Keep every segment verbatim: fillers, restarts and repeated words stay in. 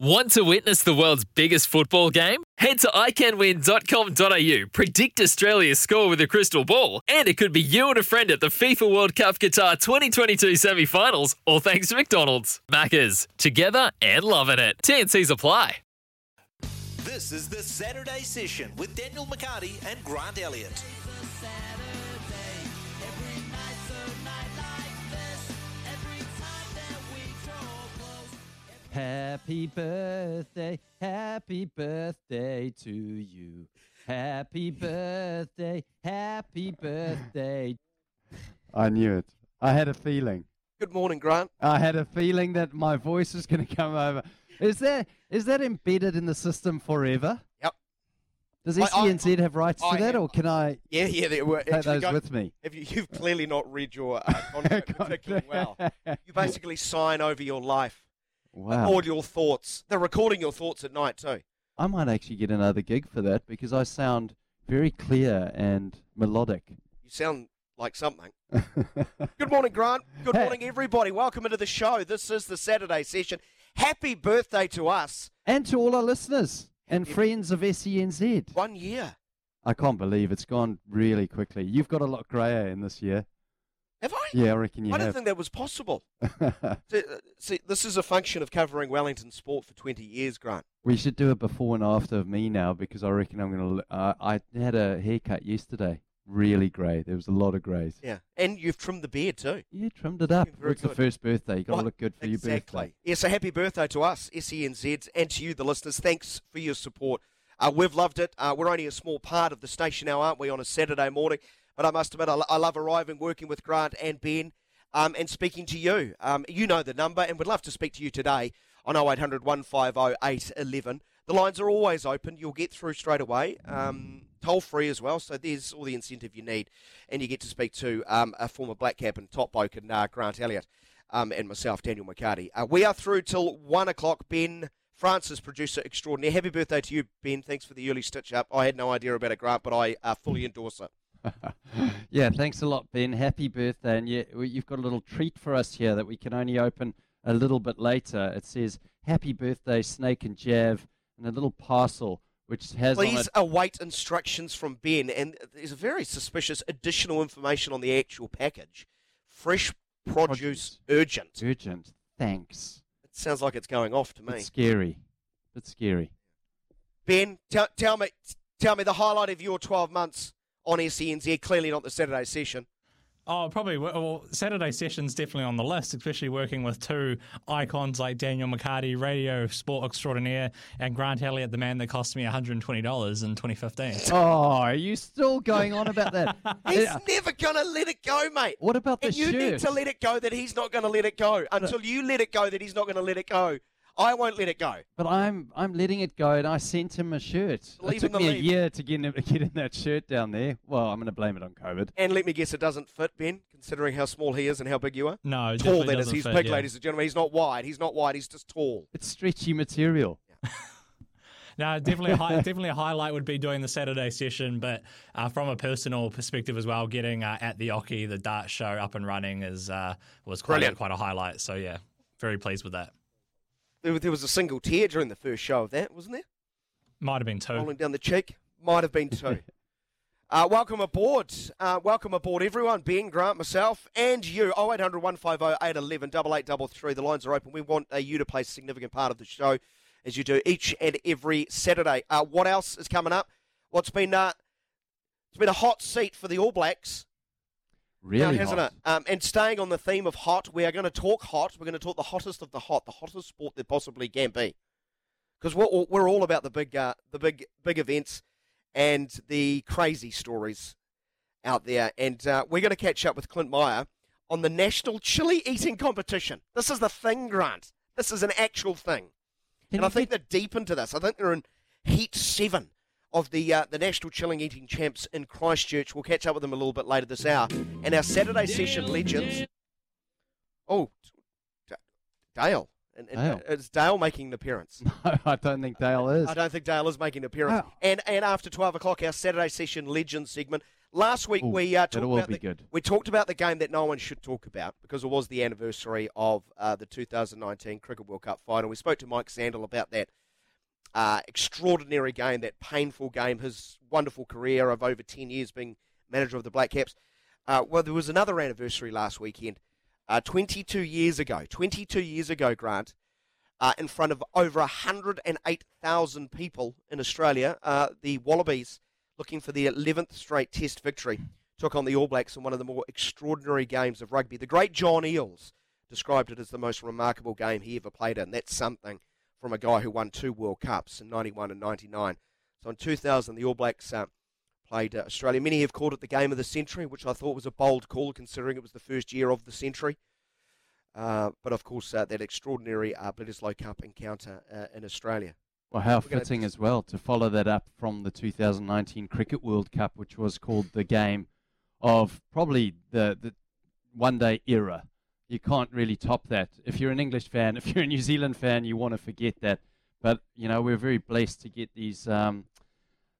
Want to witness the world's biggest football game? Head to i can win dot com dot a u, predict Australia's score with a crystal ball, and it could be you and a friend at the FIFA World Cup Qatar twenty twenty-two semi-finals, all thanks to McDonald's. Maccas, together and loving it. T and Cs apply. This is the Saturday Session with Daniel McCartie and Grant Elliott. Happy birthday, happy birthday to you. Happy birthday, happy birthday. I knew it. I had a feeling. Good morning, Grant. I had a feeling that my voice was going to come over. Is that is that embedded in the system forever? Yep. Does S E N Z have rights I, to I, that, I, or can I yeah, yeah, there were, take those got, with me? If you, you've clearly not read your uh, contract particularly well. You basically sign over your life. Wow. All your thoughts. They're recording your thoughts at night too. I might actually get another gig for that because I sound very clear and melodic. You sound like something. Good morning, Grant. Good hey. morning, everybody. Welcome into the show. This is the Saturday Session. Happy birthday to us. And to all our listeners and Happy friends of S E N Z. One year. I can't believe it's gone really quickly. You've got a lot grayer in this year. Have I? Yeah, I reckon you I have. I didn't think that was possible. see, see, this is a function of covering Wellington sport for twenty years, Grant. We should do it before and after of me now because I reckon I'm going to... Uh, I had a haircut yesterday. Really grey. There was a lot of greys. Yeah, and you've trimmed the beard too. Yeah, trimmed it up. It's the first birthday. You've got well, to look good for exactly. your birthday. Yeah, so happy birthday to us, S E N Z, and to you, the listeners. Thanks for your support. Uh, we've loved it. Uh, we're only a small part of the station now, aren't we, on a Saturday morning? But I must admit, I, I love arriving, working with Grant and Ben, um, and speaking to you. Um, you know the number, and we'd love to speak to you today on oh eight hundred, one five oh, eight one one. The lines are always open. You'll get through straight away, um, toll-free as well, so there's all the incentive you need. And you get to speak to um, a former Black Cap and top bloke and uh, Grant Elliott um, and myself, Daniel McCartie. Uh, we are through till one o'clock. Ben Francis, producer extraordinaire. Happy birthday to you, Ben. Thanks for the early stitch-up. I had no idea about it, Grant, but I uh, fully endorse it. Yeah, thanks a lot, Ben. Happy birthday. And yeah, we, you've got a little treat for us here that we can only open a little bit later. It says, happy birthday, Snake and Jav, and a little parcel which has Please on it... await instructions from Ben. And there's very suspicious additional information on the actual package. Fresh produce, produce. urgent. Urgent, thanks. It sounds like it's going off to me. It's scary. It's scary. Ben, t- tell me, t- tell me the highlight of your twelve months. On S E N Z, clearly not the Saturday Session. Oh, probably. Well, Saturday Session's definitely on the list, especially working with two icons like Daniel McCartie, radio sport extraordinaire, and Grant Elliott, the man that cost me one hundred twenty dollars in twenty fifteen. Oh, are you still going on about that? He's yeah. never going to let it go, mate. What about the shirt? And you need to let it go that he's not going to let it go until you let it go that he's not going to let it go. I won't let it go. But I'm I'm letting it go, and I sent him a shirt. Leave it took me leave. a year to get in, get in that shirt down there. Well, I'm going to blame it on COVID. And let me guess, it doesn't fit, Ben, considering how small he is and how big you are? No, it tall, that is. He's fit, big, yeah. ladies and gentlemen. He's not wide. He's not wide. He's just tall. It's stretchy material. Yeah. No, definitely, hi- definitely a highlight would be doing the Saturday Session, but uh, from a personal perspective as well, getting uh, at the Oki, the dart show, up and running is uh, was quite a, quite a highlight. So, yeah, very pleased with that. There was a single tear during the first show of that, wasn't there? Might have been two. Rolling down the cheek. Might have been two. uh, welcome aboard. Uh, welcome aboard, everyone. Ben, Grant, myself, and you. oh eight hundred, one five oh, eight one one, eight eight three three. The lines are open. We want uh, you to play a significant part of the show, as you do each and every Saturday. Uh, what else is coming up? Well, it's been, uh, it's been a hot seat for the All Blacks. Really now, hasn't hot. It? Um, and staying on the theme of hot, we are going to talk hot. We're going to talk the hottest of the hot, the hottest sport there possibly can be, because we're, we're all about the big, uh, the big, big events, and the crazy stories out there. And uh, we're going to catch up with Clint Meyer on the national chili eating competition. This is the thing, Grant. This is an actual thing. Didn't and I think get... they're deep into this. I think they're in heat seven of the uh, the National Chilling Eating Champs in Christchurch. We'll catch up with them a little bit later this hour. And our Saturday Dale, session legends. Oh, D- Dale. And, and Dale. Is Dale making an appearance? No, I don't think Dale is. I don't think Dale is making an appearance. Oh. And and after twelve o'clock, our Saturday session legends segment. Last week Ooh, we uh, talked about the, good. we talked about the game that no one should talk about because it was the anniversary of uh, the two thousand nineteen Cricket World Cup final. We spoke to Mike Sandel about that uh, extraordinary game, that painful game, his wonderful career of over ten years being manager of the Black Caps. Uh, well, there was another anniversary last weekend, uh, twenty-two years ago, twenty-two years ago, Grant, uh, in front of over one hundred eight thousand people in Australia, uh, the Wallabies, looking for the eleventh straight Test victory, took on the All Blacks in one of the more extraordinary games of rugby. The great John Eales described it as the most remarkable game he ever played in. That's something from a guy who won two World Cups in ninety-one and ninety-nine. So in two thousand, the All Blacks uh, played uh, Australia. Many have called it the game of the century, which I thought was a bold call considering it was the first year of the century. Uh, but, of course, uh, that extraordinary uh, Bledisloe Cup encounter uh, in Australia. Well, how We're fitting as well to follow that up from the two thousand nineteen Cricket World Cup, which was called the game of probably the, the one-day era. You can't really top that. If you're an English fan, if you're a New Zealand fan, you want to forget that. But, you know, we're very blessed to get these um,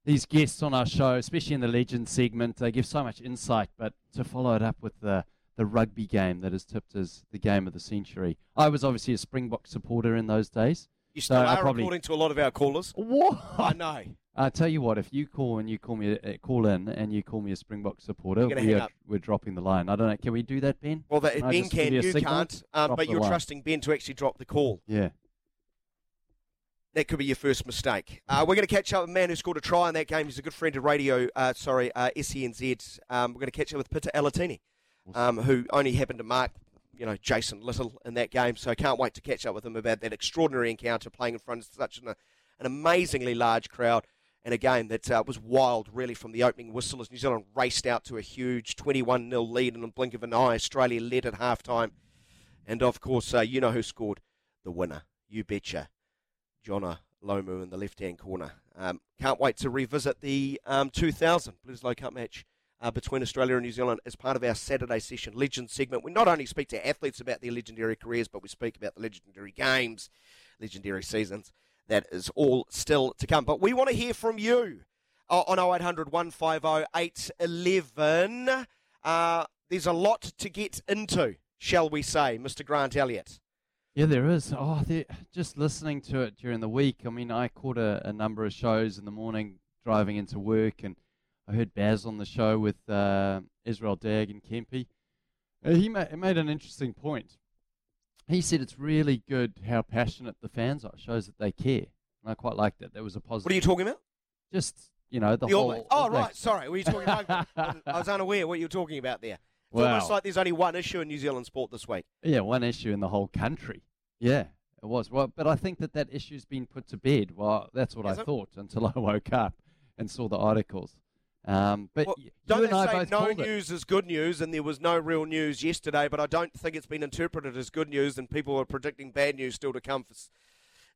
these guests on our show, especially in the Legends segment. They give so much insight, but to follow it up with the, the rugby game that is tipped as the game of the century. I was obviously a Springbok supporter in those days. You still so are, probably, according to a lot of our callers. What? I know. I tell you what, if you call and you call me, uh, call in and you call me a Springbok supporter, we are, we're dropping the line. I don't know. Can we do that, Ben? Well, that, can Ben can, you, you can't. Um, but you're line. trusting Ben to actually drop the call. Yeah. That could be your first mistake. Uh, we're going to catch up with a man who scored a try in that game. He's a good friend of radio. Uh, sorry, uh, S E N Z. Um, we're going to catch up with Peter Alatini, awesome. um, who only happened to mark, you know, Jason Little in that game, so I can't wait to catch up with him about that extraordinary encounter, playing in front of such an, an amazingly large crowd, and a game that uh, was wild, really, from the opening whistle as New Zealand raced out to a huge twenty-one nil lead in the blink of an eye. Australia led at halftime, and of course, uh, you know who scored the winner, you betcha, Jonah Lomu in the left-hand corner. Um, can't wait to revisit the um, two thousand Bledisloe Cup match Uh, between Australia and New Zealand as part of our Saturday Session Legends segment. We not only speak to athletes about their legendary careers, but we speak about the legendary games, legendary seasons. That is all still to come. But we want to hear from you uh, on oh eight hundred, one five oh, eight one one. Uh, there's a lot to get into, shall we say, Mister Grant Elliott. Yeah, there is. Oh, just listening to it during the week. I mean, I caught a, a number of shows in the morning driving into work, and I heard Baz on the show with uh, Israel Dagg and Kempe. Uh, he ma- made an interesting point. He said it's really good how passionate the fans are. It shows that they care. And I quite liked it. That was a positive. What are you talking about? Just, you know, the, the whole... Oh, right. Sorry. Were you talking about... I was unaware what you were talking about there. It's wow. almost like there's only one issue in New Zealand sport this week. Yeah, one issue in the whole country. Yeah, it was. Well, but I think that that issue's been put to bed. Well, that's what Is I it? thought until I woke up and saw the articles. Um, but well, you don't and they I say both no news it. is good news, and there was no real news yesterday, but I don't think it's been interpreted as good news, and people are predicting bad news still to come. For s-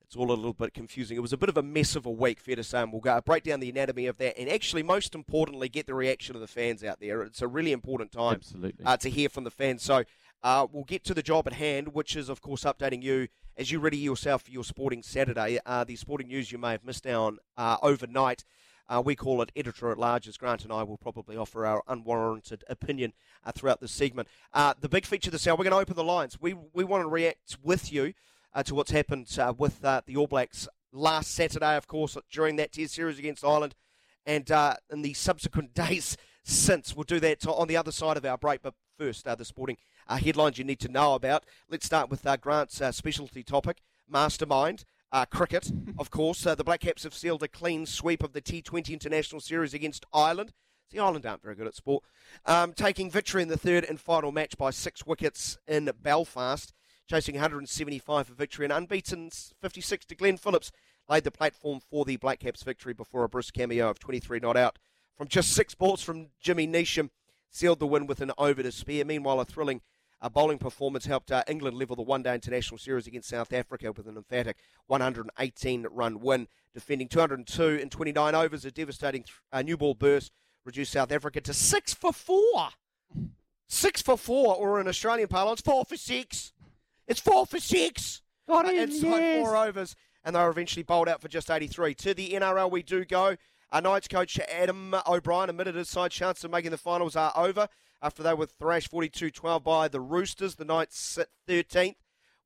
it's all a little bit confusing. It was a bit of a mess of a week, fair to say, and we'll go break down the anatomy of that, and actually, most importantly, get the reaction of the fans out there. It's a really important time Absolutely. Uh, to hear from the fans. So uh, we'll get to the job at hand, which is, of course, updating you as you ready yourself for your sporting Saturday. Uh, the sporting news you may have missed out on uh, overnight. Uh, we call it editor-at-large, as Grant and I will probably offer our unwarranted opinion uh, throughout this segment. Uh, the big feature this hour, we're going to open the lines. We we want to react with you uh, to what's happened uh, with uh, the All Blacks last Saturday, of course, during that Test series against Ireland, and uh, in the subsequent days since. We'll do that on the other side of our break, but first, uh, the sporting uh, headlines you need to know about. Let's start with uh, Grant's uh, specialty topic, Mastermind. Uh, cricket, of course. Uh, the Black Caps have sealed a clean sweep of the T twenty International Series against Ireland. See, Ireland aren't very good at sport. Um, taking victory in the third and final match by six wickets in Belfast, chasing one hundred seventy-five for victory, and unbeaten fifty-six to Glenn Phillips laid the platform for the Black Caps victory before a brisk cameo of twenty-three not out. From just six balls from Jimmy Neesham, sealed the win with an over to spare. Meanwhile, a thrilling A bowling performance helped uh, England level the one-day international series against South Africa with an emphatic one hundred eighteen run win. Defending two hundred two in twenty-nine overs, a devastating th- uh, new ball burst reduced South Africa to six for four. Six for four, or in Australian parlance, four for six. It's four for six. Got it, uh, inside yes. four overs, and they were eventually bowled out for just eighty-three. To the N R L we do go. Our Knights coach Adam O'Brien admitted his side chances of making the finals are over after they were thrashed forty-two twelve by the Roosters. The Knights sit thirteenth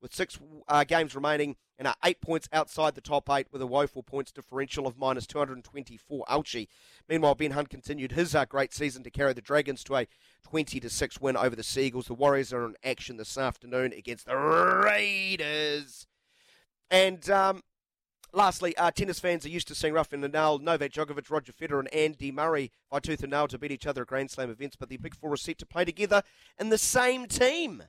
with six uh, games remaining and are eight points outside the top eight with a woeful points differential of minus two hundred twenty-four. Ouchie. Meanwhile, Ben Hunt continued his uh, great season to carry the Dragons to a twenty to six win over the Seagulls. The Warriors are in action this afternoon against the Raiders. And... um Lastly, uh, tennis fans are used to seeing rough in the nail. Novak Djokovic, Roger Federer and Andy Murray by tooth and nail to beat each other at Grand Slam events, but the Big Four are set to play together in the same team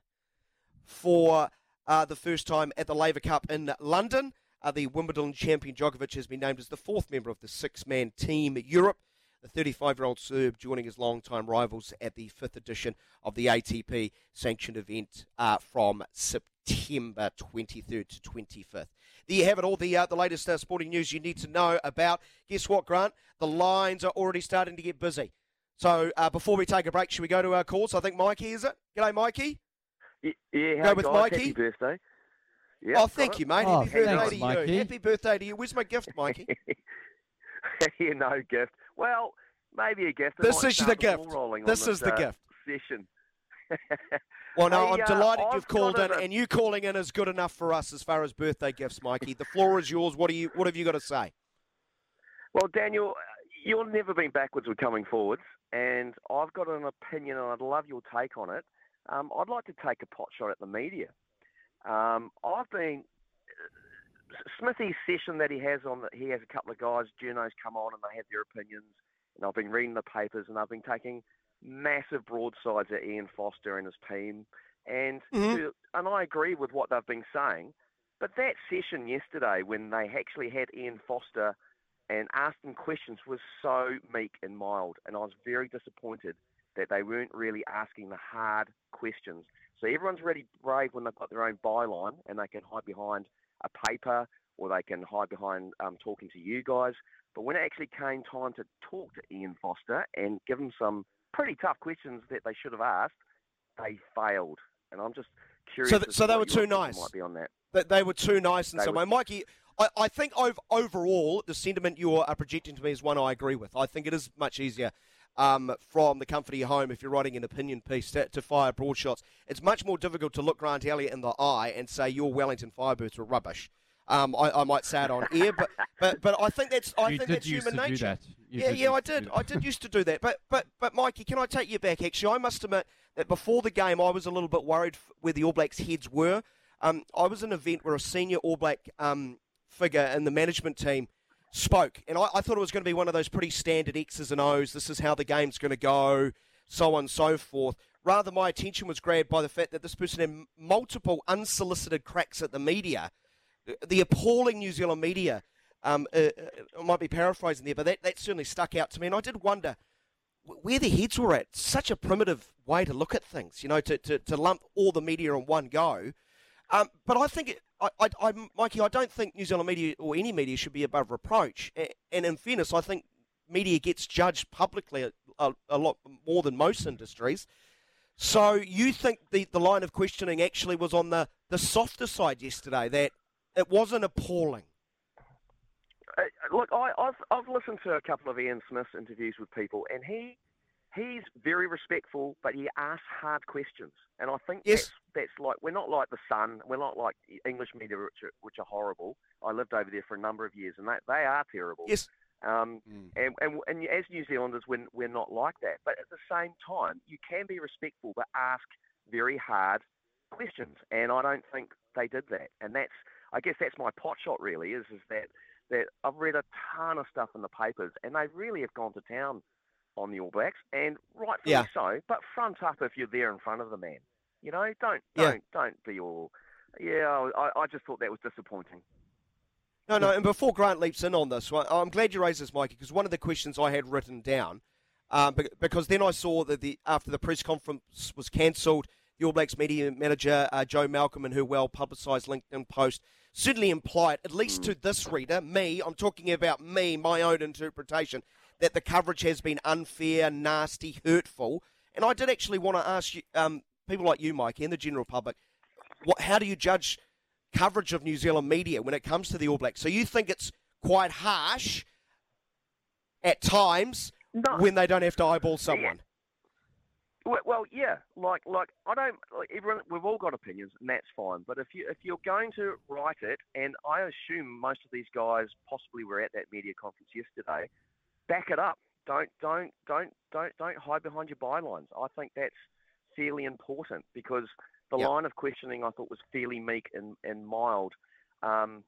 for uh, the first time at the Laver Cup in London. Uh, the Wimbledon champion Djokovic has been named as the fourth member of the six-man team Europe, the thirty-five-year-old Serb joining his long-time rivals at the fifth edition of the A T P-sanctioned event uh, from September twenty-third to twenty-fifth. There you have it, all the uh, the latest uh, sporting news you need to know about. Guess what, Grant? The lines are already starting to get busy. So uh, before we take a break, should we go to our calls? I think Mikey is it. G'day, Mikey. Yeah, yeah go with guys? Mikey. Happy birthday. Yep, oh, thank it. you, mate. Oh, Happy thanks, birthday to Mikey. you. Happy birthday to you. Where's my gift, Mikey? yeah, no gift. Well, maybe a gift. This is the gift. This, this is the uh, gift session. Well, no, I'm delighted uh, you've called in, a... and you calling in is good enough for us as far as birthday gifts, Mikey. The floor is yours. What do you? What have you got to say? Well, Daniel, you've never been backwards with coming forwards, and I've got an opinion, and I'd love your take on it. Um, I'd like to take a pot shot at the media. Um, I've been Smithy's session that he has on. The, he has a couple of guys, journos come on, and they have their opinions. And I've been reading the papers, and I've been taking massive broadsides at Ian Foster and his team, and mm-hmm. to, and I agree with what they've been saying, but that session yesterday when they actually had Ian Foster and asked him questions was so meek and mild, and I was very disappointed that they weren't really asking the hard questions. So everyone's really brave when they've got their own byline and they can hide behind a paper or they can hide behind um, talking to you guys, but when it actually came time to talk to Ian Foster and give him some pretty tough questions that they should have asked, they failed. And I'm just curious. So, th- so they were too nice. Might be on that. That they were too nice in they some were... way. Mikey, I, I think ov- overall, the sentiment you are projecting to me is one I agree with. I think it is much easier um, from the comfort of your home if you're writing an opinion piece to, to fire broad shots. It's much more difficult to look Grant Elliott in the eye and say your Wellington Firebirds were rubbish. Um, I, I might say it on air, but, but, but I think that's I you think that's human nature. That. Yeah, yeah, I did. I did used to do that. But but but Mikey, can I take you back? Actually, I must admit that before the game, I was a little bit worried where the All Blacks' heads were. Um, I was in an event where a senior All Black um figure in the management team spoke, and I, I thought it was going to be one of those pretty standard X's and O's. This is how the game's going to go, so on and so forth. Rather, my attention was grabbed by the fact that this person had multiple unsolicited cracks at the media. The appalling New Zealand media, um, uh, I might be paraphrasing there, but that, that certainly stuck out to me. And I did wonder where the heads were at. Such a primitive way to look at things, you know, to, to, to lump all the media in one go. Um, but I think, it, I, I, I, Mikey, I don't think New Zealand media or any media should be above reproach. And in fairness, I think media gets judged publicly a, a, a lot more than most industries. So you think the, the line of questioning actually was on the, the softer side yesterday, that it wasn't appalling. Uh, look, I, I've, I've listened to a couple of Ian Smith's interviews with people, and he he's very respectful, but he asks hard questions. And I think yes. that's, that's like, we're not like The Sun, we're not like English media, which are, which are horrible. I lived over there for a number of years, and they, they are terrible. Yes. Um, mm. and, and, and as New Zealanders, we're, we're not like that. But at the same time, you can be respectful, but ask very hard questions. And I don't think they did that. And that's... I guess that's my pot shot really, is is that, that I've read a ton of stuff in the papers and they really have gone to town on the All Blacks, and rightfully yeah. so, but front up if you're there in front of the man. You know, don't don't yeah. don't be all, yeah, I, I just thought that was disappointing. No, no, and before Grant leaps in on this, I'm glad you raised this, Mikey, because one of the questions I had written down, um, because then I saw that the after the press conference was cancelled, the All Blacks media manager, uh, Joe Malcolm, in her well-publicised LinkedIn post, certainly implied, at least to this reader, me, I'm talking about me, my own interpretation, that the coverage has been unfair, nasty, hurtful. And I did actually want to ask you, um, people like you, Mike, and the general public, what, how do you judge coverage of New Zealand media when it comes to the All Blacks? So you think it's quite harsh at times no. when they don't have to eyeball someone? Well, yeah, like like I don't. Like everyone, we've all got opinions, and that's fine. But if you if you're going to write it, and I assume most of these guys possibly were at that media conference yesterday, back it up. Don't don't don't don't don't hide behind your bylines. I think that's fairly important because the yep. line of questioning I thought was fairly meek and and mild. Um,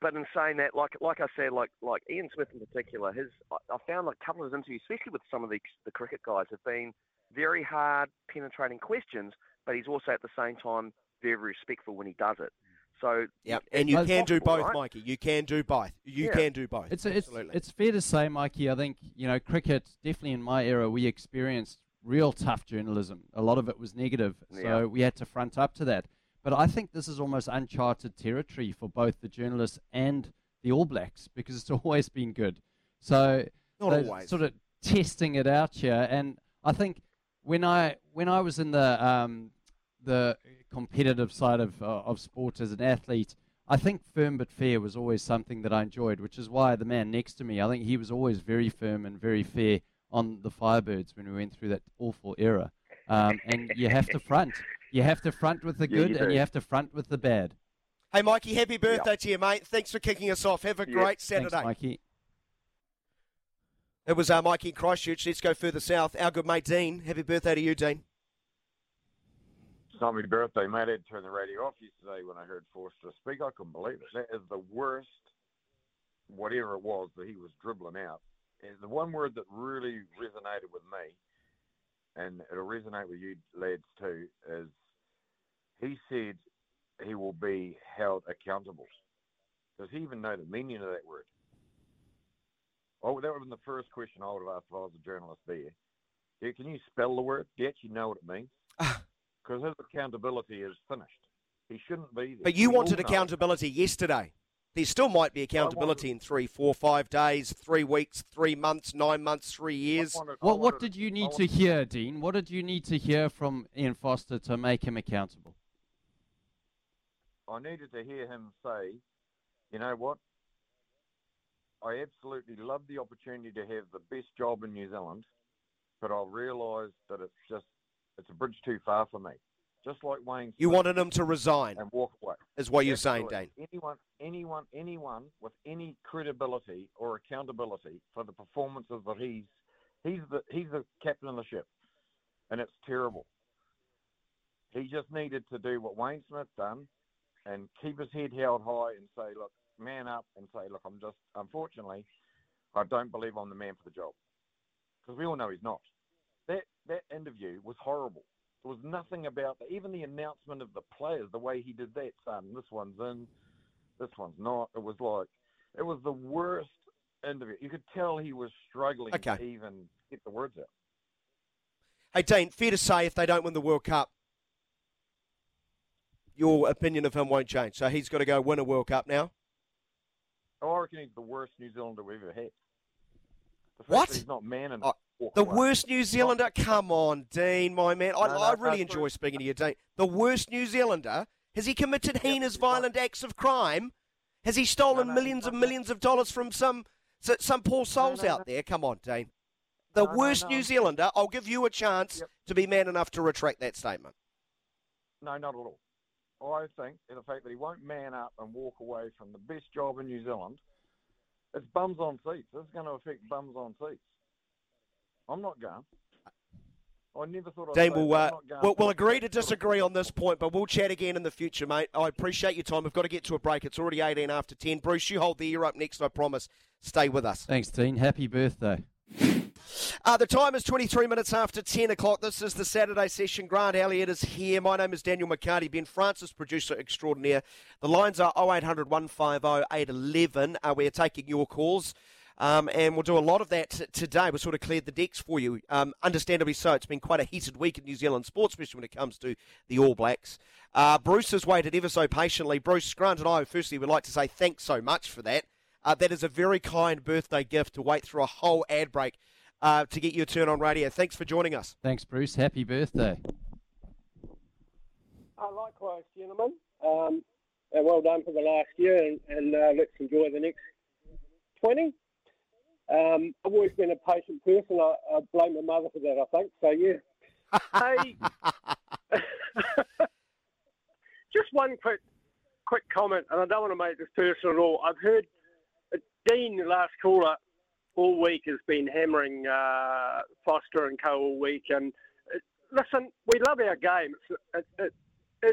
but in saying that, like like I said, like like Ian Smith in particular, his I, I found like a couple of his interviews, especially with some of the the cricket guys, have been very hard, penetrating questions, but he's also at the same time very respectful when he does it. So yeah, and you can do both, right? Mikey. You can do both. You yeah. can do both. It's a, it's it's fair to say, Mikey. I think you know cricket. Definitely in my era, we experienced real tough journalism. A lot of it was negative, yeah. so we had to front up to that. But I think this is almost uncharted territory for both the journalists and the All Blacks because it's always been good. So not always. Sort of testing it out here, and I think. When I when I was in the um, the competitive side of uh, of sport as an athlete, I think firm but fair was always something that I enjoyed, which is why the man next to me, I think he was always very firm and very fair on the Firebirds when we went through that awful era. Um, and you have to front. You have to front with the good yeah, you and you have to front with the bad. Hey, Mikey, happy birthday yeah. to you, mate. Thanks for kicking us off. Have a yeah. great Saturday. Thanks, Mikey. It was uh, Mikey in Christchurch. Let's go further south. Our good mate, Dean. Happy birthday to you, Dean. Happy birthday, mate. I had to turn the radio off yesterday when I heard Forster speak. I couldn't believe it. That is the worst, whatever it was, that he was dribbling out. And the one word that really resonated with me, and it'll resonate with you lads too, is he said he will be held accountable. Does he even know the meaning of that word? Oh, that would have been the first question I would have asked if I was a journalist there. Yeah, can you spell the word? Do you actually know what it means? Because his accountability is finished. He shouldn't be there. But you we wanted accountability know. yesterday. There still might be accountability wanted, in three, four, five days, three weeks, three months, nine months, three years. Wanted, what, wanted, what did you need wanted, to hear, Dean? What did you need to hear from Ian Foster to make him accountable? I needed to hear him say, you know what? I absolutely love the opportunity to have the best job in New Zealand, but I realised that it's just, it's a bridge too far for me. Just like Wayne. You wanted him to resign. And walk away. Is what you're absolutely. saying, Dane. Anyone, anyone, anyone with any credibility or accountability for the performances that he's, he's the, he's the captain of the ship. And it's terrible. He just needed to do what Wayne Smith done and keep his head held high and say, look, man up and say, look, I'm just, unfortunately, I don't believe I'm the man for the job. Because we all know he's not. That that interview was horrible. There was nothing about, the, even the announcement of the players, the way he did that, son, this one's in, this one's not. It was like, it was the worst interview. You could tell he was struggling okay. to even get the words out. Hey, Dean, fair to say if they don't win the World Cup, your opinion of him won't change. So he's got to go win a World Cup now? I reckon he's the worst New Zealander we've ever had. The what? He's not man enough. Oh, the away. worst New Zealander? Come on, Dean, my man. I, no, no, I really no, enjoy no. speaking to you, Dean. The worst New Zealander? Has he committed yep, heinous violent not. acts of crime? Has he stolen no, no, millions and millions of dollars from some some poor souls no, no, out no. there? Come on, Dean. The no, worst no, no. New Zealander? I'll give you a chance yep. to be man enough to retract that statement. No, not at all. I think, in the fact that he won't man up and walk away from the best job in New Zealand, it's bums on seats. This is going to affect bums on seats. I'm not going. I never thought I'd will, uh, we'll, we'll agree to disagree on this point, but we'll chat again in the future, mate. I appreciate your time. We've got to get to a break. It's already eighteen after ten. Bruce, you hold the ear up next, I promise. Stay with us. Thanks, Dean. Happy birthday. Uh, the time is twenty-three minutes after ten o'clock. This is the Saturday session. Grant Elliott is here. My name is Daniel McCartie. Ben Francis, producer extraordinaire. The lines are oh eight hundred, one five oh, eight one one. Uh, we are taking your calls. um, and we'll do a lot of that today. We've sort of cleared the decks for you. Um, understandably so, it's been quite a heated week in New Zealand sports, especially when it comes to the All Blacks. Uh, Bruce has waited ever so patiently. Bruce, Grant and I, firstly, would like to say thanks so much for that. Uh, that is a very kind birthday gift to wait through a whole ad break uh, to get your turn on radio. Thanks for joining us. Thanks, Bruce. Happy birthday. Uh, likewise, gentlemen. Um, and well done for the last year, and, and uh, let's enjoy the next twenty. Um, I've always been a patient person. I, I blame my mother for that, I think. So, yeah. Hey, just one quick quick comment, and I don't want to make this personal at all. I've heard Dean, the last caller, all week has been hammering uh, Foster and co all week. And uh, listen, we love our game. It's, it, it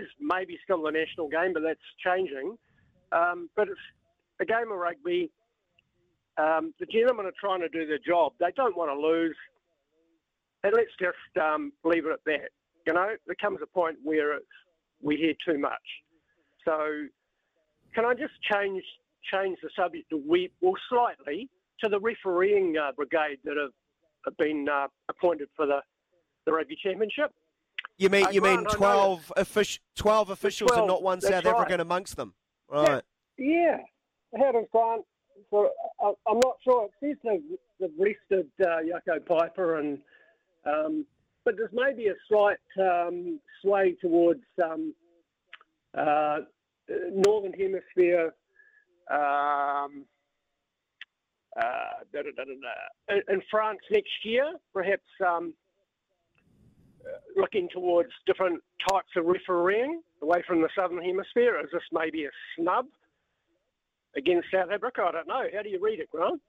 is maybe still the national game, but that's changing. Um, but it's a game of rugby. Um, the gentlemen are trying to do their job. They don't want to lose. And let's just um, leave it at that. You know, there comes a point where it's, we hear too much. So can I just change... change the subject to we or slightly to the refereeing uh, brigade that have, have been uh, appointed for the, the rugby championship. You mean uh, you Grant, mean twelve offic- twelve officials twelve, and not one South right. African amongst them, right? Yeah. yeah. How does Grant? So, uh, I'm not sure. It says they've, they've rested uh, Jaco Piper, and um, but there's maybe a slight um, sway towards um, uh, Northern Hemisphere. Um, uh, da, da, da, da, da. In France next year, perhaps um, uh, looking towards different types of refereeing away from the Southern Hemisphere. Is this maybe a snub against South Africa? I don't know. How do you read it, Grant?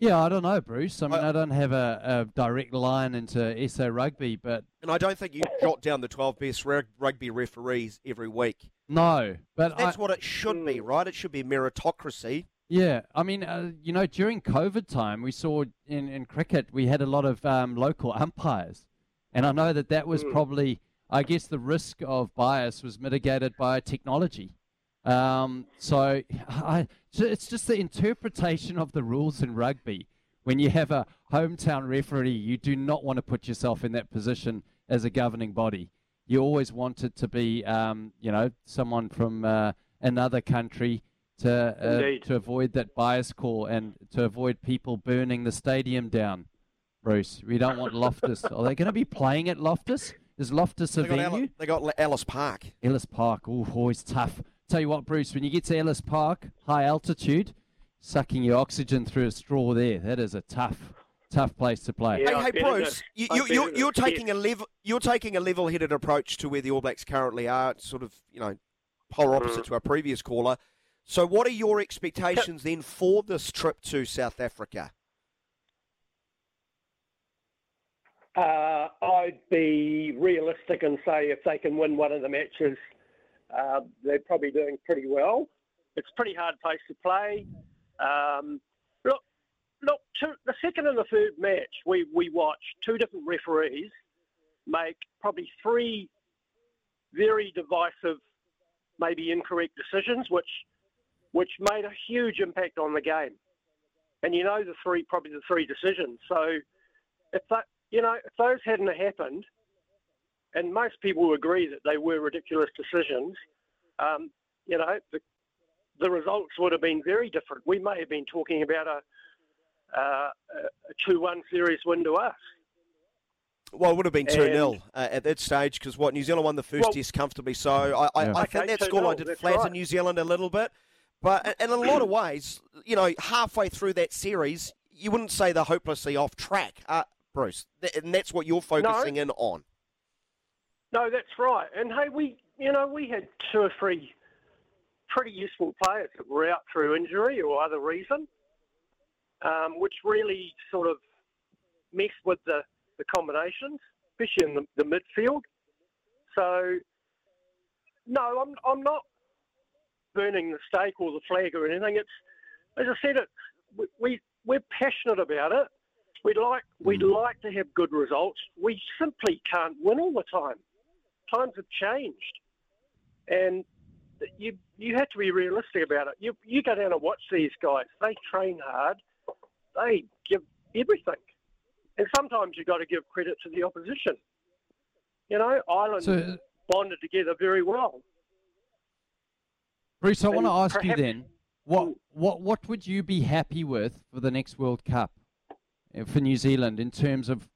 Yeah, I don't know, Bruce. I mean, I, I don't have a, a direct line into S A Rugby, but... And I don't think you jot down the twelve best rugby referees every week. No, but... That's I, what it should be, right? It should be meritocracy. Yeah, I mean, uh, you know, during COVID time, we saw in, in cricket, we had a lot of um, local umpires. And I know that that was probably, I guess the risk of bias was mitigated by technology. Um, so I, it's just the interpretation of the rules in rugby. When you have a hometown referee, you do not want to put yourself in that position as a governing body. You always want it to be, um, you know, someone from uh, another country to uh, to avoid that bias call and to avoid people burning the stadium down. Bruce, we don't want Loftus. Are they going to be playing at Loftus? Is Loftus a they venue? Got, they got Ellis Park. Ellis Park. Oh, always tough. Tell you what, Bruce, when you get to Ellis Park, high altitude, sucking your oxygen through a straw there, that is a tough, tough place to play. Yeah, hey, hey Bruce, you, you, you're, you're, taking a level, you're taking a level-headed approach to where the All Blacks currently are. It's sort of, you know, polar opposite to our previous caller. So what are your expectations then for this trip to South Africa? Uh, I'd be realistic and say if they can win one of the matches, Uh, they're probably doing pretty well. It's a pretty hard place to play. Um, look, look. Two, the second and the third match, we, we watched two different referees make probably three very divisive, maybe incorrect decisions, which which made a huge impact on the game. And you know the three, probably the three decisions. So if that, you know, if those hadn't happened. And most people agree that they were ridiculous decisions. Um, you know, the, the results would have been very different. We may have been talking about a, uh, a two one series win to us. Well, it would have been two nil uh, at that stage because, what, New Zealand won the first well, test comfortably. So I, I, yeah. I think okay, that scoreline did flatter right. New Zealand a little bit. But in a lot of ways, you know, halfway through that series, you wouldn't say they're hopelessly off track, uh, Bruce. And that's what you're focusing no. in on. No, that's right. And hey, we, you know, we had two or three pretty useful players that were out through injury or other reason, um, which really sort of messed with the, the combinations, especially in the, the midfield. So, no, I'm I'm not burning the stake or the flag or anything. It's as I said, it we we're passionate about it. We'd like we'd mm. like to have good results. We simply can't win all the time. Times have changed, and you you have to be realistic about it. You you go down and watch these guys. They train hard. They give everything. And sometimes you've got to give credit to the opposition. You know, Ireland so, bonded together very well. Bruce, I and want to ask perhaps, you then, what what what would you be happy with for the next World Cup for New Zealand in terms of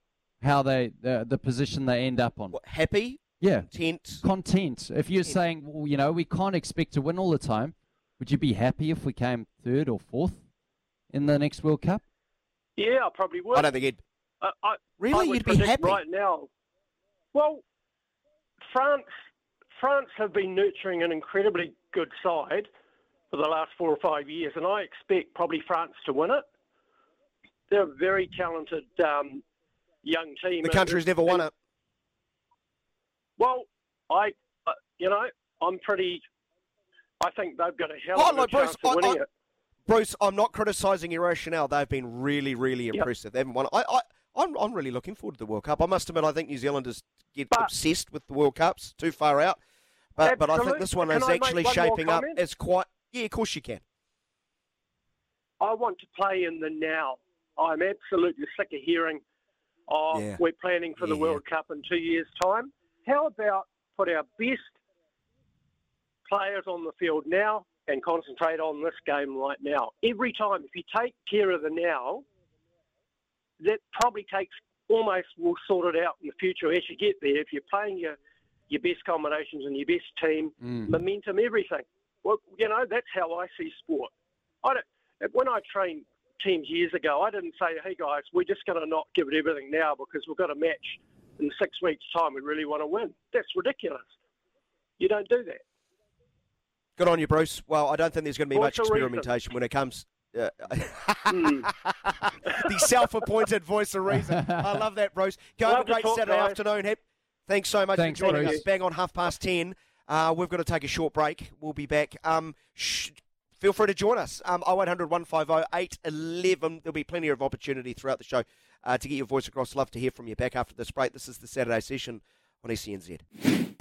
how they the, the position they end up on? What, happy? Yeah. Content. Content. If you're Content. saying, well, you know, we can't expect to win all the time, would you be happy if we came third or fourth in the next World Cup? Yeah, I probably would. I don't think it. Uh, I, really? I would You'd be happy? Right now. Well, France France have been nurturing an incredibly good side for the last four or five years, and I expect probably France to win it. They're a very talented um, young team. The country's never won it. Well, I, uh, you know, I'm pretty, I think they've got a hell of oh, a no, chance Bruce, of winning I, I, it. Bruce, I'm not criticising your rationale. They've been really, really impressive. Yep. They haven't won. I, I, I'm, I'm really looking forward to the World Cup. I must admit, I think New Zealanders get but, obsessed with the World Cups, too far out. But absolutely. But I think this one can is I actually one shaping up as quite, yeah, of course you can. I want to play in the now. I'm absolutely sick of hearing, oh, yeah. we're planning for yeah. the World Cup in two years' time. How about put our best players on the field now and concentrate on this game right now? Every time, if you take care of the now, that probably takes almost will sort it out in the future as you get there. If you're playing your, your best combinations and your best team, mm. momentum, everything. Well, you know, that's how I see sport. I don't, when I trained teams years ago, I didn't say, hey, guys, we're just going to not give it everything now because we've got a match in six weeks' time, we really want to win. That's ridiculous. You don't do that. Good on you, Bruce. Well, I don't think there's going to be What's much experimentation when it comes... Uh, mm. The self-appointed voice of reason. I love that, Bruce. Go have a great Saturday guys. afternoon. Thanks so much Thanks, for joining Bruce. us. Bang on half past ten. Uh, we've got to take a short break. We'll be back. Um, sh- feel free to join us. Um, oh eight hundred, one five oh, eight one one. There'll be plenty of opportunity throughout the show. Uh, to get your voice across. Love to hear from you. Back after this break. This is the Saturday session on S E N Z.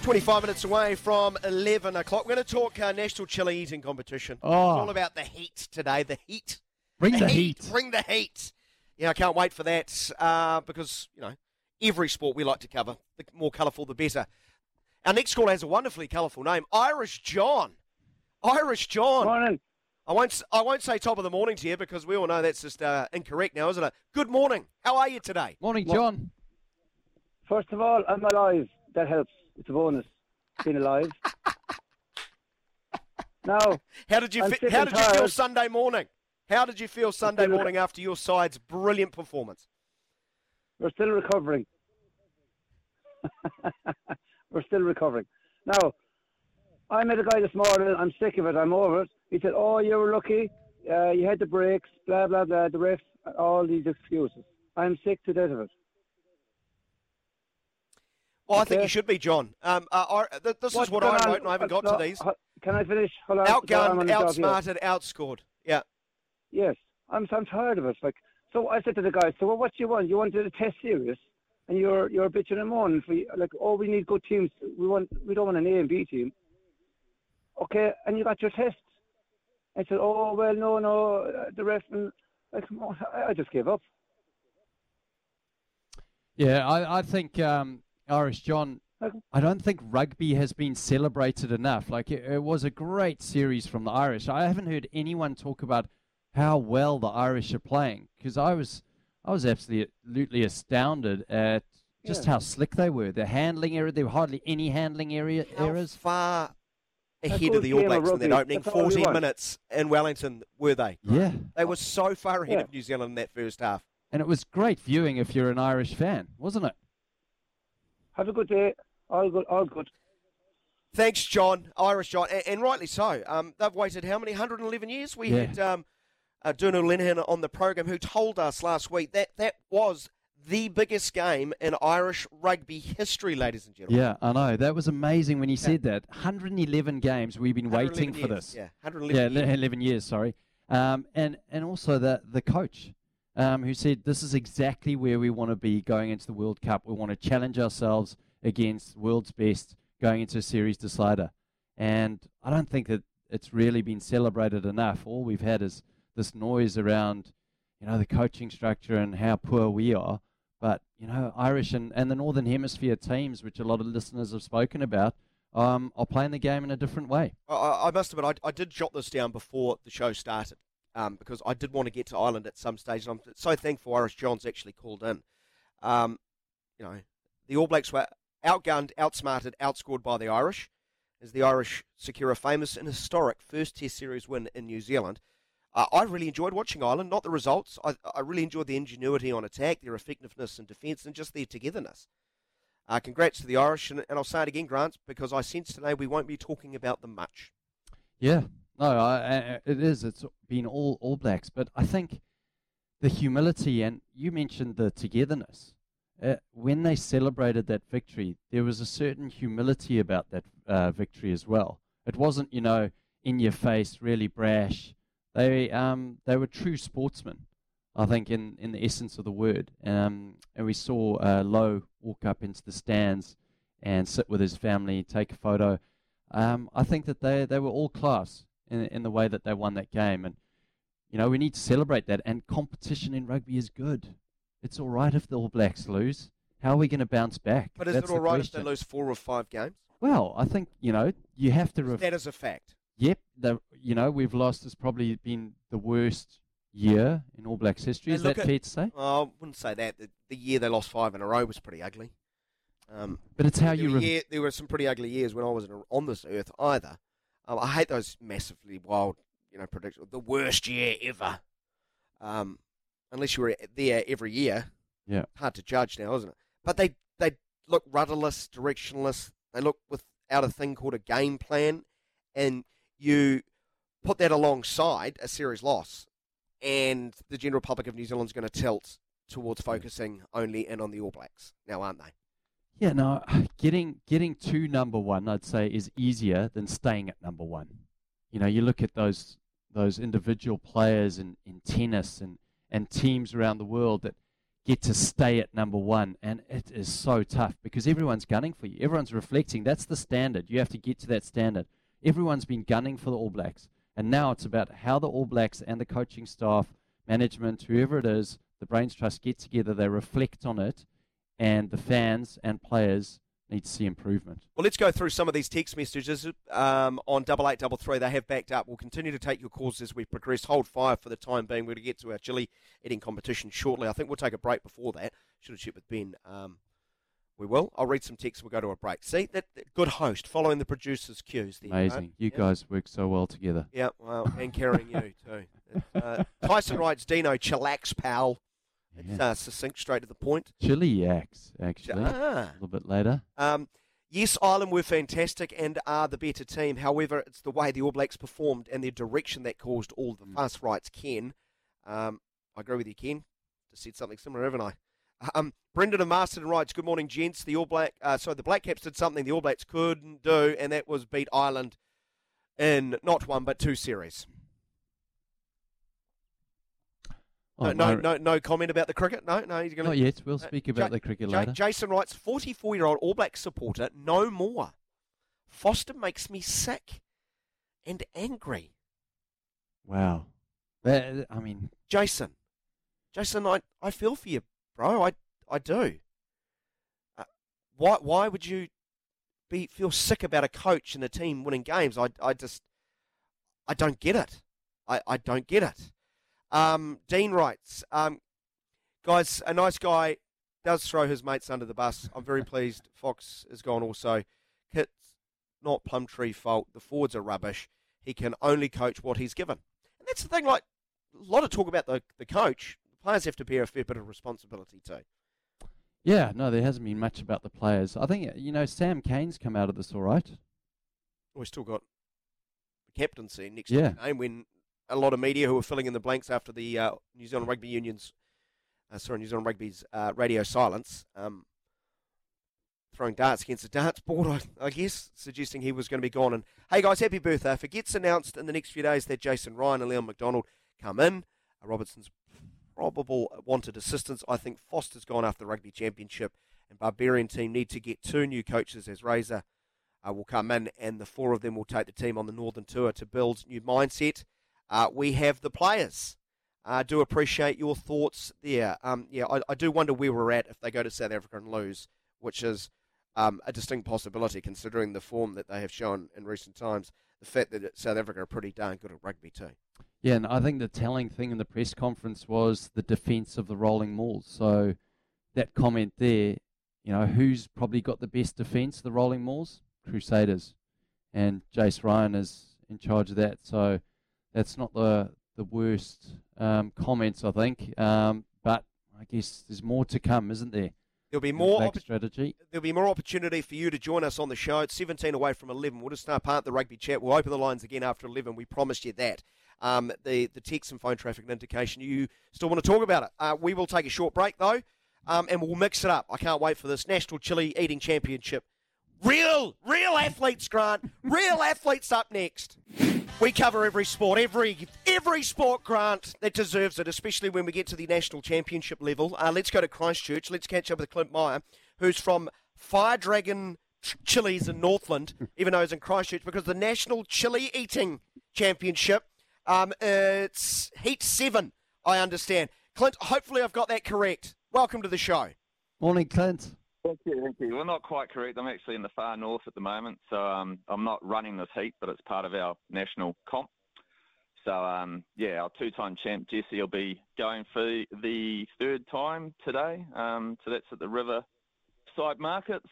twenty-five minutes away from eleven o'clock. We're going to talk uh, National Chili Eating Competition. Oh. It's all about the heat today. The heat. Bring the, the heat. heat. Bring the heat. Yeah, I can't wait for that uh, because, you know, every sport we like to cover, the more colourful, the better. Our next caller has a wonderfully colourful name, Irish John. Irish John. Morning. I won't I won't say top of the morning to you because we all know that's just uh, incorrect now, isn't it? Good morning. How are you today? Morning, John. First of all, I'm alive. That helps. It's a bonus, being alive. Now, how did you I'm fi- how did you feel Sunday morning? How did you feel Sunday morning re- after your side's brilliant performance? We're still recovering. We're still recovering. Now, I met a guy this morning. I'm sick of it. I'm over it. He said, oh, you were lucky, uh, you had the breaks, blah, blah, blah, the refs, all these excuses. I'm sick to death of it. Well, okay. I think you should be, John. Um, uh, I, th- this What's is what I wrote, on? and I haven't got no, to these. Can I finish? Hold on. Outgunned, outsmarted, outscored. Yeah. Yes. I'm I'm tired of it. Like, so I said to the guys, so well, what do you want? You want to do the test series? And you're you're bitching and moaning. For, like, oh, we need good teams. We want we don't want an A and B team. Okay, and you got your test. I said, oh, well, no, no, the ref, I just gave up. Yeah, I, I think, um, Irish John, I don't think rugby has been celebrated enough. Like, it, it was a great series from the Irish. I haven't heard anyone talk about how well the Irish are playing, because I was, I was absolutely astounded at just yeah. how slick they were. Their handling error, there were hardly any handling area, errors. How far... ahead of the All Blacks in that opening. fourteen minutes in Wellington, were they? Yeah. They were so far ahead yeah. of New Zealand in that first half. And it was great viewing if you're an Irish fan, wasn't it? Have a good day. All good. All good. Thanks, John. Irish John. And, and rightly so. Um, they've waited how many? one hundred eleven years? We yeah. had um, uh, Dúnadh Lenhan on the program who told us last week that that was the biggest game in Irish rugby history, ladies and gentlemen. Yeah, I know. That was amazing when he yeah. said that. one hundred eleven games we've been waiting years. for this. Yeah, one hundred eleven yeah, years. eleven years, sorry. Um, and, and also the, the coach um, who said, this is exactly where we want to be going into the World Cup. We want to challenge ourselves against world's best going into a series decider. And I don't think that it's really been celebrated enough. All we've had is this noise around, you know, the coaching structure and how poor we are. But, you know, Irish and, and the Northern Hemisphere teams, which a lot of listeners have spoken about, um, are playing the game in a different way. I, I must admit, I, I did jot this down before the show started um, because I did want to get to Ireland at some stage. And I'm so thankful Irish John's actually called in. Um, you know, the All Blacks were outgunned, outsmarted, outscored by the Irish, as the Irish secure a famous and historic first Test Series win in New Zealand. Uh, I really enjoyed watching Ireland, not the results. I, I really enjoyed the ingenuity on attack, their effectiveness in defence, and just their togetherness. Uh, congrats to the Irish, and, and I'll say it again, Grant, because I sense today we won't be talking about them much. Yeah, no, I, I, it is. It's been all All Blacks, but I think the humility, and you mentioned the togetherness. Uh, when they celebrated that victory, there was a certain humility about that uh, victory as well. It wasn't, you know, in your face, really brash. They um they were true sportsmen, I think, in, in the essence of the word. Um, and we saw uh, Lowe walk up into the stands and sit with his family, take a photo. Um, I think that they, they were all class in, in the way that they won that game. And, you know, we need to celebrate that. And competition in rugby is good. It's all right if the All Blacks lose. How are we going to bounce back? But is That's it all right question. If they lose four or five games? Well, I think, you know, you have to... Ref- that is a fact. Yep. The, you know, we've lost. It's probably been the worst year in All Blacks history. Is that fair to say? Oh, I wouldn't say that. The, the year they lost five in a row was pretty ugly. Um, but it's how you... Were re- year, there were some pretty ugly years when I wasn't on this earth either. Um, I hate those massively wild, you know, predictions. The worst year ever. Um... Unless you were there every year. Yeah. Hard to judge now, isn't it? But they, they look rudderless, directionless. They look without a thing called a game plan. And you put that alongside a series loss. And the general public of New Zealand's going to tilt towards focusing only in on the All Blacks now, aren't they? Yeah, no, getting, getting to number one, I'd say, is easier than staying at number one. You know, you look at those those individual players in, in tennis and and teams around the world that get to stay at number one. And it is so tough because everyone's gunning for you. Everyone's reflecting. That's the standard. You have to get to that standard. Everyone's been gunning for the All Blacks. And now it's about how the All Blacks and the coaching staff, management, whoever it is, the Brains Trust get together, they reflect on it, and the fans and players need to see improvement. Well, let's go through some of these text messages um, on double eight double three. They have backed up. We'll continue to take your calls as we progress. Hold fire for the time being. We're going to get to our chili eating competition shortly. I think we'll take a break before that. Should have checked with Ben. Um, we will. I'll read some texts. We'll go to a break. See, that, that good host, following the producer's cues. There, amazing. You, know? you yeah. guys work so well together. Yeah, well, and carrying you too. Uh, Tyson writes, Dino, chillax, pal. It's uh, succinct, straight to the point. Chili yaks, actually, ah. a little bit later. Um, yes, Ireland were fantastic and are the better team. However, it's the way the All Blacks performed and their direction that caused all the mm. fuss, writes Ken. Um, I agree with you, Ken. Just said something similar, haven't I? Um, Brendan and Marston writes, good morning, gents. The All Black, uh, so the Black Caps did something the All Blacks couldn't do, and that was beat Ireland in not one but two series. No, oh, no, no, no comment about the cricket. No, no, he's going to. Not yet. We'll speak uh, about J- the cricket J- later. Jason writes, forty-four-year-old All Black supporter, no more. Foster makes me sick and angry. Wow, that, I mean, Jason, Jason, I, I feel for you, bro. I, I do. Uh, why, why would you be feel sick about a coach and a team winning games? I, I just, I don't get it. I, I don't get it. Um, Dean writes, um, guys, a nice guy does throw his mates under the bus. I'm very pleased Fox is gone also. Kit's not Plumtree's fault. The forwards are rubbish. He can only coach what he's given. And that's the thing, like, a lot of talk about the, the coach. The players have to bear a fair bit of responsibility too. Yeah, no, there hasn't been much about the players. I think, you know, Sam Kane's come out of this all right. We've still got the captaincy next yeah. to the name when... A lot of media who were filling in the blanks after the uh, New Zealand Rugby Union's, uh, sorry, New Zealand Rugby's uh, radio silence, um, throwing darts against the darts board, I, I guess, suggesting he was going to be gone. And hey guys, happy birthday! If it gets announced in the next few days that Jason Ryan and Leon McDonald come in, uh, Robertson's probable wanted assistance. I think Foster's gone after the Rugby Championship, and Barbarian team need to get two new coaches as Razor uh, will come in, and the four of them will take the team on the Northern Tour to build new mindset. Uh, we have the players. I uh, do appreciate your thoughts there. Um, yeah, I, I do wonder where we're at if they go to South Africa and lose, which is um, a distinct possibility considering the form that they have shown in recent times, the fact that South Africa are pretty darn good at rugby too. Yeah, and I think the telling thing in the press conference was the defence of the rolling malls. So that comment there, you know, who's probably got the best defence, the rolling malls? Crusaders. And Jace Ryan is in charge of that. So that's not the... the worst um, comments, I think. Um, but I guess there's more to come, isn't there? There'll be more oppo- strategy. There'll be more opportunity for you to join us on the show. It's seventeen away from eleven. We'll just start part of the rugby chat. We'll open the lines again after eleven. We promised you that. Um, the, the text and phone traffic and indication, you still want to talk about it. Uh, we will take a short break, though, um, and we'll mix it up. I can't wait for this National Chili Eating Championship. Real, real athletes, Grant. Real athletes up next. We cover every sport, every every sport, Grant, that deserves it, especially when we get to the national championship level. Uh, let's go to Christchurch. Let's catch up with Clint Meyer, who's from Fire Dragon Chilies in Northland, even though he's in Christchurch, because the National Chili Eating Championship, um, it's Heat seven, I understand. Clint, hopefully I've got that correct. Welcome to the show. Morning, Clint. Thank you, thank you. Well, not quite correct. I'm actually in the far north at the moment, so um, I'm not running this heat, but it's part of our national comp. So, um, yeah, our two-time champ, Jesse, will be going for the third time today. Um, so that's at the Riverside Markets.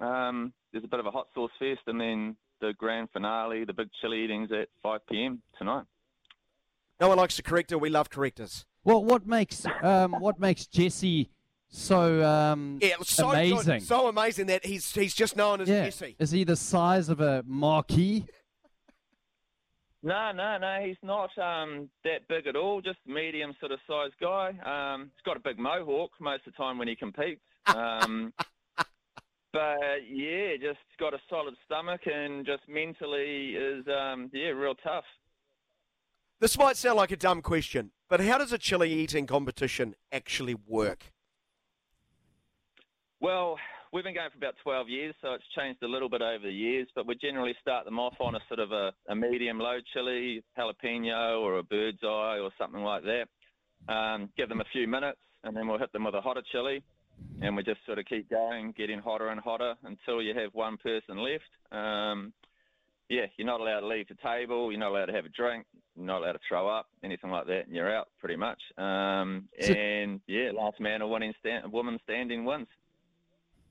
Um, there's a bit of a hot sauce fest, and then the grand finale, the big chili eating's at five p.m. tonight. No one likes a corrector. We love correctors. Well, what makes um, what makes Jesse... So um, yeah, so amazing. Good, so amazing that he's he's just known as yeah. Jesse. Is he the size of a marquee? No, no, no. He's not um, that big at all. Just medium sort of sized guy. Um, he's got a big mohawk most of the time when he competes. Um, but yeah, just got a solid stomach and just mentally is um, yeah, real tough. This might sound like a dumb question, but how does a chili eating competition actually work? Well, we've been going for about twelve years, so it's changed a little bit over the years, but we generally start them off on a sort of a, a medium-low chili, jalapeno or a bird's eye or something like that. Um, give them a few minutes, and then we'll hit them with a hotter chili, and we just sort of keep going, getting hotter and hotter until you have one person left. Um, yeah, you're not allowed to leave the table, you're not allowed to have a drink, you're not allowed to throw up, anything like that, and you're out pretty much. Um, and, yeah, last man or stand, woman standing wins.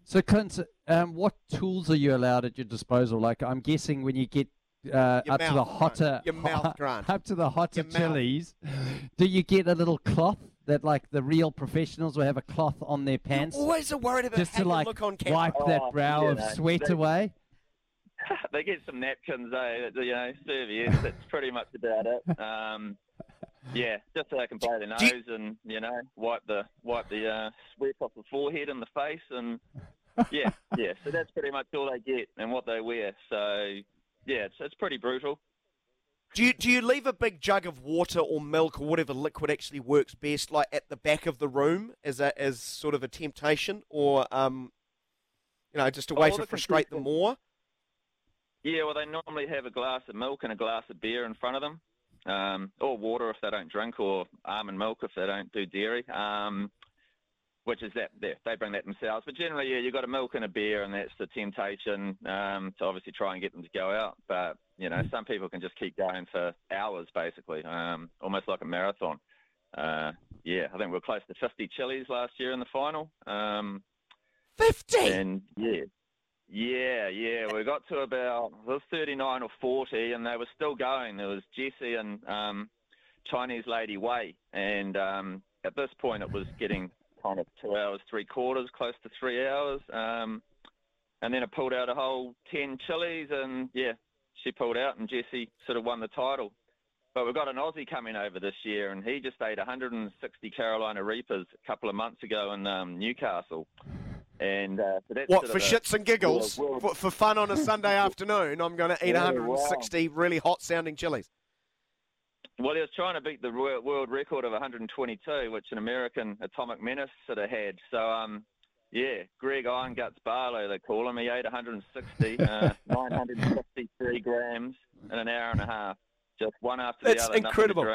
So, Clint, um, what tools are you allowed at your disposal? Like, I'm guessing when you get uh, up, mouth, to the hotter, your mouth, Grant. up to the hotter chilies, do you get a little cloth that, like, the real professionals will have a cloth on their pants? You're always worried about just how to, like, look on camera. Wipe oh, that brow yeah, of sweat they, away? They get some napkins, eh? You know, serviettes. That's pretty much about it. Um, yeah, just so they can blow their nose and, you know, wipe the wipe the uh, sweat off the forehead and the face and... yeah, yeah. So that's pretty much all they get and what they wear. So, yeah, it's, it's pretty brutal. Do you do you leave a big jug of water or milk or whatever liquid actually works best, like at the back of the room, as a as sort of a temptation, or um, you know, just a way oh, to frustrate them more? Yeah, well, they normally have a glass of milk and a glass of beer in front of them, um, or water if they don't drink, or almond milk if they don't do dairy. Um, Which is that they bring that themselves, but generally, yeah, you've got a milk and a beer, and that's the temptation um, to obviously try and get them to go out. But you know, some people can just keep going for hours, basically, um, almost like a marathon. Uh, yeah, I think we were close to fifty chilies last year in the final. Um, fifty. And yeah, yeah, yeah, we got to about it was thirty-nine or forty, and they were still going. There was Jesse and um, Chinese lady Wei, and um, at this point, it was getting. Kind of two hours, three quarters, close to three hours. Um, and then I pulled out a whole ten chilies and, yeah, she pulled out and Jesse sort of won the title. But we've got an Aussie coming over this year and he just ate one hundred sixty Carolina Reapers a couple of months ago in um, Newcastle. And uh, so that's What, for a, shits and giggles? Well, well, for, for fun on a Sunday afternoon, I'm going to eat yeah, one hundred sixty wow. really hot-sounding chilies. Well, he was trying to beat the world record of one hundred twenty-two, which an American Atomic Menace sort of had. So, um, Yeah, Greg Ironguts Barlow, they call him. He ate one hundred sixty, uh, nine hundred fifty-three grams in an hour and a half. Just one after the it's other. It's incredible.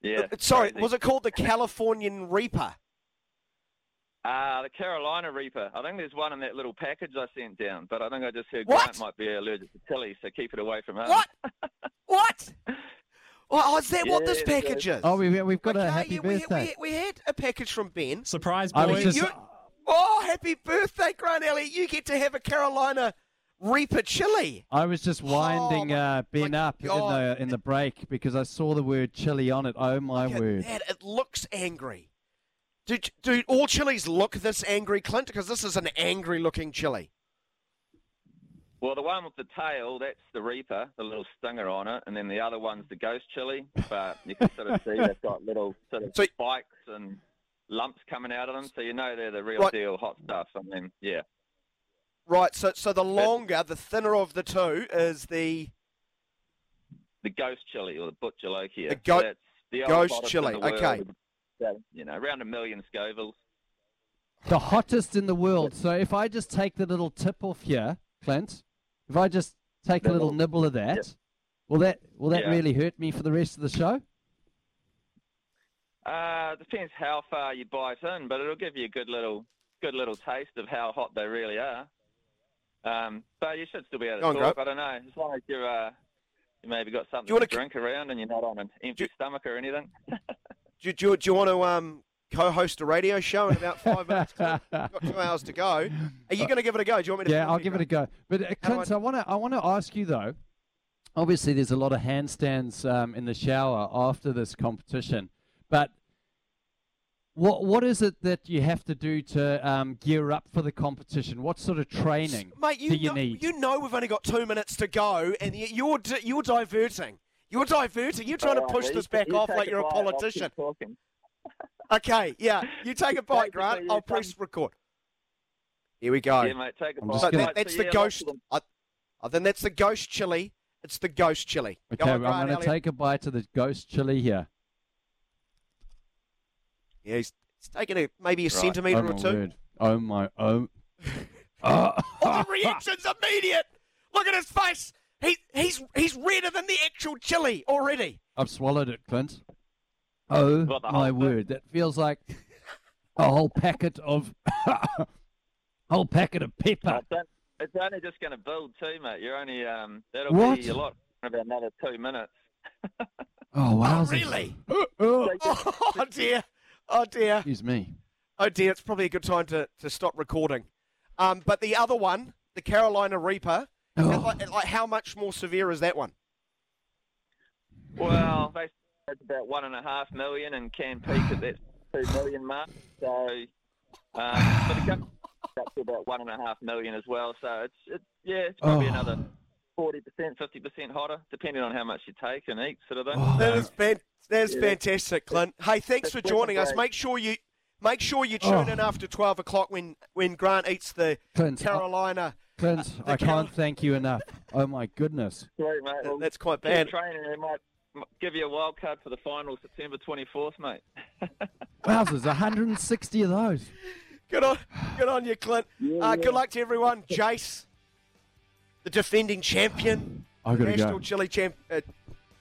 Yeah. It's Sorry, crazy. Was it called the Californian Reaper? Ah, uh, the Carolina Reaper. I think there's one in that little package I sent down, but I think I just heard what? Grant might be allergic to chili, so keep it away from him. What? What? Oh, is that yeah, what this package is? Oh, we, we've got okay, a happy yeah, birthday. We, we, we had a package from Ben. Surprise, boys. Oh, happy birthday, Grant Elliott. You get to have a Carolina Reaper chili. I was just winding oh, uh, Ben up God. in the in the break because I saw the word chili on it. Oh, my Look at word. That. It looks angry. Do, do all chilies look this angry, Clint? Because this is an angry-looking chili. Well, the one with the tail, that's the Reaper, the little stinger on it, and then the other one's the Ghost chili. But you can sort of see they've got little sort of so, spikes and... lumps coming out of them, so you know they're the real right. deal hot stuff. I mean, yeah. Right, so so the longer, the thinner of the two is the... The Ghost chili, or the Butchalokia. The, go- That's the Ghost chili, the okay. You know, around a million Scovilles. The hottest in the world. So if I just take the little tip off here, Clint, if I just take nibble. a little nibble of that, yep. will that, will that yeah. really hurt me for the rest of the show? Uh, depends how far you bite in, but it'll give you a good little, good little taste of how hot they really are. Um, but you should still be able to talk. I don't know, as long as you're, uh, you maybe got something to drink c- around and you're not on an empty do, stomach or anything. do, do, do you want to um, co-host a radio show in about five minutes? You've got two hours to go. Are you going to give it a go? Do you want me to? Yeah, I'll give it a go. But uh, Clint, I want to, I want to ask you though. Obviously, there's a lot of handstands um, in the shower after this competition. But what what is it that you have to do to um, gear up for the competition? What sort of training Mate, you do you know, need? You know we've only got two minutes to go, and you're you're diverting. You're diverting. You're trying right, to push well, this back you off like you're a politician. Okay, yeah. You take a bite, Grant. I'll press record. Here we go. Yeah, mate, take a bite. So that, that's so, the yeah, ghost. I, I think that's the Ghost chili. It's the Ghost chili. Okay, go on, well, I'm going to take a bite of the Ghost chili here. Yeah, he's, he's taking a, maybe a right. centimetre oh or two. Word. Oh, my. Oh. oh. oh, the reaction's immediate. Look at his face. He, he's he's redder than the actual chili already. I've swallowed it, Clint. Oh, my word. That feels like a whole packet of whole packet of pepper. No, it's only just going to build too, mate. You're only, um, that'll what? be a lot in about another two minutes. oh, wow. Oh, really? oh, dear. Oh, dear. Excuse me. Oh, dear. It's probably a good time to, to stop recording. Um, but the other one, the Carolina Reaper, oh. and like, and like how much more severe is that one? Well, basically it's about one and a half million and can peak at that two million mark. So, um, but it comes up to about one and a half million as well. So, it's, it's yeah, it's probably oh. another forty percent, fifty percent hotter, depending on how much you take and eat, sort of thing. Oh. That is bad. That's yeah. fantastic, Clint. Hey, thanks That's for joining us. Make sure you make sure you tune oh. in after twelve o'clock when, when Grant eats the Clint, Carolina. I, Clint, uh, the I Carol- can't thank you enough. Oh my goodness. Great, mate. Well, that's quite bad. Training, they might give you a wild card for the final September twenty fourth, mate. Wowzers, one hundred and sixty of those. Good on, good on you, Clint. Yeah, uh, yeah. Good luck to everyone. Jace, the defending champion, national go. chili champ, uh,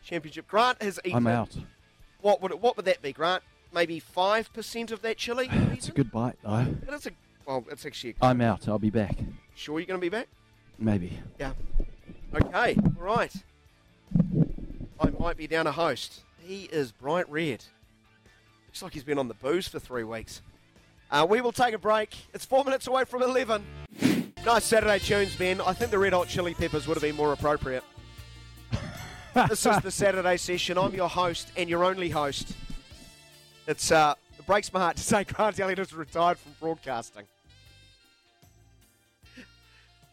championship. Grant has eaten. I'm out. What would it, what would that be, Grant? Maybe five percent of that chili. It's a good bite, though. It is a well. It's actually. A good I'm out. I'll be back. Sure, you're going to be back? Maybe. Yeah. Okay. All right. I might be down a host. He is bright red. Looks like he's been on the booze for three weeks. Uh, we will take a break. It's four minutes away from eleven. Nice Saturday tunes, Ben. I think the Red Hot Chili Peppers would have been more appropriate. This is the Saturday session. I'm your host and your only host. It's uh, it breaks my heart to say Grant Elliott is retired from broadcasting.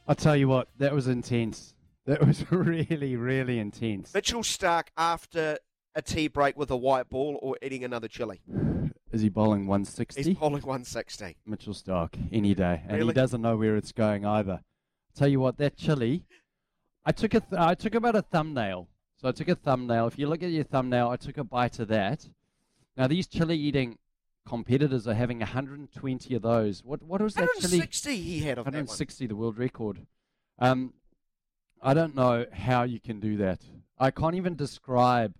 I tell you what, that was intense. That was really, really intense. Mitchell Starc after a tea break with a white ball or eating another chili. Is he bowling one sixty? He's bowling one sixty. Mitchell Starc, any day. And really? He doesn't know where it's going either. Tell you what, that chili, I took a th- I took about a thumbnail. So I took a thumbnail. If you look at your thumbnail, I took a bite of that. Now, these chili eating competitors are having one hundred twenty of those. What what was that chili? one hundred sixty he had of that one. one hundred sixty, the world record. Um, I don't know how you can do that. I can't even describe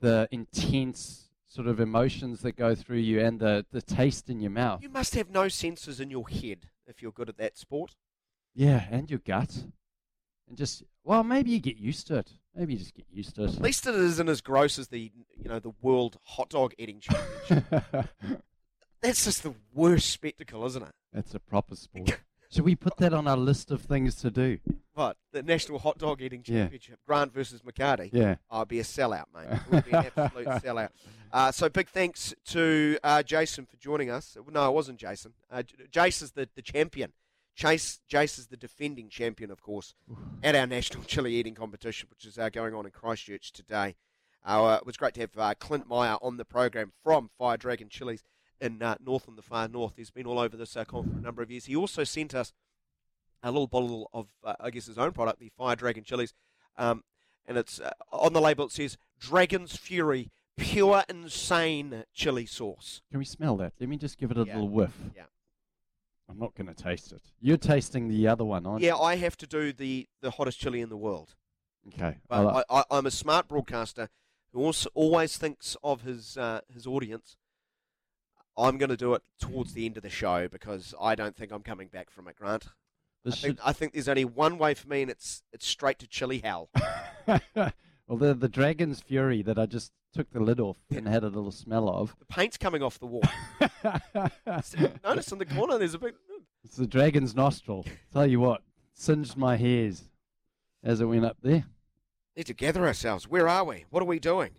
the intense sort of emotions that go through you and the, the taste in your mouth. You must have no senses in your head if you're good at that sport. Yeah, and your gut. And just, well, maybe you get used to it. Maybe you just get used to it. At least it isn't as gross as the, you know, the World Hot Dog Eating Challenge. That's just the worst spectacle, isn't it? That's a proper sport. Should we put that on our list of things to do? What? The National Hot Dog Eating Championship. Yeah. Grant versus McCartie. Yeah. I'd be a sellout, mate. It would be an absolute sellout. Uh, so big thanks to uh, Jason for joining us. No, it wasn't Jason. Uh, Jace is the, the champion. Chase, Jace is the defending champion, of course, at our National Chili Eating Competition, which is uh, going on in Christchurch today. Uh, it was great to have uh, Clint Meyer on the program from Fire Dragon Chilies in uh, Northland, the far north. He's been all over this uh, con for a number of years. He also sent us a little bottle of, uh, I guess, his own product, the Fire Dragon Chilies. Um, and it's uh, on the label, it says, Dragon's Fury, pure, insane chili sauce. Can we smell that? Let me just give it a yeah. little whiff. Yeah. I'm not going to taste it. You're tasting the other one, aren't yeah, you? Yeah, I have to do the, the hottest chili in the world. Okay. But like. I, I, I'm a smart broadcaster who also always thinks of his uh, his audience. I'm going to do it towards the end of the show because I don't think I'm coming back from it, Grant. I think, I think there's only one way for me, and it's it's straight to chili hell. Well, the, the Dragon's Fury that I just took the lid off and had a little smell of. The paint's coming off the wall. Notice in the corner there's a big... It's the dragon's nostril. Tell you what, singed my hairs as it went up there. Need to gather ourselves. Where are we? What are we doing?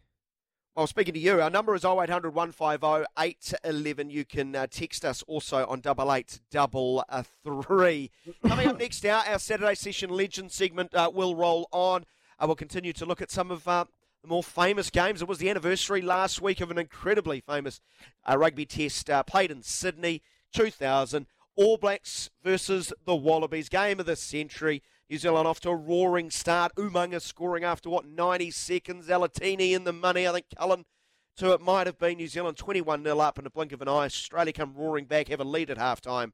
Well, speaking to you, our number is oh eight hundred, one five oh, eight one one. You can uh, text us also on double eight double three. Coming up next hour, our Saturday Session Legend segment uh, will roll on. Uh, we'll continue to look at some of uh, the more famous games. It was the anniversary last week of an incredibly famous uh, rugby test uh, played in Sydney, two thousand. All Blacks versus the Wallabies, game of the century. New Zealand off to a roaring start. Umanga scoring after, what, ninety seconds. Alatini in the money. I think Cullen, too, it might have been. New Zealand twenty-one nil up in a blink of an eye. Australia come roaring back, have a lead at halftime.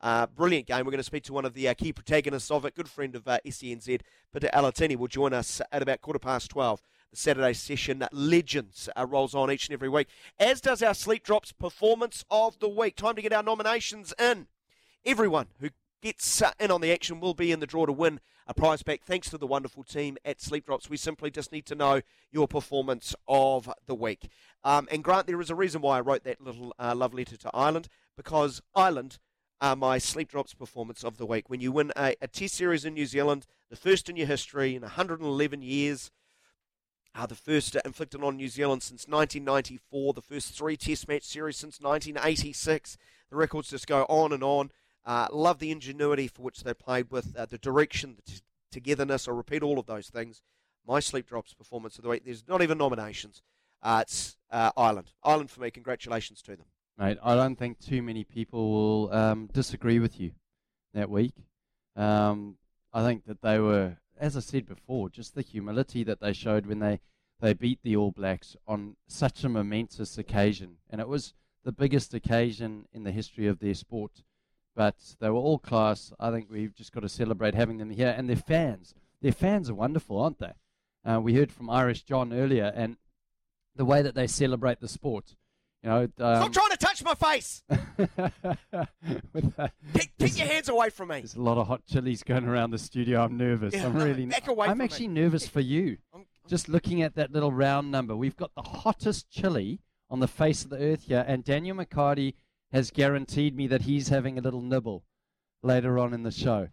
Uh, brilliant game. We're going to speak to one of the uh, key protagonists of it, good friend of uh, S E N Z, Peter Alatini, will join us at about quarter past twelve. The Saturday Session Legends uh, rolls on each and every week, as does our Sleep Drops Performance of the Week. Time to get our nominations in. Everyone who gets uh, in on the action will be in the draw to win a prize pack thanks to the wonderful team at Sleep Drops. We simply just need to know your performance of the week. Um, and Grant, there is a reason why I wrote that little uh, love letter to Ireland, because Ireland are my Sleep Drops Performance of the Week. When you win a, a test series in New Zealand, the first in your history in one hundred eleven years, uh, the first uh, inflicted on New Zealand since nineteen ninety-four, the first three test match series since nineteen eighty-six, the records just go on and on. Uh, love the ingenuity for which they played with, uh, the direction, the t- togetherness. I'll repeat all of those things. My Sleep Drops Performance of the Week. There's not even nominations. Uh, it's uh, Ireland. Ireland for me. Congratulations to them. Mate, I don't think too many people will um, disagree with you that week. Um, I think that they were, as I said before, just the humility that they showed when they, they beat the All Blacks on such a momentous occasion. And it was the biggest occasion in the history of their sport. But they were all class. I think we've just got to celebrate having them here. And their fans, their fans are wonderful, aren't they? Uh, we heard from Irish John earlier, and the way that they celebrate the sport. You know, um, stop trying to touch my face. Take your hands away from me. There's a lot of hot chilies going around the studio. I'm nervous. Yeah, I'm really. Back away I'm from actually me. nervous for you. I'm, I'm just looking at that little round number. We've got the hottest chili on the face of the earth here, and Daniel McCartie has guaranteed me that he's having a little nibble later on in the show.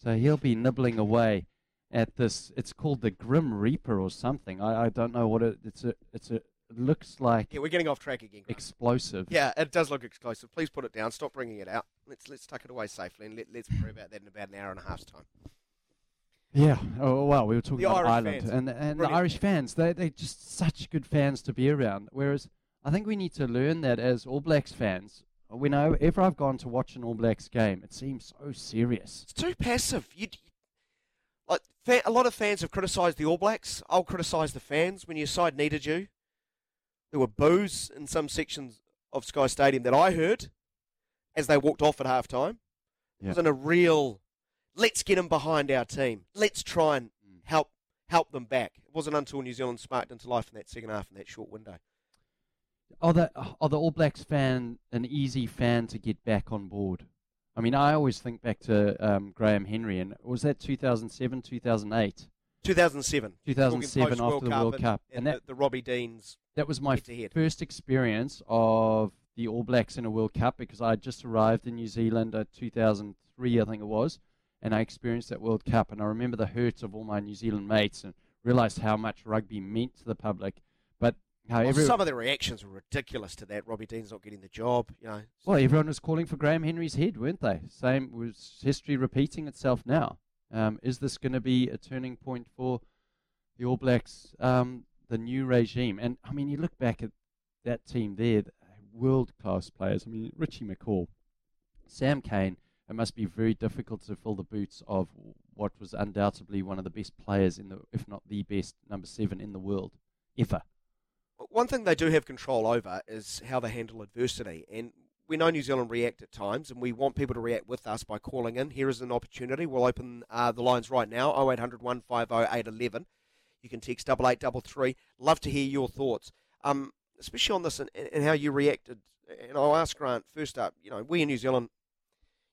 So he'll be nibbling away at this. It's called the Grim Reaper or something. I, I don't know what it it's a, it's a it looks like. Yeah, we're getting off track again. Grant. Explosive. Yeah, it does look explosive. Please put it down. Stop bringing it out. Let's let's tuck it away safely, and let, let's worry about that in about an hour and a half's time. Yeah. Oh, well, we were talking the about Irish Ireland. Fans. And, and the Irish fans, they they're just such good fans to be around. Whereas I think we need to learn that as All Blacks fans. We know, whenever I've gone to watch an All Blacks game, it seems so serious. It's too passive. You, like, fa- a lot of fans have criticised the All Blacks. I'll criticise the fans when your side needed you. There were boos in some sections of Sky Stadium that I heard as they walked off at halftime. Yeah. It wasn't a real, let's get them behind our team. Let's try and help help them back. It wasn't until New Zealand sparked into life in that second half, in that short window. Are the, are the All Blacks fan an easy fan to get back on board? I mean, I always think back to um, Graham Henry, and was that two thousand seven, two thousand eight? two thousand seven. two thousand seven after World the World Cup. Cup. And, and that, the, the Robbie Deans. That was my head-to-head. first experience of the All Blacks in a World Cup, because I had just arrived in New Zealand in two thousand three, I think it was, and I experienced that World Cup. And I remember the hurt of all my New Zealand mates and realised how much rugby meant to the public. But how well, every... some of the reactions were ridiculous to that. Robbie Dean's not getting the job. You know. Well, everyone was calling for Graham Henry's head, weren't they? Same, was history repeating itself now? Um, is this going to be a turning point for the All Blacks, um, the new regime? And, I mean, you look back at that team there, the world-class players. I mean, Richie McCaw, Sam Cane, it must be very difficult to fill the boots of what was undoubtedly one of the best players, in the, if not the best, number seven in the world ever. One thing they do have control over is how they handle adversity. And we know New Zealand react at times, and we want people to react with us by calling in. Here is an opportunity. We'll open uh, the lines right now, oh eight hundred, one five oh, eight one one. You can text double eight double three. Love to hear your thoughts, um, especially on this and, and how you reacted. And I'll ask Grant first up, you know, we in New Zealand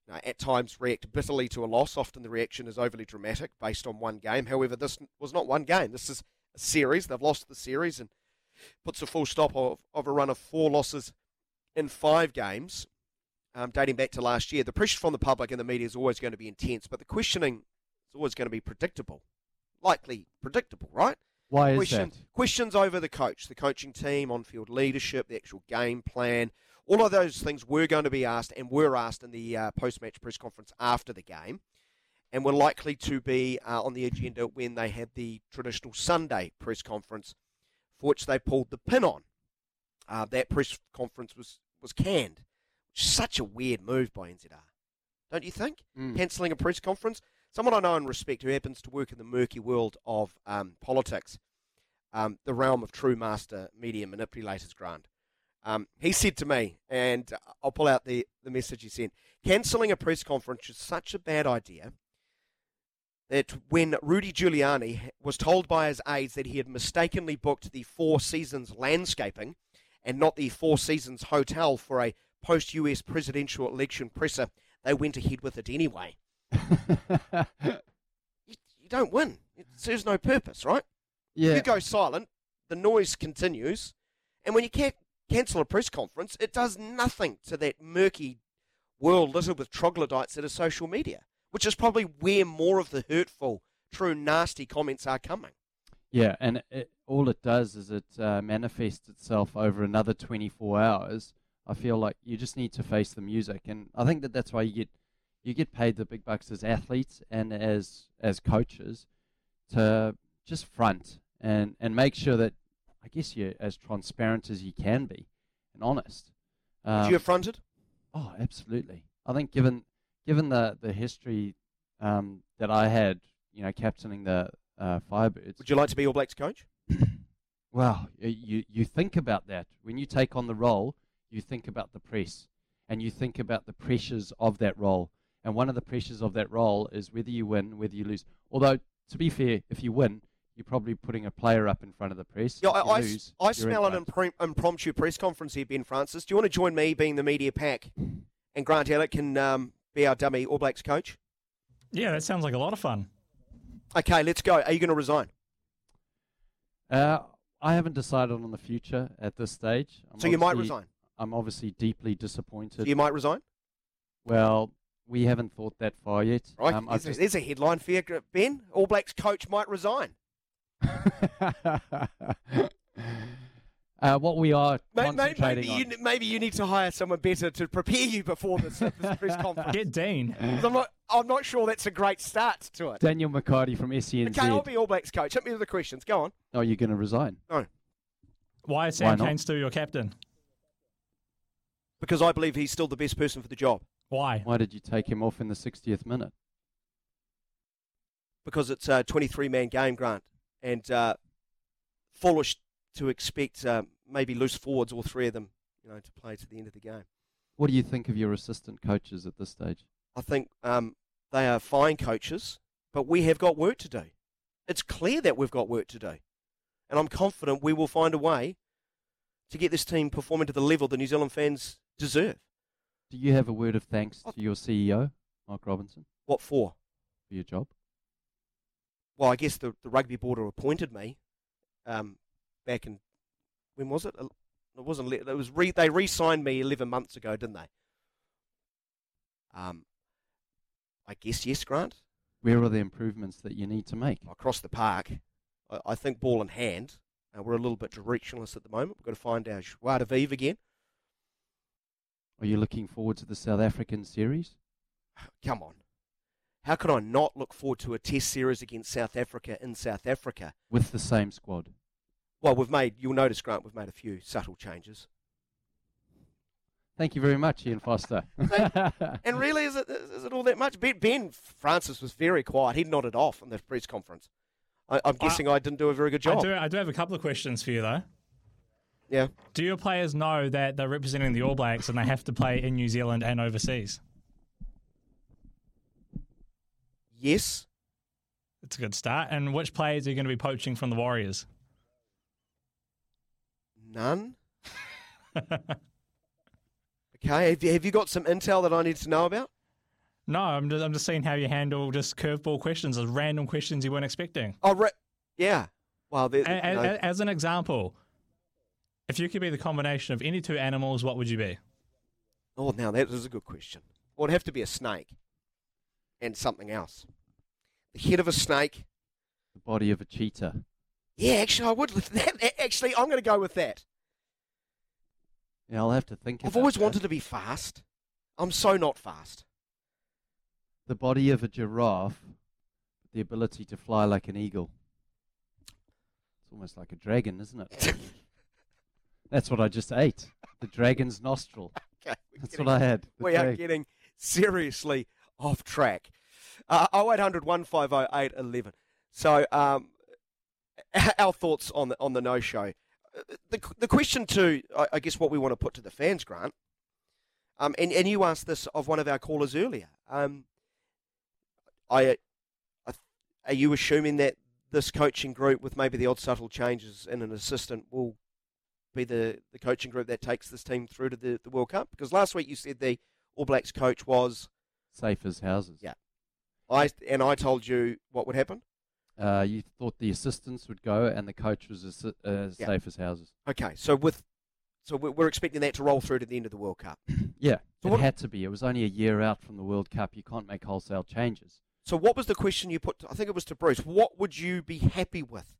you know, at times react bitterly to a loss. Often the reaction is overly dramatic based on one game. However, this was not one game. This is a series. They've lost the series and puts a full stop of, of a run of four losses in five games, um, dating back to last year. The pressure from the public and the media is always going to be intense, but the questioning is always going to be predictable, likely predictable, right? Why is Question, that? Questions over the coach, the coaching team, on-field leadership, the actual game plan, all of those things were going to be asked and were asked in the uh, post-match press conference after the game, and were likely to be uh, on the agenda when they had the traditional Sunday press conference, for which they pulled the pin on. Uh, that press conference was, was canned. Such a weird move by N Z R, don't you think? Mm. Cancelling a press conference. Someone I know and respect who happens to work in the murky world of um, politics, um, the realm of true master media manipulators, Grant. Um, he said to me, and I'll pull out the, the message he sent, cancelling a press conference is such a bad idea that when Rudy Giuliani was told by his aides that he had mistakenly booked the Four Seasons Landscaping and not the Four Seasons Hotel for a post-U S presidential election presser, they went ahead with it anyway. you, you don't win. It serves no purpose, right? Yeah. You go silent, the noise continues, and when you can't cancel a press conference, it does nothing to that murky world littered with troglodytes that are social media, which is probably where more of the hurtful, true, nasty comments are coming. Yeah, and it, all it does is it uh, manifests itself over another twenty-four hours. I feel like you just need to face the music, and I think that that's why you get you get paid the big bucks as athletes and as as coaches to just front and, and make sure that, I guess, you're as transparent as you can be and honest. Um, Did you have fronted? Oh, absolutely. I think given... Given the, the history um, that I had, you know, captaining the uh, Firebirds. Would you like to be All Blacks coach? Well, you, you think about that. When you take on the role, you think about the press and you think about the pressures of that role. And one of the pressures of that role is whether you win, whether you lose. Although, to be fair, if you win, you're probably putting a player up in front of the press. Yeah, I, lose, I, I smell an improm- impromptu press conference here, Ben Francis. Do you want to join me being the media pack? And Grant Elliott can... Um, be our dummy All Blacks coach? Yeah, that sounds like a lot of fun. Okay, let's go. Are you going to resign? Uh, I haven't decided on the future at this stage. I'm so you might resign? I'm obviously deeply disappointed. So you might resign? Well, we haven't thought that far yet. Right, um, there's, just... there's a headline for you, Ben. All Blacks coach might resign. Uh, what we are maybe, concentrating maybe on. You, maybe you need to hire someone better to prepare you before this, this press conference. Get Dean. I'm not, I'm not sure that's a great start to it. Daniel McCartie from S E N Z. Okay, I'll be All Blacks coach. Hit me with the questions. Go on. Oh, you're going to resign? No. Why is Sam Cane still your captain? Because I believe he's still the best person for the job. Why? Why did you take him off in the sixtieth minute? Because it's a twenty-three man game, Grant. And uh, foolish... to expect uh, maybe loose forwards, all three of them, you know, to play to the end of the game. What do you think of your assistant coaches at this stage? I think um, they are fine coaches, but we have got work to do. It's clear that we've got work to do. And I'm confident we will find a way to get this team performing to the level the New Zealand fans deserve. Do you have a word of thanks to your C E O, Mike Robinson? What for? For your job. Well, I guess the, the rugby board appointed me um, back in, when was it? It wasn't, it was re, they re-signed me eleven months ago, didn't they? Um, I guess, yes, Grant. Where are the improvements that you need to make? Across the park. I, I think ball in hand. Uh, we're a little bit directionless at the moment. We've got to find our joie de vivre again. Are you looking forward to the South African series? Come on. How could I not look forward to a test series against South Africa in South Africa? With the same squad. Well, we've made, you'll notice, Grant, we've made a few subtle changes. Thank you very much, Ian Foster. and, and really, is it, is it all that much? Ben Francis was very quiet. He nodded off in the press conference. I, I'm guessing I, I didn't do a very good job. I do, I do have a couple of questions for you, though. Yeah. Do your players know that they're representing the All Blacks and they have to play in New Zealand and overseas? Yes. It's a good start. And which players are you going to be poaching from the Warriors? None. Okay. Have you, have you got some intel that I need to know about? No, I'm just, I'm just seeing how you handle just curveball questions, or random questions you weren't expecting. Oh, right. Yeah. Well, there, a, no. a, as an example, if you could be the combination of any two animals, what would you be? Oh, now that is a good question. Well, it'd have to be a snake. And something else. The head of a snake. The body of a cheetah. Yeah, actually, I would. That, actually, I'm going to go with that. Yeah, I'll have to think I've about always that. Wanted to be fast. I'm so not fast. The body of a giraffe, the ability to fly like an eagle. It's almost like a dragon, isn't it? That's what I just ate. The dragon's nostril. Okay, that's getting, what I had. We drag. are getting seriously... off track. Uh, oh eight hundred, one five oh, eight one one. So um, our thoughts on the, on the no-show. The the question to, I, I guess, what we want to put to the fans, Grant, um, and, and you asked this of one of our callers earlier. Um, I, I Are you assuming that this coaching group, with maybe the odd subtle changes in an assistant, will be the, the coaching group that takes this team through to the, the World Cup? Because last week you said the All Blacks coach was... safe as houses. Yeah. I And I told you what would happen? Uh, you thought the assistants would go and the coach was as, uh, as yeah. safe as houses. Okay. So with so we're expecting that to roll through to the end of the World Cup. Yeah. So it had to be. It was only a year out from the World Cup. You can't make wholesale changes. So what was the question you put? To, I think it was to Bruce. What would you be happy with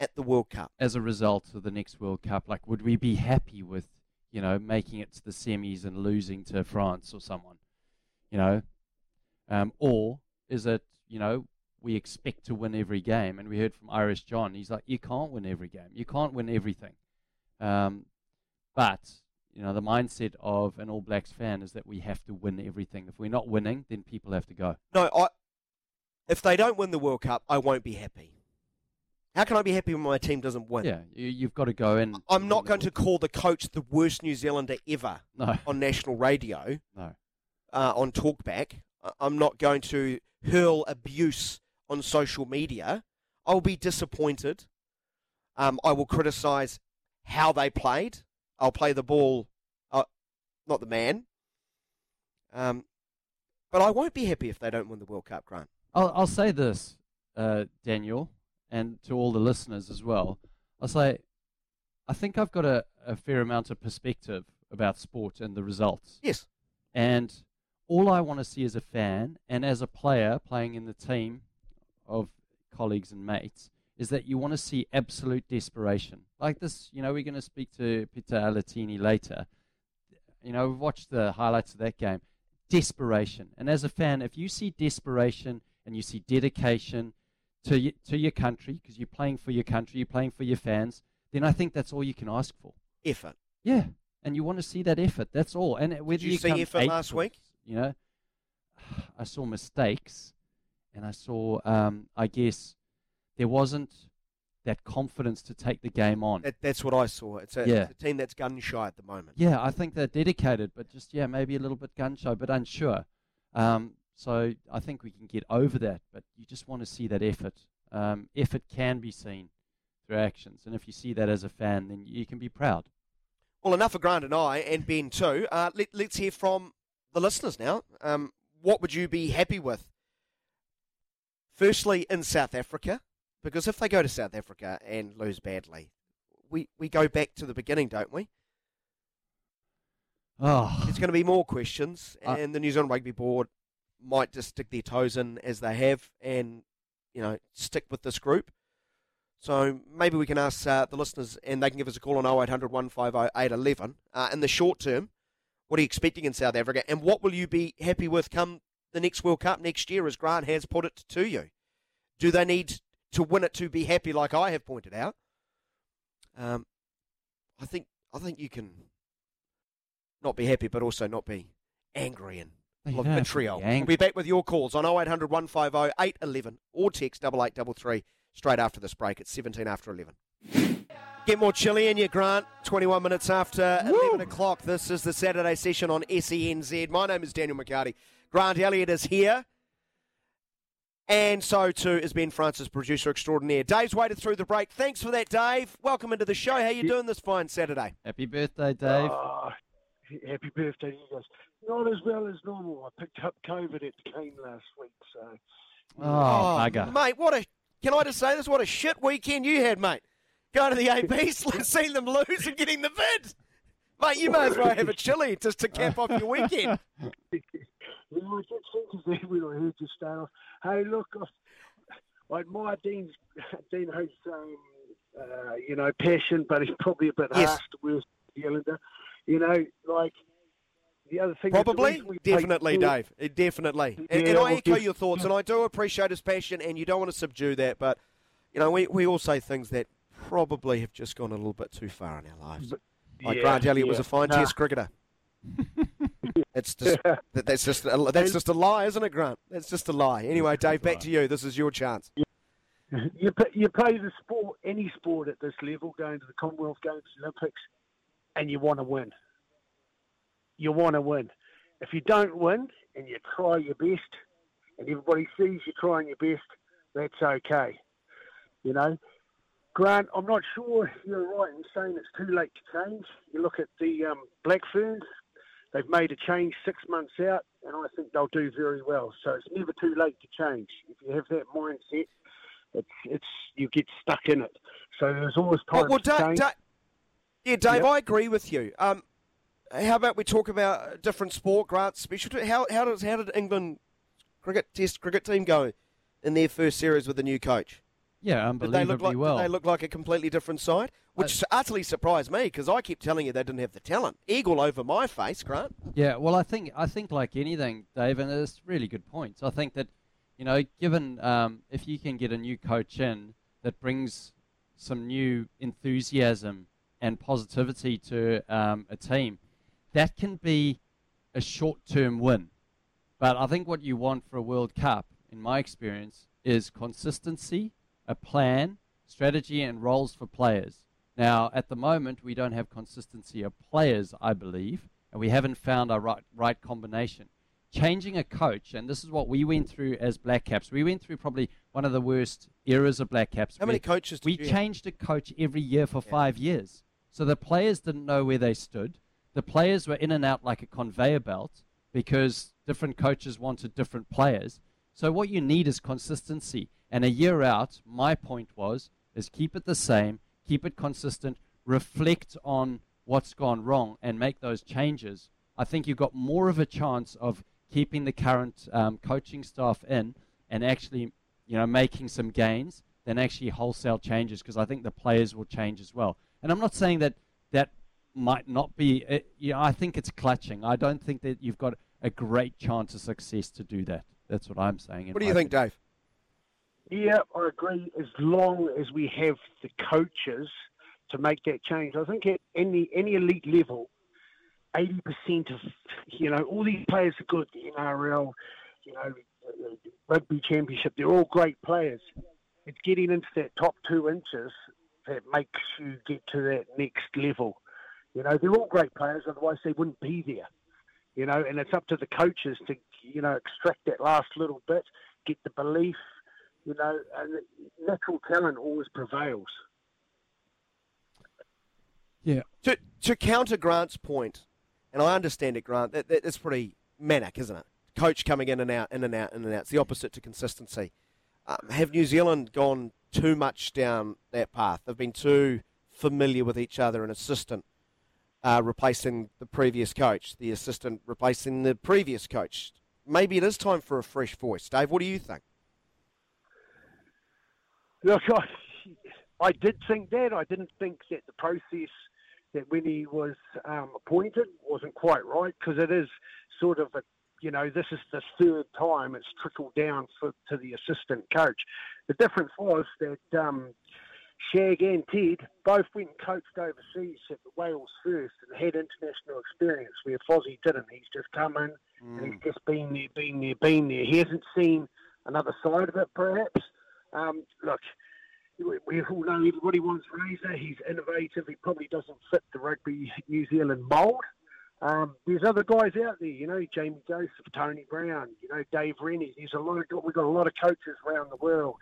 at the World Cup? As a result of the next World Cup, like would we be happy with, you know, making it to the semis and losing to France or someone? You know? Um, or is it, you know, we expect to win every game? And we heard from Irish John, he's like, you can't win every game. You can't win everything. Um, but, you know, the mindset of an All Blacks fan is that we have to win everything. If we're not winning, then people have to go. No, I. If they don't win the World Cup, I won't be happy. How can I be happy when my team doesn't win? Yeah, you, you've got to go in. I'm not going to call the coach the worst New Zealander ever no. on national radio, no, uh, on Talkback. I'm not going to hurl abuse on social media. I'll be disappointed. Um, I will criticise how they played. I'll play the ball, uh, not the man. Um, but I won't be happy if they don't win the World Cup, Grant. I'll, I'll say this, uh, Daniel, and to all the listeners as well. I'll say, I think I've got a, a fair amount of perspective about sport and the results. Yes. And... all I want to see as a fan and as a player playing in the team of colleagues and mates is that you want to see absolute desperation. Like this, you know, we're going to speak to Peter Alatini later. You know, we've watched the highlights of that game. Desperation. And as a fan, if you see desperation and you see dedication to, y- to your country, because you're playing for your country, you're playing for your fans, then I think that's all you can ask for. Effort. Yeah. And you want to see that effort. That's all. And whether Did you, you see effort last week? You know, I saw mistakes, and I saw, um, I guess, there wasn't that confidence to take the game on. That, that's what I saw. It's a, yeah. it's a team that's gun-shy at the moment. Yeah, I think they're dedicated, but just, yeah, maybe a little bit gun-shy, but unsure. Um, so I think we can get over that, but you just want to see that effort. Um, effort can be seen through actions, and if you see that as a fan, then you can be proud. Well, enough of Grant and I, and Ben too. Uh, let, let's hear from the listeners now. Um, what would you be happy with? Firstly, in South Africa, because if they go to South Africa and lose badly, we, we go back to the beginning, don't we? Oh. There's going to be more questions, and uh, the New Zealand Rugby Board might just stick their toes in as they have and, you know, stick with this group. So maybe we can ask uh, the listeners, and they can give us a call on oh eight hundred, one five oh, eight one one. Uh, in the short term, what are you expecting in South Africa, and what will you be happy with come the next World Cup next year, as Grant has put it to you? Do they need to win it to be happy, like I have pointed out? Um, I think I think you can not be happy, but also not be angry and love vitriol. We'll be back with your calls on oh eight hundred, one five oh, eight one one or text eight eight three three. Straight after this break, it's seventeen after eleven. Get more chili in you, Grant. twenty-one minutes after eleven o'clock. This is the Saturday session on S E N Z. My name is Daniel McCartie. Grant Elliott is here. And so too is Ben Francis, producer extraordinaire. Dave's waited through the break. Thanks for that, Dave. Welcome into the show. How are you doing this fine Saturday? Happy birthday, Dave. Oh, happy birthday to you guys. Not as well as normal. I picked up COVID at the game last week. So. Oh, oh bugger. Mate, what a... Can I just say this? What a shit weekend you had, mate. Going to the A Bs, seeing them lose and getting the vid. Mate, you may as well have a chili just to cap off your weekend. I did think of that when I heard you start off. Hey, look, I admire Dean's, Dean Ho's, um, uh, you know, passion, but he's probably a bit yes. harsh towards New Zealander. You know, like, the other thing... Probably? Definitely, Dave. Definitely. Yeah, and and I echo your thoughts, and I do appreciate his passion, and you don't want to subdue that, but, you know, we, we all say things that probably have just gone a little bit too far in our lives. But, like yeah, Grant Elliott yeah, was a fine nah. test cricketer. It's just, that, that's, just a, that's just a lie, isn't it, Grant? That's just a lie. Anyway, Dave, back to you. This is your chance. Yeah. You, you play the sport, any sport at this level, going to the Commonwealth Games, Olympics, and you want to win. You want to win. If you don't win and you try your best and everybody sees you trying your best, that's okay. You know, Grant, I'm not sure you're right in saying it's too late to change. You look at the um, Black Ferns, they've made a change six months out and I think they'll do very well. So it's never too late to change. If you have that mindset, it's it's you get stuck in it. So there's always time well, well, to da- change. Da- yeah, Dave, yep. I agree with you. Um, How about we talk about different sport, Grant's specialty? How how does how did England cricket Test cricket team go in their first series with the new coach? Yeah, unbelievably did they look like, well. Did they look like a completely different side, which uh, utterly surprised me because I kept telling you they didn't have the talent. Eagle over my face, Grant. Yeah, well, I think I think like anything, Dave, and it's really good points. I think that, you know, given um, if you can get a new coach in that brings some new enthusiasm and positivity to um, a team. That can be a short-term win. But I think what you want for a World Cup, in my experience, is consistency, a plan, strategy, and roles for players. Now, at the moment, we don't have consistency of players, I believe, and we haven't found our right, right combination. Changing a coach, and this is what we went through as Black Caps. We went through probably one of the worst eras of Black Caps. How many coaches did you have? We changed a coach every year for yeah. five years. So the players didn't know where they stood. The players were in and out like a conveyor belt because different coaches wanted different players. So what you need is consistency. And a year out, my point was, is keep it the same, keep it consistent, reflect on what's gone wrong and make those changes. I think you've got more of a chance of keeping the current um, coaching staff in and actually, you know, making some gains than actually wholesale changes because I think the players will change as well. And I'm not saying that that might not be, it, you know, I think it's clutching. I don't think that you've got a great chance of success to do that. That's what I'm saying. What do you think, Dave? Yeah, I agree. As long as we have the coaches to make that change, I think at any any elite level, eighty percent of you know all these players are good. The N R L, you know, rugby championship, they're all great players. It's getting into that top two inches that makes you get to that next level. You know, they're all great players, otherwise they wouldn't be there. You know, and it's up to the coaches to, you know, extract that last little bit, get the belief, you know, and natural talent always prevails. Yeah. To to counter Grant's point, and I understand it, Grant, that, that it's pretty manic, isn't it? Coach coming in and out, in and out, in and out. It's the opposite to consistency. Um, have New Zealand gone too much down that path? They've been too familiar with each other, an assistant uh, replacing the previous coach, the assistant replacing the previous coach. Maybe it is time for a fresh voice. Dave, what do you think? Look, I, I did think that. I didn't think that the process that when he was um, appointed wasn't quite right, because it is sort of a, you know, this is the third time it's trickled down for, to the assistant coach. The difference was that um, Shag and Ted both went and coached overseas at the Wales first and had international experience, where Fozzie didn't. He's just come in mm. and he's just been there, been there, been there. He hasn't seen another side of it, perhaps. Um, look, we, we all know everybody wants Razor. He's innovative. He probably doesn't fit the rugby New Zealand mould. Um, there's other guys out there, you know, Jamie Joseph, Tony Brown, you know, Dave Rennie. There's a lot of, we've got a lot of coaches around the world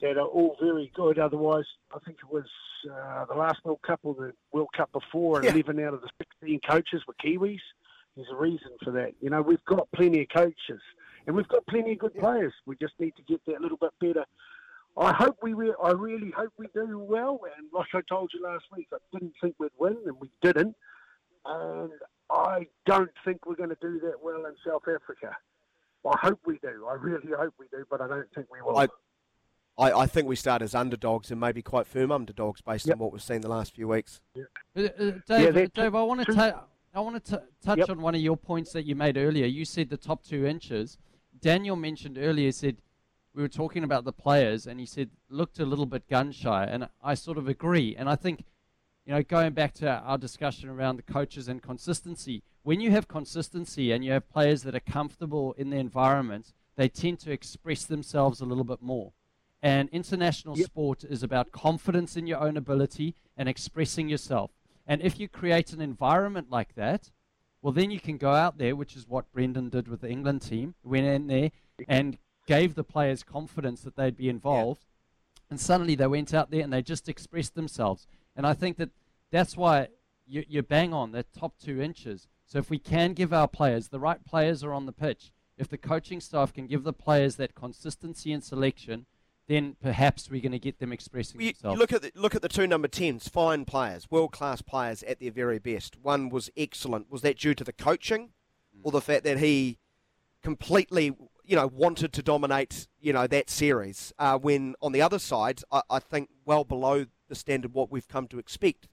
that are all very good. Otherwise, I think it was uh, the last World Cup or the World Cup before, and yeah. eleven out of the sixteen coaches were Kiwis. There's a reason for that. You know, we've got plenty of coaches and we've got plenty of good yeah. players. We just need to get that little bit better. I hope we re- I really hope we do well. And like I told you last week, I didn't think we'd win, and we didn't. And I don't think we're going to do that well in South Africa. I hope we do. I really hope we do, but I don't think we will. I, I, I think we start as underdogs and maybe quite firm underdogs based yep. on what we've seen the last few weeks. Yep. Uh, uh, Dave, yeah, Dave, I want to ta- I want to t- touch yep. on one of your points that you made earlier. You said the top two inches. Daniel mentioned earlier, said we were talking about the players, and he said looked a little bit gun-shy, and I sort of agree. And I think, you know, going back to our discussion around the coaches and consistency, when you have consistency and you have players that are comfortable in their environment, they tend to express themselves a little bit more. And international yep. sport is about confidence in your own ability and expressing yourself. And if you create an environment like that, well, then you can go out there, which is what Brendan did with the England team, went in there and gave the players confidence that they'd be involved. Yep. And suddenly they went out there and they just expressed themselves. And I think that that's why you, you bang on that top two inches. So if we can give our players, the right players are on the pitch. If the coaching staff can give the players that consistency in selection, then perhaps we're going to get them expressing well, themselves. Look at the, look at the two number tens, fine players, world-class players at their very best. One was excellent. Was that due to the coaching mm. or the fact that he completely, you know, wanted to dominate, you know, that series? Uh, when on the other side, I, I think well below the standard what we've come to expect.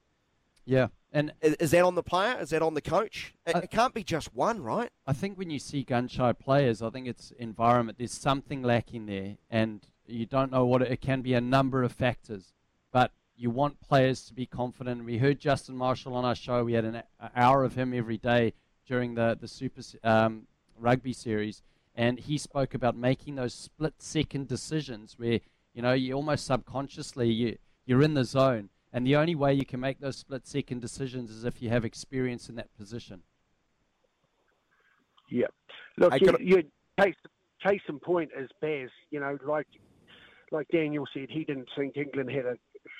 Yeah. And is, is that on the player? Is that on the coach? It, I, it can't be just one, right? I think when you see gun-shy players, I think it's environment. There's something lacking there, and you don't know what it, it can be a number of factors. But you want players to be confident. We heard Justin Marshall on our show. We had an, an hour of him every day during the, the Super um, Rugby Series, and he spoke about making those split-second decisions where, you know, you almost subconsciously... you. You're in the zone, and the only way you can make those split-second decisions is if you have experience in that position. Yeah. Look, you, you, case, case in point is Baz. You know, like like Daniel said, he didn't think England had a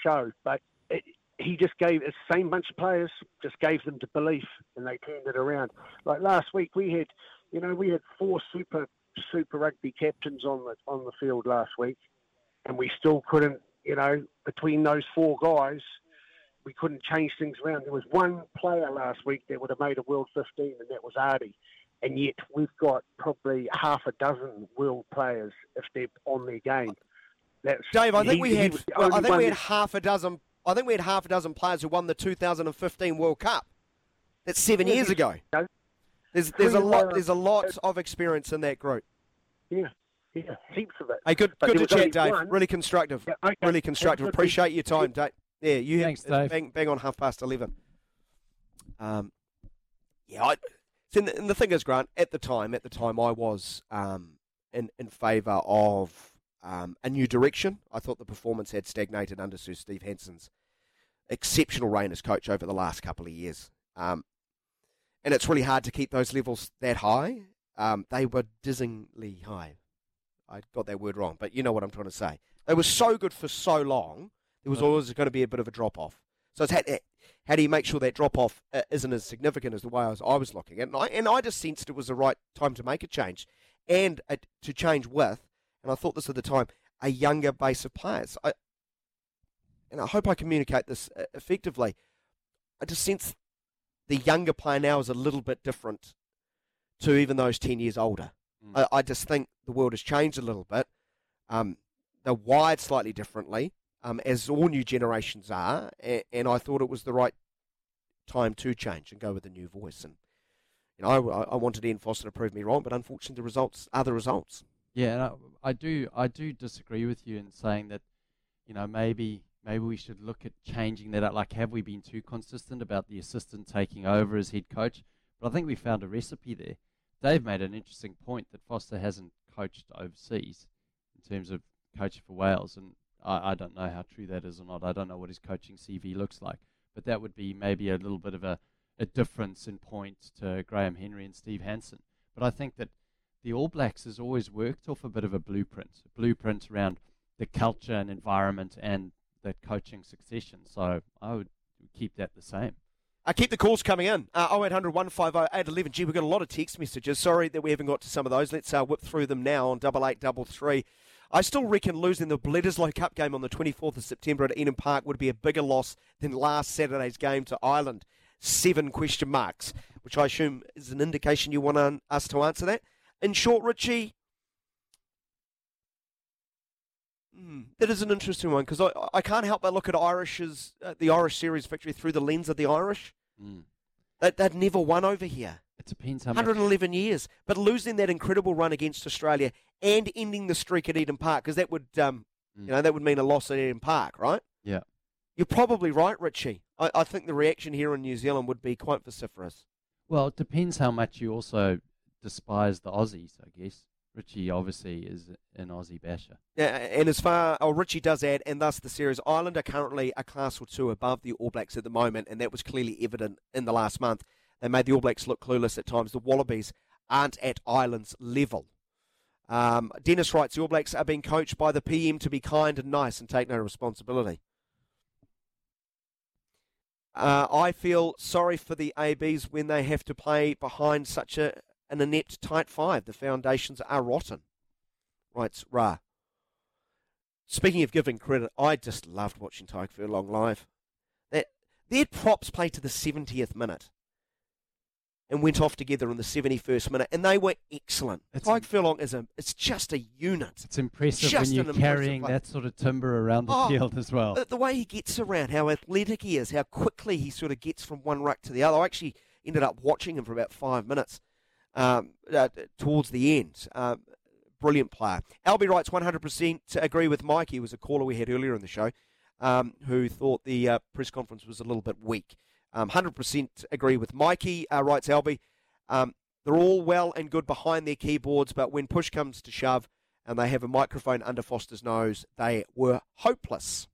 show, but it, he just gave the same bunch of players, just gave them the belief, and they turned it around. Like last week, we had, you know, we had four super super rugby captains on the on the field last week, and we still couldn't. You know, between those four guys, we couldn't change things around. There was one player last week that would have made a World fifteen, and that was Artie. And yet we've got probably half a dozen world players if they're on their game. That's, Dave, I think he, we had I think we had half a dozen. I think we had half a dozen players who won the two thousand fifteen World Cup. That's seven yeah, years ago. You know, there's there's a lot there's a lot of experience in that group. Yeah. Yeah, heaps of it. Hey, good, good to chat, Dave. One. Really constructive. Yeah, okay. Really constructive. Appreciate your time, Dave. Yeah, you Thanks, Dave. Bang, bang on half past eleven. Um, yeah, I, and, the, and the thing is, Grant, at the time, at the time, I was um in in favour of um, a new direction. I thought the performance had stagnated under Sir Steve Hansen's exceptional reign as coach over the last couple of years. Um, and it's really hard to keep those levels that high. Um, they were dizzyingly high. I got that word wrong, but you know what I'm trying to say. They were so good for so long, there was always going to be a bit of a drop-off. So it's how, how do you make sure that drop-off isn't as significant as the way I was, I was looking at it? And I, and I just sensed it was the right time to make a change, and a, to change with, and I thought this at the time, a younger base of players. I, and I hope I communicate this effectively. I just sense the younger player now is a little bit different to even those ten years older. Mm. I, I just think the world has changed a little bit. Um, they're wired slightly differently, um, as all new generations are, and, and I thought it was the right time to change and go with a new voice. And you know, I, I wanted Ian Foster to prove me wrong, but unfortunately the results are the results. Yeah, and I, I do I do disagree with you in saying that, you know, maybe... Maybe we should look at changing that up. Like, have we been too consistent about the assistant taking over as head coach? But I think we found a recipe there. Dave made an interesting point that Foster hasn't coached overseas in terms of coaching for Wales. And I, I don't know how true that is or not. I don't know what his coaching C V looks like. But that would be maybe a little bit of a, a difference in point to Graham Henry and Steve Hansen. But I think that the All Blacks has always worked off a bit of a blueprint, a blueprint around the culture and environment and that coaching succession, so I would keep that the same. I uh, keep the calls coming in, uh, oh eight hundred, one five oh, eight one one. Gee, we've got a lot of text messages. Sorry that we haven't got to some of those. Let's uh, whip through them now on double eight double three. I still reckon losing the Bledisloe Cup game on the twenty-fourth of September at Eden Park would be a bigger loss than last Saturday's game to Ireland. Seven question marks, which I assume is an indication you want un- us to answer that. In short, Richie, Mm, that is an interesting one, because I, I can't help but look at Irish's uh, the Irish series victory through the lens of the Irish. Mm. They, they'd never won over here. It depends how one hundred eleven much. years. But losing that incredible run against Australia and ending the streak at Eden Park, because that would um mm. you know that would mean a loss at Eden Park, right? Yeah. You're probably right, Richie. I, I think the reaction here in New Zealand would be quite vociferous. Well, it depends how much you also despise the Aussies, I guess. Richie obviously is an Aussie basher. Yeah, and as far, oh, Richie does add, and thus the series, Ireland are currently a class or two above the All Blacks at the moment, and that was clearly evident in the last month. They made the All Blacks look clueless at times. The Wallabies aren't at Ireland's level. Um, Dennis writes, the All Blacks are being coached by the P M to be kind and nice and take no responsibility. Uh, I feel sorry for the A Bs when they have to play behind such a an inept tight five. The foundations are rotten. Writes Ra. Speaking of giving credit, I just loved watching Tyke Furlong live. That their props played to the seventieth minute and went off together in the seventy-first minute, and they were excellent. It's Tyke Furlong is a it's just a unit. It's impressive just when you're carrying that sort of timber around the oh, field as well. The, the way he gets around, how athletic he is, how quickly he sort of gets from one ruck to the other. I actually ended up watching him for about five minutes. Um, uh, towards the end. Uh, brilliant player. Albie writes, one hundred percent agree with Mike. He was a caller we had earlier in the show um, who thought the uh, press conference was a little bit weak. Um, one hundred percent agree with Mikey, uh, writes Albie. Um, they're all well and good behind their keyboards, but when push comes to shove and they have a microphone under Foster's nose, they were hopeless.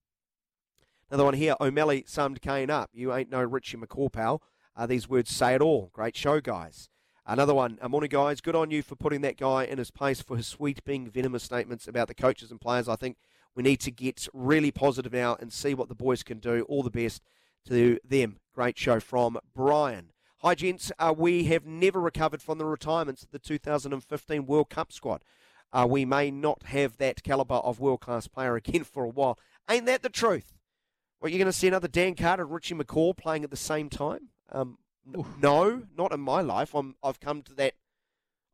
Another one here, O'Malley summed Kane up. You ain't no Richie McCaw, pal. Uh, these words say it all. Great show, guys. Another one, morning guys, good on you for putting that guy in his place for his sweeping, venomous statements about the coaches and players. I think we need to get really positive now and see what the boys can do. All the best to them. Great show from Brian. Hi, gents. Uh, we have never recovered from the retirements of the two thousand fifteen World Cup squad. Uh, we may not have that calibre of world-class player again for a while. Ain't that the truth? Well, you're going to see another Dan Carter and Richie McCaw playing at the same time? Um Oof. No, not in my life. I'm, I've come to that.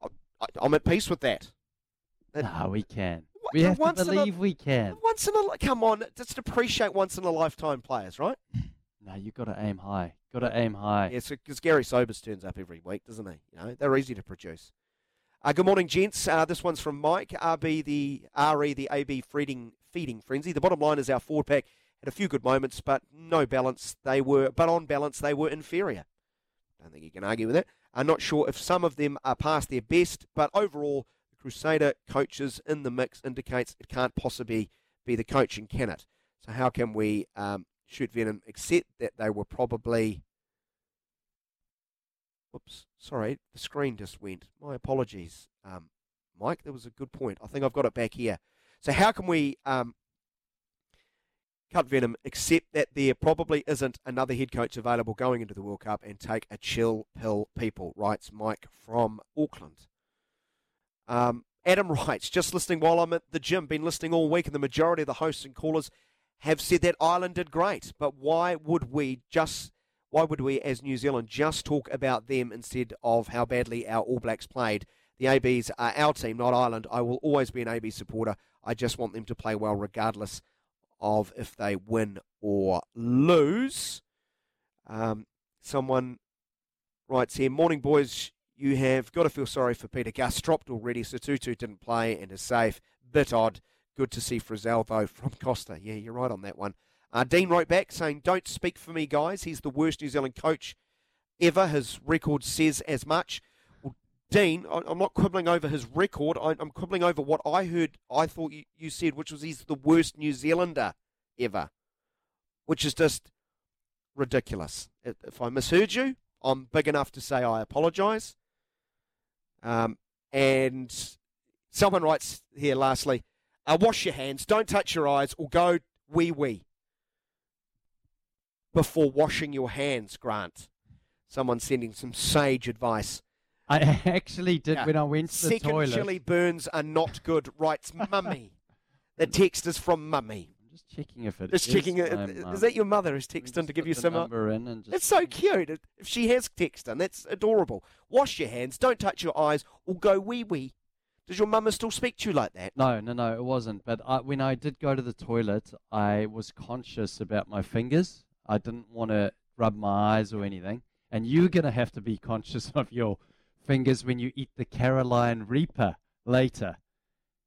I, I, I'm at peace with that. that no, we can. What, we have to believe a, we can. Once in a Come on, just appreciate once-in-a-lifetime players, right? No, you've got to aim high. Got to aim high. Yes, yeah, because Gary Sobers turns up every week, doesn't he? You know, they're easy to produce. Uh, good morning, gents. Uh, this one's from Mike. R B, the R E, the A B feeding, feeding frenzy. The bottom line is our forward pack had a few good moments, but no balance. They were, but on balance, they were inferior. I don't think you can argue with it. I'm not sure if some of them are past their best, but overall, Crusader coaches in the mix indicates it can't possibly be the coaching, can it? So how can we um, shoot venom, except that they were probably... Oops, sorry, the screen just went. My apologies, um, Mike. That was a good point. I think I've got it back here. So how can we um, cut venom, except that there probably isn't another head coach available going into the World Cup, and take a chill pill, people, writes Mike from Auckland. Um, Adam writes, just listening while I'm at the gym, been listening all week, and the majority of the hosts and callers have said that Ireland did great, but why would we just... Why would we, as New Zealand, just talk about them instead of how badly our All Blacks played? The A Bs are our team, not Ireland. I will always be an A B supporter. I just want them to play well, regardless of if they win or lose. Um, someone writes here, morning, boys. You have got to feel sorry for Peter. Gus dropped already. Sotutu didn't play and is safe. Bit odd. Good to see Frizzell, though, from Costa. Yeah, you're right on that one. Uh, Dean wrote back saying, don't speak for me, guys. He's the worst New Zealand coach ever. His record says as much. Well, Dean, I'm not quibbling over his record. I'm quibbling over what I heard, I thought you, you said, which was he's the worst New Zealander ever, which is just ridiculous. If I misheard you, I'm big enough to say I apologise. Um, and someone writes here, lastly, uh, wash your hands, don't touch your eyes, or go wee-wee before washing your hands, Grant. Someone sending some sage advice. I actually did yeah. when I went to Second the toilet. Second chili burns are not good, writes Mummy. The text is from Mummy. I'm just checking if it just is. Checking it, um, is that your mother who's texted in to give you some... number in and just... It's so cute. If she has texted in, that's adorable. Wash your hands, don't touch your eyes, or go wee-wee. Does your mama still speak to you like that? No, no, no, it wasn't. But I, when I did go to the toilet, I was conscious about my fingers. I didn't want to rub my eyes or anything. And you're going to have to be conscious of your fingers when you eat the Carolina Reaper later.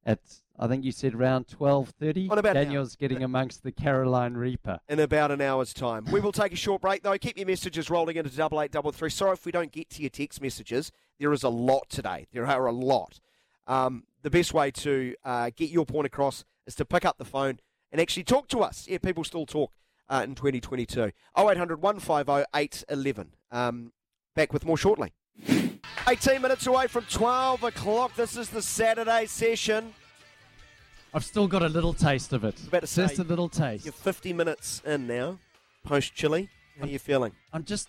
At, I think you said around twelve thirty, Daniel's getting amongst the Carolina Reaper. In about an hour's time. We will take a short break, though. Keep your messages rolling into double eight double three. Sorry if we don't get to your text messages. There is a lot today. There are a lot. Um, the best way to uh, get your point across is to pick up the phone and actually talk to us. Yeah, people still talk. Uh, in twenty twenty-two. oh eight hundred, one five oh, eight one one. Um, back with more shortly. eighteen minutes away from twelve o'clock. This is the Saturday session. I've still got a little taste of it. About to say, just a little taste. You're fifty minutes in now, post-chili. How I'm, are you feeling? I'm just,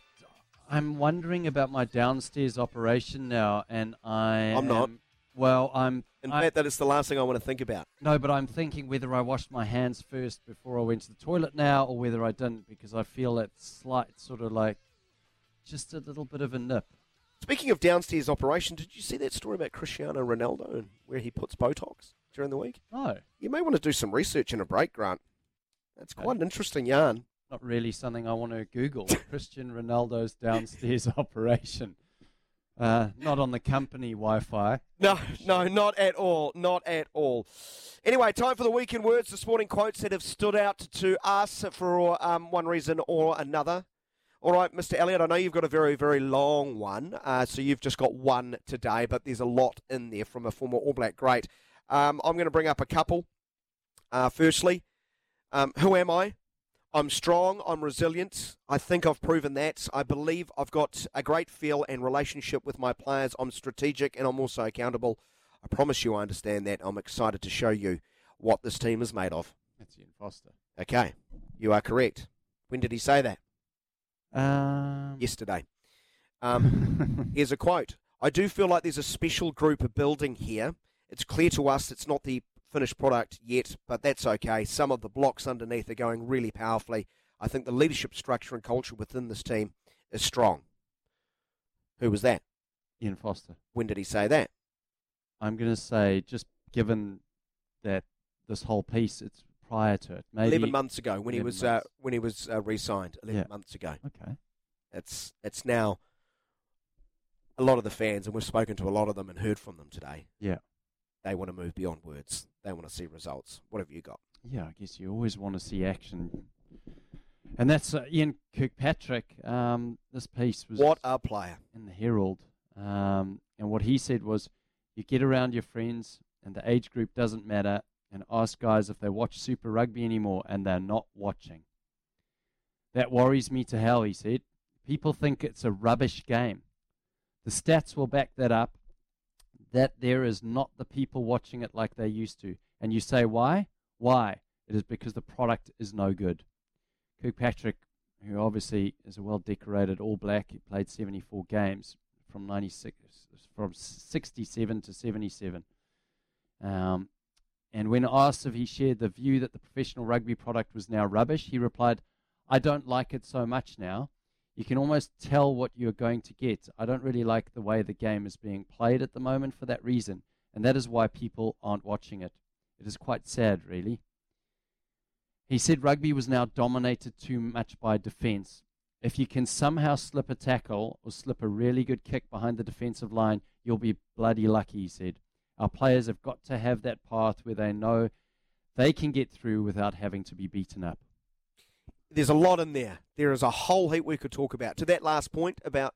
I'm wondering about my downstairs operation now, and I I'm am, not. Well, I'm... In fact, that is the last thing I want to think about. No, but I'm thinking whether I washed my hands first before I went to the toilet now, or whether I didn't, because I feel that slight sort of like just a little bit of a nip. Speaking of downstairs operation, did you see that story about Cristiano Ronaldo and where he puts Botox during the week? No. You may want to do some research in a break, Grant. That's quite an interesting yarn. Not really something I want to Google. Cristiano Ronaldo's downstairs operation. Uh, not on the company Wi-Fi. No, no, not at all. Not at all. Anyway, time for the weekend words. This morning, quotes that have stood out to us for um, one reason or another. All right, Mister Elliott, I know you've got a very, very long one, uh, so you've just got one today, but there's a lot in there from a former All Black great. Um, I'm going to bring up a couple. Uh, firstly, um, who am I? I'm strong, I'm resilient, I think I've proven that. I believe I've got a great feel and relationship with my players. I'm strategic and I'm also accountable. I promise you I understand that. I'm excited to show you what this team is made of. That's Ian Foster. Okay, you are correct. When did he say that? Um... Yesterday. Um, here's a quote. I do feel like there's a special group of building here. It's clear to us it's not the finished product yet, but that's okay. Some of the blocks underneath are going really powerfully. I think the leadership structure and culture within this team is strong. Who was that? Ian Foster. When did he say that? I'm going to say, just given that this whole piece, it's prior to it. Maybe eleven months ago, when he was uh, when he was uh, re-signed. Eleven yeah. months ago. Okay. It's it's now a lot of the fans, and we've spoken to a lot of them and heard from them today. Yeah. They want to move beyond words. They want to see results. What have you got? Yeah, I guess you always want to see action. And that's uh, Ian Kirkpatrick. Um, this piece was... What a player. In the Herald. Um, and what he said was, You get around your friends, and the age group doesn't matter, and ask guys if they watch Super Rugby anymore, and they're not watching. That worries me to hell, he said. People think it's a rubbish game. The stats will back that up, that there is not the people watching it like they used to. And you say, why? Why? It is because the product is no good. Kirkpatrick, who obviously is a well-decorated All Black, he played seventy-four games from ninety-six, from sixty-seven to seventy-seven. Um, and when asked if he shared the view that the professional rugby product was now rubbish, he replied, I don't like it so much now. You can almost tell what you're going to get. I don't really like the way the game is being played at the moment for that reason, and that is why people aren't watching it. It is quite sad, really. He said rugby was now dominated too much by defence. If you can somehow slip a tackle or slip a really good kick behind the defensive line, you'll be bloody lucky, he said. Our players have got to have that path where they know they can get through without having to be beaten up. There's a lot in there. There is a whole heap we could talk about. To that last point about,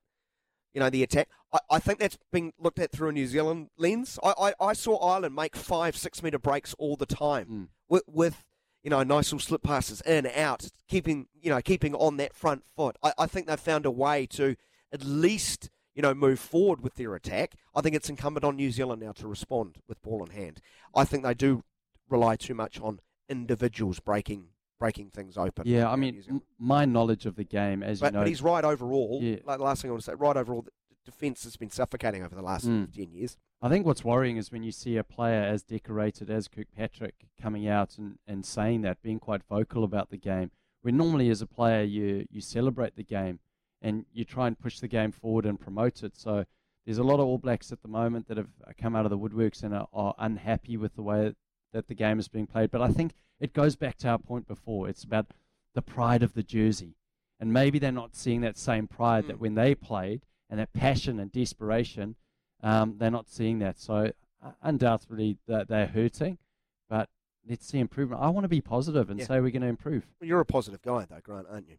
you know, the attack, I, I think that's being looked at through a New Zealand lens. I, I, I saw Ireland make five, six-metre breaks all the time mm. with, with, you know, nice little slip passes in, out, keeping, you know, keeping on that front foot. I, I think they've found a way to at least, you know, move forward with their attack. I think it's incumbent on New Zealand now to respond with ball in hand. I think they do rely too much on individuals breaking breaking things open. Yeah, I mean, m- my knowledge of the game, as but, you know... But he's right overall. Yeah. Like the last thing I want to say, right overall, the defence has been suffocating over the last mm. ten years. I think what's worrying is when you see a player as decorated as Kirkpatrick coming out and, and saying that, being quite vocal about the game, when normally as a player you, you celebrate the game and you try and push the game forward and promote it. So there's a lot of All Blacks at the moment that have come out of the woodworks and are, are unhappy with the way that the game is being played. But I think it goes back to our point before. It's about the pride of the jersey. And maybe they're not seeing that same pride mm. that when they played, and that passion and desperation, um, they're not seeing that. So uh, undoubtedly they're, they're hurting, but let's see improvement. I want to be positive and yeah. say we're going to improve. Well, you're a positive guy though, Grant, aren't you?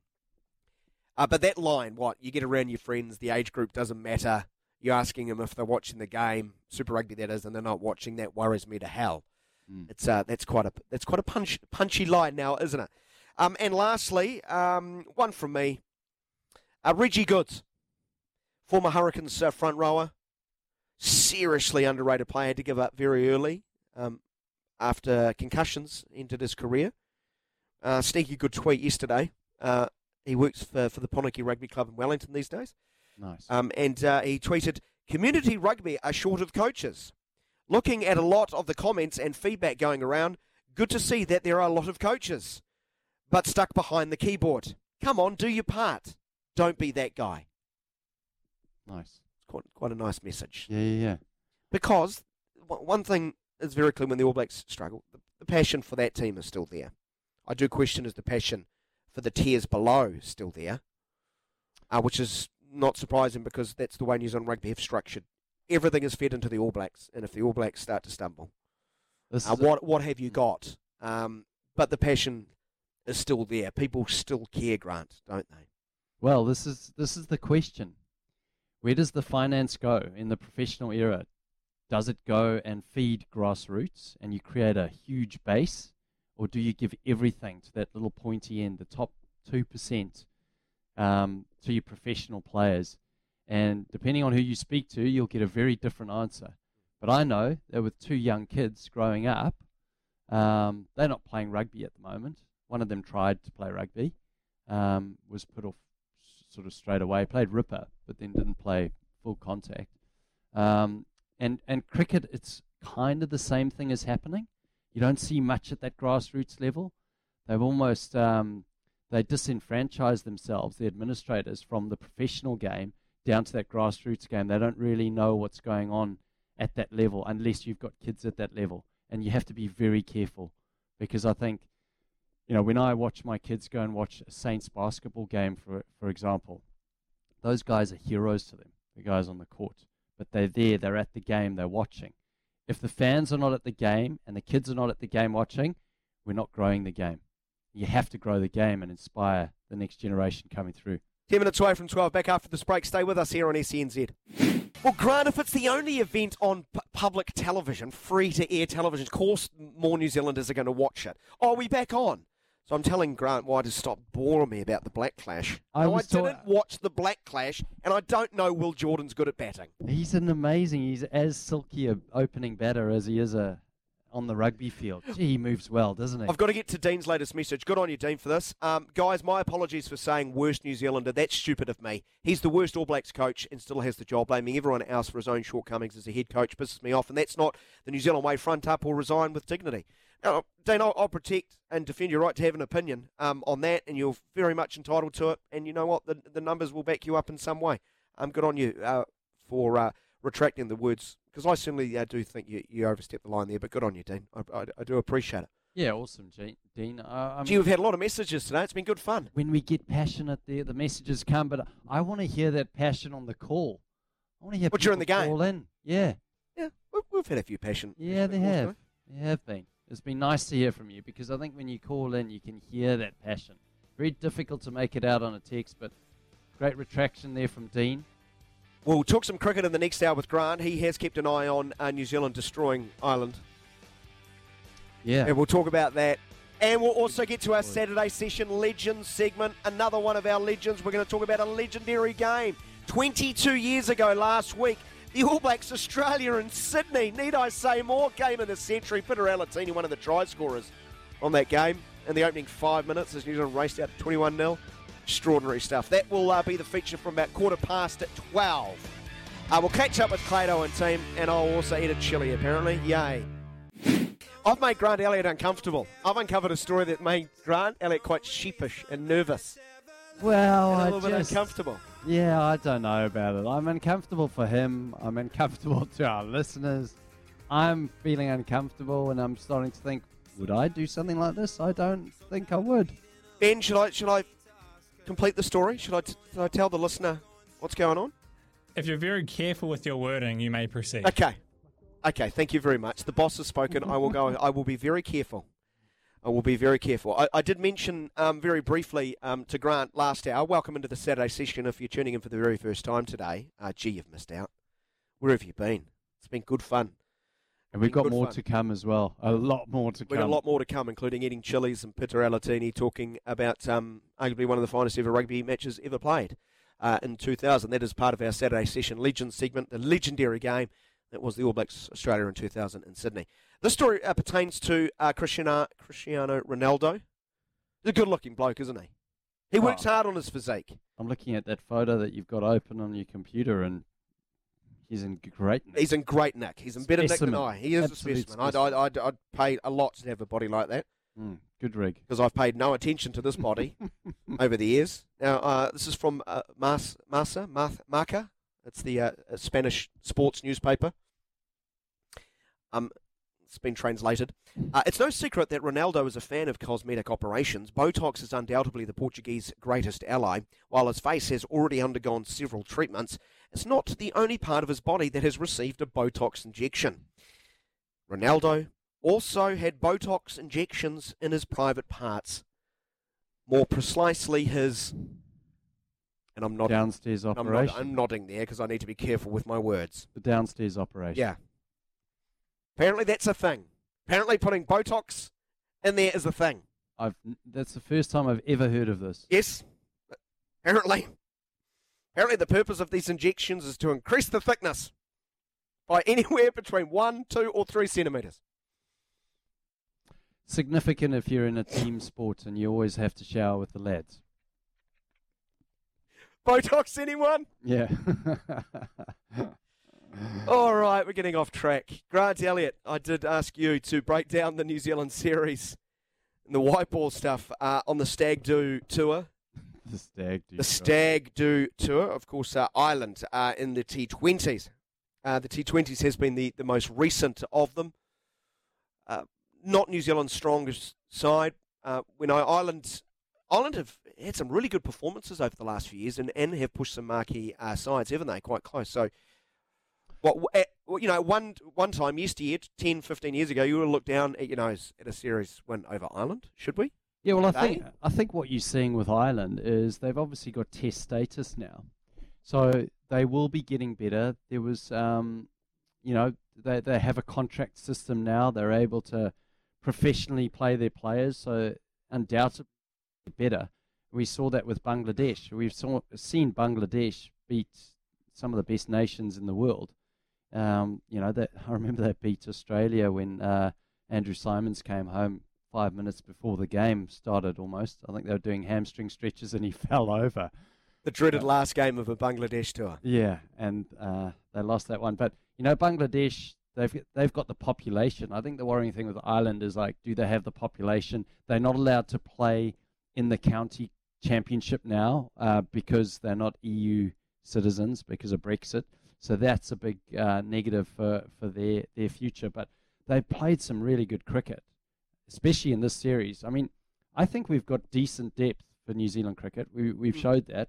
Uh, but that line, what, you get around your friends, the age group doesn't matter, you're asking them if they're watching the game, Super Rugby that is, and they're not watching, that worries me to hell. Mm. It's uh, that's quite a that's quite a punch, punchy line now, isn't it? Um, and lastly, um, one from me, uh, Reggie Goods, former Hurricanes uh, front rower, seriously underrated player to give up very early um, after concussions ended his career. Uh, sneaky good tweet yesterday. Uh, he works for for the Pōneke Rugby Club in Wellington these days. Nice. Um, and uh, he tweeted, "Community rugby are short of coaches." Looking at a lot of the comments and feedback going around, good to see that there are a lot of coaches, but stuck behind the keyboard. Come on, do your part. Don't be that guy. Nice. It's quite, quite a nice message. Yeah, yeah, yeah. Because w- one thing is very clear when the All Blacks struggle, the, the passion for that team is still there. I do question, is the passion for the tiers below still there, uh, which is not surprising because that's the way New Zealand rugby have structured. Everything is fed into the All Blacks, and if the All Blacks start to stumble, uh, what what have you got? Um, but the passion is still there. People still care, Grant, don't they? Well, this is this is the question. Where does the finance go in the professional era? Does it go and feed grassroots, and you create a huge base, or do you give everything to that little pointy end, the top two percent, um, to your professional players? And depending on who you speak to, you'll get a very different answer. But I know that with two young kids growing up, um, they're not playing rugby at the moment. One of them tried to play rugby, um, was put off sort of straight away, played ripper, but then didn't play full contact. Um, and, and cricket, it's kind of the same thing is happening. You don't see much at that grassroots level. They've almost, um, they disenfranchise themselves, the administrators, from the professional game down to that grassroots game. They don't really know what's going on at that level unless you've got kids at that level. And you have to be very careful because I think, you know, when I watch my kids go and watch a Saints basketball game, for for example, those guys are heroes to them, the guys on the court. But they're there, they're at the game, they're watching. If the fans are not at the game and the kids are not at the game watching, we're not growing the game. You have to grow the game and inspire the next generation coming through. ten minutes away from twelve, back after this break. Stay with us here on S E N Z. Well, Grant, if it's the only event on p- public television, free-to-air television, of course more New Zealanders are going to watch it. Oh, we back on. So I'm telling Grant White to stop boring me about the Black Clash. I, no, I didn't t- watch the Black Clash, and I don't know Will Jordan's good at batting. He's an amazing, he's as silky an opening batter as he is a on the rugby field. Gee, he moves well, doesn't he? I've got to get to Dean's latest message. Good on you, Dean, for this. Um, guys, my apologies for saying worst New Zealander. That's stupid of me. He's the worst All Blacks coach and still has the job, blaming everyone else for his own shortcomings as a head coach. Pisses me off, and that's not the New Zealand way. Front up or resign with dignity. Now, Dean, I'll, I'll protect and defend your right to have an opinion um, on that, and you're very much entitled to it. And you know what? The, the numbers will back you up in some way. Um, good on you uh, for uh, retracting the words. Because I certainly uh, do think you, you overstepped the line there, but good on you, Dean. I, I, I do appreciate it. Yeah, awesome, Gene, Dean. Uh, Gee, we've had a lot of messages today. It's been good fun. When we get passionate there, the messages come, but I want to hear that passion on the call. I want to hear well, people during the game. Call in. Yeah. Yeah, we've, we've had a few passion. Yeah, they have. Today. They have been. It's been nice to hear from you, because I think when you call in, you can hear that passion. Very difficult to make it out on a text, but great retraction there from Dean. We'll talk some cricket in the next hour with Grant. He has kept an eye on uh, New Zealand destroying Ireland. Yeah. And we'll talk about that. And we'll also get to our Saturday Session Legends segment, another one of our legends. We're going to talk about a legendary game. twenty-two years ago last week, the All Blacks Australia in Sydney. Need I say more? Game of the century. Peter Alatini, one of the try scorers on that game. In the opening five minutes, as New Zealand raced out to twenty-one nil. Extraordinary stuff. That will uh, be the feature from about quarter past at twelve. Uh, we'll catch up with Clado and team, and I'll also eat a chili, apparently. Yay. I've made Grant Elliott uncomfortable. I've uncovered a story that made Grant Elliott quite sheepish and nervous. Well, and a little I bit just, uncomfortable. Yeah, I don't know about it. I'm uncomfortable for him. I'm uncomfortable to our listeners. I'm feeling uncomfortable, and I'm starting to think, would I do something like this? I don't think I would. Ben, should I... Should I complete the story? Should I, t- should I tell the listener what's going on? If you're very careful with your wording, you may proceed. Okay. Okay, thank you very much. The boss has spoken. I will go. I will be very careful. I will be very careful. I, I did mention um, very briefly um, to Grant last hour, welcome into the Saturday Session if you're tuning in for the very first time today. Uh, gee, you've missed out. Where have you been? It's been good fun. And we've got more fun to come as well. A lot more to we've come. We've got a lot more to come, including eating chilies and Peter Alatini talking about um, arguably one of the finest ever rugby matches ever played uh, in two thousand. That is part of our Saturday Session Legends segment, the legendary game that was the All Blacks Australia in two thousand in Sydney. This story uh, pertains to uh, Cristiano, Cristiano Ronaldo. He's a good-looking bloke, isn't he? He works oh. hard on his physique. I'm looking at that photo that you've got open on your computer, and he's in great nick. He's in great nick. He's in better specimen. nick than I. He is Absolute a specimen. specimen. I'd, I'd, I'd pay a lot to have a body like that. Mm, good rig. Because I've paid no attention to this body over the years. Now, uh, this is from uh, Mas, Masa, Mas, Marca. It's the uh, Spanish sports newspaper. Um, it's been translated. Uh, it's no secret that Ronaldo is a fan of cosmetic operations. Botox is undoubtedly the Portuguese greatest ally. While his face has already undergone several treatments, it's not the only part of his body that has received a Botox injection. Ronaldo also had Botox injections in his private parts. More precisely, his... And I'm nodding, downstairs operation. I'm, I'm nodding there because I need to be careful with my words. The downstairs operation. Yeah. Apparently that's a thing. Apparently putting Botox in there is a thing. I've. That's the first time I've ever heard of this. Yes. Apparently... Apparently the purpose of these injections is to increase the thickness by anywhere between one, two or three centimetres. Significant if you're in a team sport and you always have to shower with the lads. Botox, anyone? Yeah. All right, we're getting off track. Grant Elliott, I did ask you to break down the New Zealand series and the white ball stuff uh, on the Stag Do tour. The Stag Do. The Stag Do tour, of course, uh, Ireland uh, in the T twenties. Uh, the T twenties has been the, the most recent of them. Uh, not New Zealand's strongest side. Uh, we know Ireland, Ireland have had some really good performances over the last few years, and, and have pushed some marquee uh, sides, haven't they? Quite close. So, what well, you know, one one time yesteryear, ten, fifteen years ago, you would have looked down at you know at a series win over Ireland. Should we? Yeah, well, I think I think what you're seeing with Ireland is they've obviously got test status now. So they will be getting better. There was, um, you know, they, they have a contract system now. They're able to professionally play their players, so undoubtedly better. We saw that with Bangladesh. We've saw, seen Bangladesh beat some of the best nations in the world. Um, you know, that I remember they beat Australia when uh, Andrew Simons came home five minutes before the game started almost. I think they were doing hamstring stretches and he fell over. The dreaded uh, last game of a Bangladesh tour. Yeah, and uh, they lost that one. But, you know, Bangladesh, they've, they've got the population. I think the worrying thing with Ireland is, like, do they have the population? They're not allowed to play in the county championship now uh, because they're not E U citizens because of Brexit. So that's a big uh, negative for, for their, their future. But they played some really good cricket, especially in this series. I mean, I think we've got decent depth for New Zealand cricket. We, we've showed that.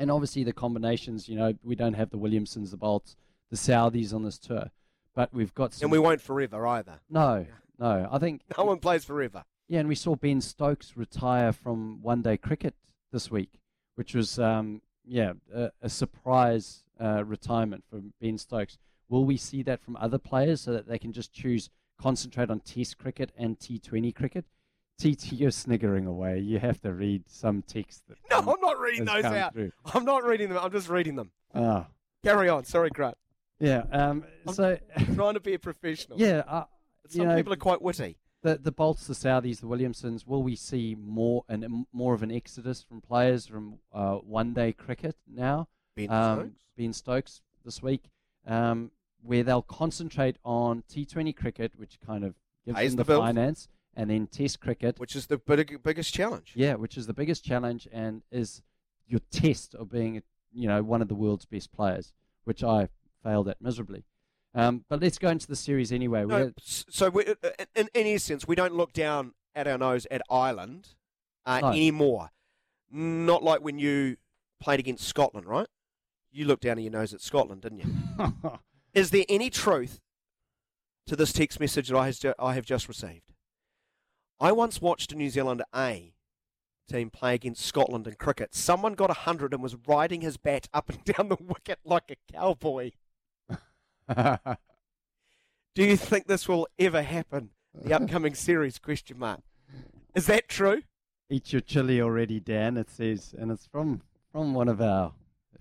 And obviously the combinations, you know, we don't have the Williamsons, the Bolts, the Southies on this tour. But we've got some... And we won't forever either. No, no. I think... No one plays forever. Yeah, and we saw Ben Stokes retire from one-day cricket this week, which was, um, yeah, a, a surprise uh, retirement for Ben Stokes. Will we see that from other players so that they can just choose... concentrate on Test cricket and T twenty cricket? T T, you're sniggering away. You have to read some text. That no, I'm not reading those out. Through. I'm not reading them. I'm just reading them. Oh. Carry on. Sorry, Grant. Yeah. Um, I'm so trying to be a professional. Yeah. Uh, some know, people are quite witty. The the Bolts, the Southies, the Williamsons. Will we see more and more of an exodus from players from uh, one day cricket now? Ben um, Stokes. Ben Stokes this week. Um, where they'll concentrate on T twenty cricket, which kind of gives Pays them the, the finance, and then Test cricket. Which is the big, biggest challenge. Yeah, which is the biggest challenge and is your test of being, you know, one of the world's best players, which I failed at miserably. Um, but let's go into the series anyway. No, so we, in, in essence, we don't look down at our nose at Ireland uh, no. anymore. Not like when you played against Scotland, right? You looked down at your nose at Scotland, didn't you? Is there any truth to this text message that I, has ju- I have just received? I once watched a New Zealand A team play against Scotland in cricket. Someone got one hundred and was riding his bat up and down the wicket like a cowboy. Do you think this will ever happen? The upcoming series, question mark. Is that true? Eat your chili already, Dan, it says. And it's from, from one of our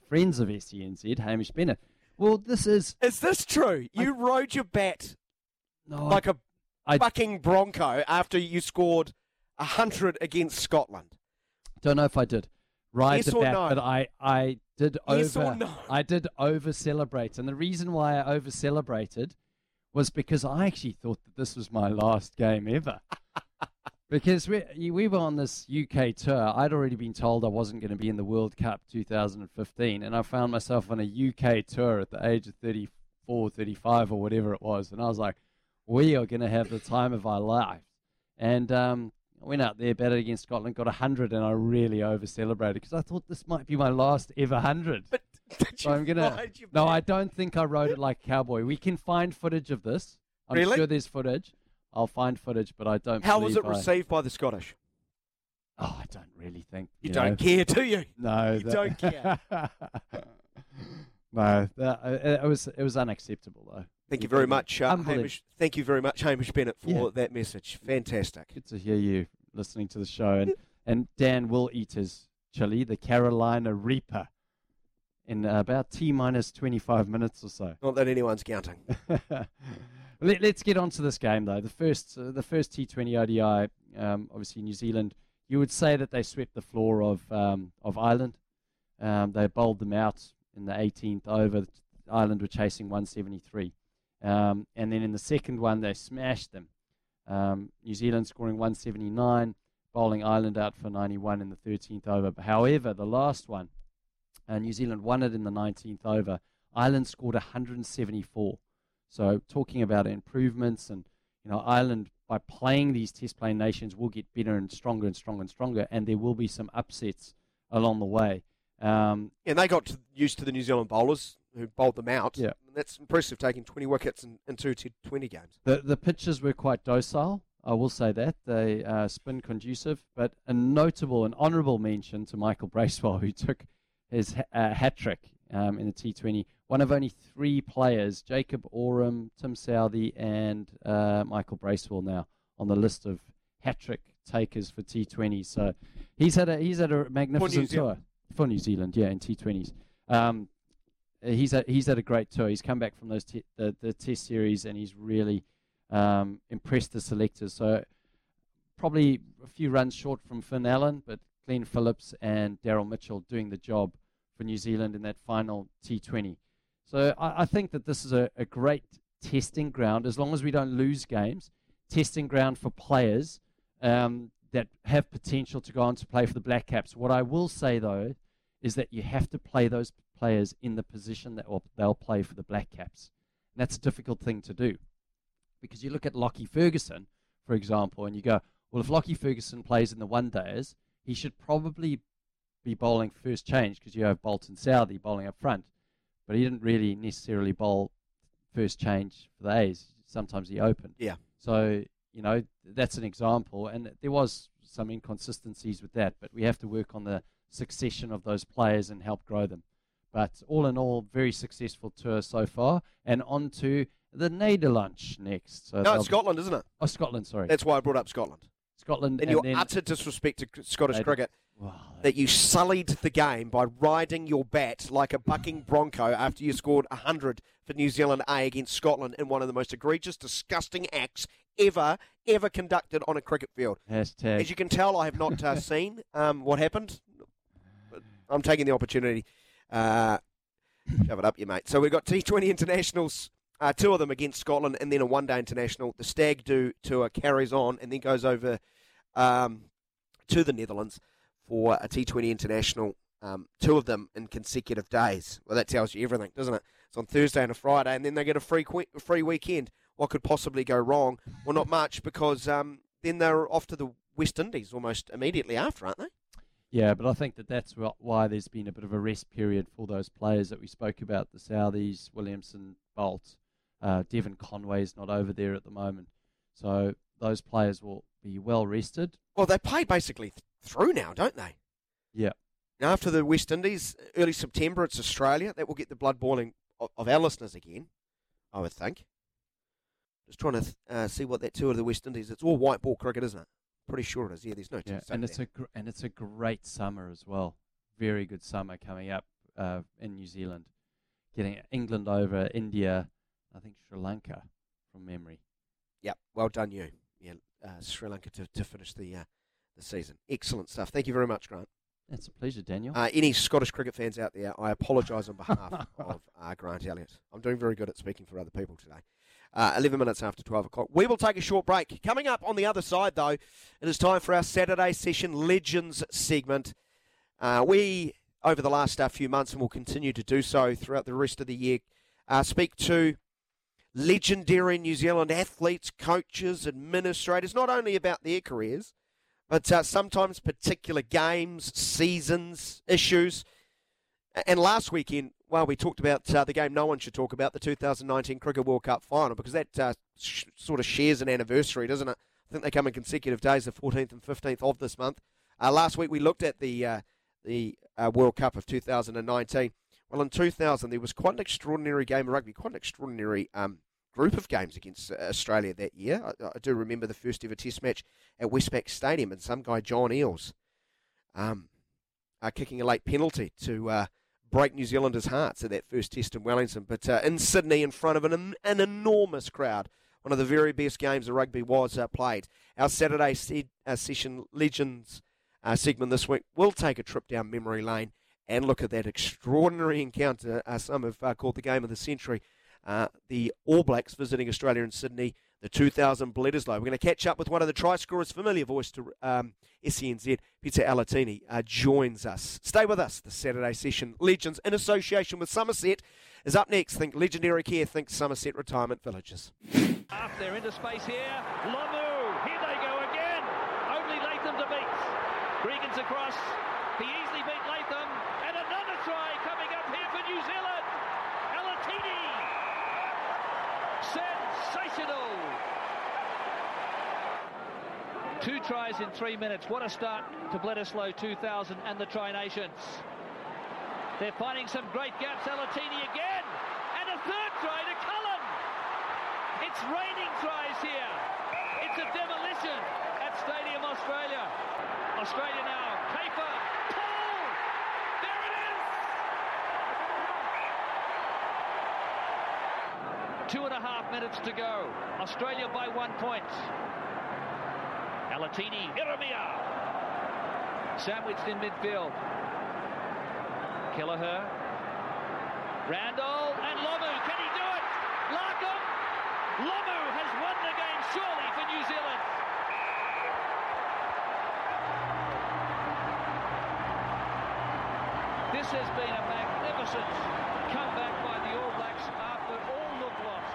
friends of S E N Z, Hamish Bennett. Well, this is... Is this true? You I, rode your bat no, like a I, fucking bronco after you scored one hundred against Scotland. Don't know if I did. Ride yes the bat, no? but I, I did yes over... No? I did over-celebrate. And the reason why I over-celebrated was because I actually thought that this was my last game ever. Because we, we were on this U K tour. I'd already been told I wasn't going to be in the World Cup two thousand fifteen, and I found myself on a U K tour at the age of thirty-four, thirty-five or whatever it was, and I was like, we are going to have the time of our life. And um, I went out there, batted against Scotland, got one hundred, and I really over-celebrated because I thought this might be my last ever one hundred. But did so you I'm gonna, ride your No, I don't think I rode it like a cowboy. We can find footage of this. I'm really? sure there's footage. I'll find footage, but I don't How was it I... received by the Scottish? Oh, I don't really think... You, you don't know, care, do you? No. You that... don't care. no, that, it, was, it was unacceptable, though. Thank you very much, uh, Hamish. Thank you very much, Hamish Bennett, for yeah. that message. Fantastic. Good to hear you listening to the show. And, and Dan will eat his chili, the Carolina Reaper, in about T-minus twenty-five minutes or so. Not that anyone's counting. Let, let's get on to this game, though. The first uh, the first T twenty O D I, um, obviously New Zealand, you would say that they swept the floor of um, of Ireland. Um, they bowled them out in the eighteenth over. Ireland were chasing one seventy-three. Um, and then in the second one, they smashed them. Um, New Zealand scoring one seventy-nine, bowling Ireland out for ninety-one in the thirteenth over. But however, the last one, uh, New Zealand won it in the nineteenth over. Ireland scored one seventy-four. So talking about improvements and, you know, Ireland, by playing these test playing nations, will get better and stronger and stronger and stronger, and there will be some upsets along the way. Um, and they got to, used to the New Zealand bowlers who bowled them out. Yeah. And that's impressive, taking twenty wickets in, in two T twenty games. The, the pitches were quite docile, I will say that. They uh, spin conducive, but a notable and honourable mention to Michael Bracewell, who took his ha- uh, hat trick um, in the T twenty. One of only three players, Jacob Oram, Tim Southee, and uh, Michael Bracewell now on the list of hat trick takers for T twenty. So he's had a he's had a magnificent for tour for New Zealand, yeah, in T twenties. Um, he's had, he's had a great tour. He's come back from those te- the, the test series, and he's really um, impressed the selectors. So probably a few runs short from Finn Allen, but Glenn Phillips and Daryl Mitchell doing the job for New Zealand in that final T twenty. So I, I think that this is a, a great testing ground, as long as we don't lose games, testing ground for players um, that have potential to go on to play for the Black Caps. What I will say, though, is that you have to play those players in the position that will, they'll play for the Black Caps. And that's a difficult thing to do, because you look at Lockie Ferguson, for example, and you go, well, if Lockie Ferguson plays in the one-dayers, he should probably be bowling first change, because you have Bolton Southee bowling up front. But he didn't really necessarily bowl first change for the A's. Sometimes he opened. Yeah. So, you know, that's an example. And there was some inconsistencies with that, but we have to work on the succession of those players and help grow them. But all in all, very successful tour so far. And on to the Nederland next. So no, it's Scotland, isn't it? Oh, Scotland, sorry. That's why I brought up Scotland. Scotland, and, and your utter disrespect to Scottish cricket, wow, that you sullied the game by riding your bat like a bucking bronco after you scored one hundred for New Zealand A against Scotland in one of the most egregious, disgusting acts ever, ever conducted on a cricket field. Hashtag. As you can tell, I have not uh, seen um, what happened. I'm taking the opportunity. Uh, shove it up, you mate. So we've got T twenty internationals. Uh, two of them against Scotland, and then a one-day international. The Stag Do tour carries on and then goes over um, to the Netherlands for a T twenty international, um, two of them in consecutive days. Well, that tells you everything, doesn't it? It's on Thursday and a Friday, and then they get a free que- free weekend. What could possibly go wrong? Well, not much, because um, then they're off to the West Indies almost immediately after, aren't they? Yeah, but I think that that's why there's been a bit of a rest period for those players that we spoke about, the Southies, Williamson, Bolt. Uh, Devon Conway's not over there at the moment. So those players will be well rested. Well, they play basically th- through now, don't they? Yeah. Now, after the West Indies, early September, it's Australia. That will get the blood boiling of, of our listeners again, I would think. Just trying to th- uh, see what that tour of the West Indies, it's all white ball cricket, isn't it? Pretty sure it is. Yeah, there's no yeah, and it's a gr- And it's a great summer as well. Very good summer coming up uh, in New Zealand. Getting England over, India, I think Sri Lanka, from memory. Yep, well done you. Yeah, uh, Sri Lanka to, to finish the uh, the season. Excellent stuff. Thank you very much, Grant. It's a pleasure, Daniel. Uh, any Scottish cricket fans out there, I apologise on behalf of uh, Grant Elliott. I'm doing very good at speaking for other people today. Uh, eleven minutes after twelve o'clock. We will take a short break. Coming up on the other side, though, it is time for our Saturday Session Legends segment. Uh, we, over the last uh, few months, and will continue to do so throughout the rest of the year, uh, speak to legendary New Zealand athletes, coaches, administrators, not only about their careers, but uh, sometimes particular games, seasons, issues. And last weekend, well, we talked about uh, the game no one should talk about, the two thousand nineteen Cricket World Cup final, because that uh, sh- sort of shares an anniversary, doesn't it? I think they come in consecutive days, the fourteenth and fifteenth of this month. Uh, last week we looked at the, uh, the uh, World Cup of two thousand nineteen. Well, in two thousand, there was quite an extraordinary game of rugby, quite an extraordinary um, group of games against uh, Australia that year. I, I do remember the first ever test match at Westpac Stadium, and some guy, John Eales, um, uh, kicking a late penalty to uh, break New Zealanders' hearts at that first test in Wellington. But uh, in Sydney, in front of an, an enormous crowd, one of the very best games of rugby was uh, played. Our Saturday se- uh, Session Legends uh, segment this week will take a trip down memory lane and look at that extraordinary encounter. Uh, some have uh, called the game of the century. Uh, the All Blacks visiting Australia in Sydney, the two thousand Bledisloe. We're going to catch up with one of the try scorers, familiar voice to um, S E N Z, Peter Alatini, uh, joins us. Stay with us. The Saturday Session Legends, in association with Somerset, is up next. Think legendary care. Think Somerset Retirement Villages. Half, they're into space here. Lomu, here they go again. Only Latham to beat. Gregan's across. He easily beat Latham. Two tries in three minutes. What a start to Bledisloe two thousand and the Tri Nations. They're finding some great gaps. Alatini again. And a third try to Cullen. It's raining tries here. It's a demolition at Stadium Australia. Australia now. Kafer. Paul. There it is. Two and a half minutes to go. Australia by one point. Alatini. Iremia. Sandwiched in midfield. Kelleher, Randall, and Lomu. Can he do it? Larkham. Lomu has won the game, surely, for New Zealand. This has been a magnificent comeback by the All Blacks after all look lost.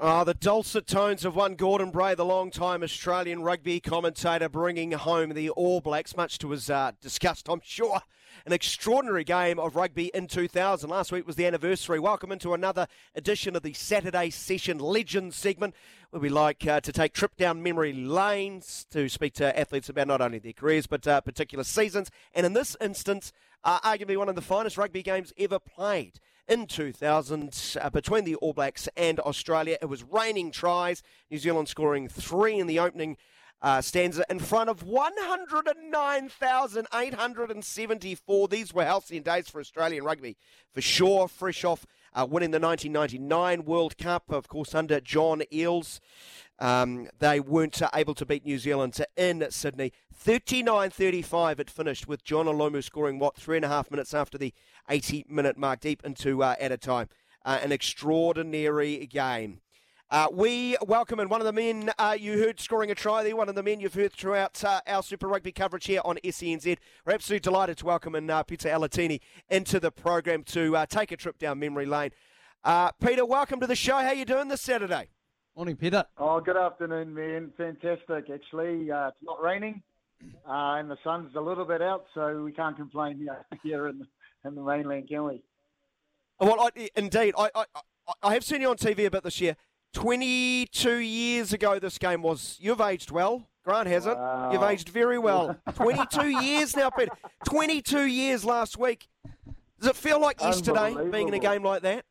Ah, oh, the dulcet tones of one Gordon Bray, the long-time Australian rugby commentator, bringing home the All Blacks, much to his uh, disgust, I'm sure. An extraordinary game of rugby in two thousand. Last week was the anniversary. Welcome into another edition of the Saturday Session Legends segment, where we like uh, to take trip down memory lanes to speak to athletes about not only their careers but uh, particular seasons. And in this instance, uh, arguably one of the finest rugby games ever played. In two thousand, uh, between the All Blacks and Australia, it was raining tries. New Zealand scoring three in the opening Uh, stanza in front of one hundred nine thousand eight hundred seventy-four. These were halcyon days for Australian rugby, for sure. Fresh off uh, winning the nineteen ninety-nine World Cup, of course, under John Eales. Um, they weren't uh, able to beat New Zealand in Sydney. thirty-nine thirty-five it finished, with Jonah Lomu scoring, what, three and a half minutes after the eighty-minute mark, deep into uh, at a time. Uh, an extraordinary game. Uh, we welcome in one of the men uh, you heard scoring a try there, one of the men you've heard throughout uh, our Super Rugby coverage here on S E N Z. We're absolutely delighted to welcome in uh, Peter Alatini into the program to uh, take a trip down memory lane. Uh, Peter, welcome to the show. How are you doing this Saturday? Morning, Peter. Oh, good afternoon, man. Fantastic, actually. Uh, it's not raining uh, and the sun's a little bit out, so we can't complain here, here in, in the mainland, can we? Well, I, indeed. I, I, I have seen you on T V a bit this year. twenty-two years ago this game was. You've aged well. Grant hasn't. Wow. You've aged very well. twenty-two years now, Peter. twenty-two years last week. Does it feel like yesterday being in a game like that?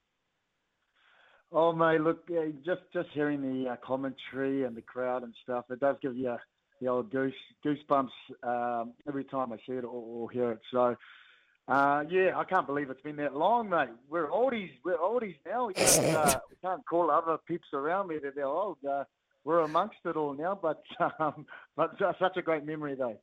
Oh, mate, look, yeah, just just hearing the uh, commentary and the crowd and stuff, it does give you uh, the old goose goosebumps um, every time I see it or, or hear it. So, Uh, yeah, I can't believe it's been that long, mate. We're oldies. We're oldies now. We can't, uh, we can't call other peeps around me that they're old. Uh, we're amongst it all now, but um, but uh, such a great memory, though.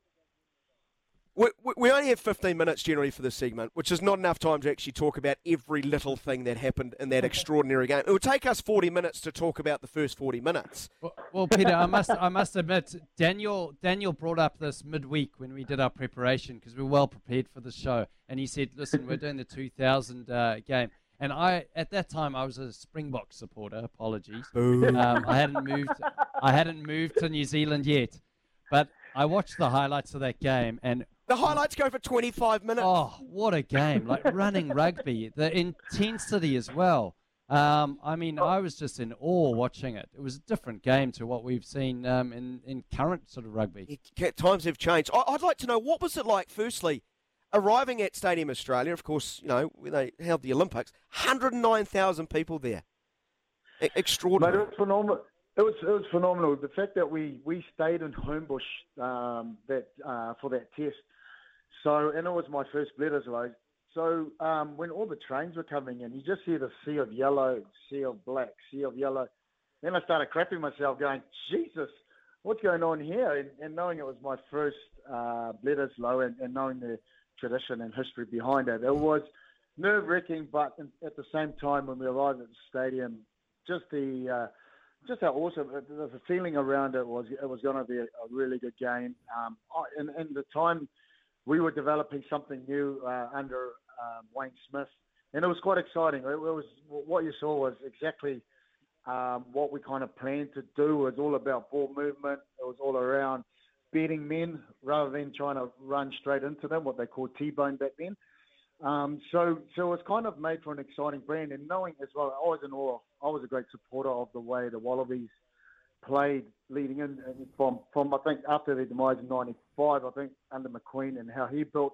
We, we only have fifteen minutes generally for this segment, which is not enough time to actually talk about every little thing that happened in that extraordinary game. It would take us forty minutes to talk about the first forty minutes. Well, well Peter, I must I must admit, Daniel Daniel brought up this midweek when we did our preparation, because we were well prepared for the show, and he said, listen, we're doing the two thousand uh, game. And I, at that time, I was a Springbok supporter, apologies. Um, I hadn't moved. I hadn't moved to New Zealand yet, but I watched the highlights of that game, and the highlights go for twenty-five minutes. Oh, what a game. Like running rugby, the intensity as well. Um, I mean, I was just in awe watching it. It was a different game to what we've seen um, in, in current sort of rugby. It, times have changed. I, I'd like to know, what was it like, firstly, arriving at Stadium Australia, of course, you know, where they held the Olympics, one hundred nine thousand people there. E- extraordinary. Mate, it was phenomenal. It was, it was phenomenal. The fact that we, we stayed in Homebush um, that, uh, for that test. So, and it was my first Bledisloe, right? So um, when all the trains were coming in, you just see the sea of yellow, sea of black, sea of yellow. Then I started crapping myself going, Jesus, what's going on here? And, and knowing it was my first uh, Bledisloe and, and knowing the tradition and history behind it, it was nerve-wracking, but at the same time when we arrived at the stadium, just the... Uh, Just how awesome the feeling around it was. It was going to be a, a really good game. Um, and, and the time we were developing something new uh, under um, Wayne Smith, and it was quite exciting. It, it was what you saw was exactly um, what we kind of planned to do. It was all about ball movement. It was all around beating men rather than trying to run straight into them, what they called T-bone back then. Um, so, so it was kind of made for an exciting brand, and knowing as well, I was in awe. I was a great supporter of the way the Wallabies played leading in from, from I think, after their demise in ninety-five, I think, under McQueen, and how he built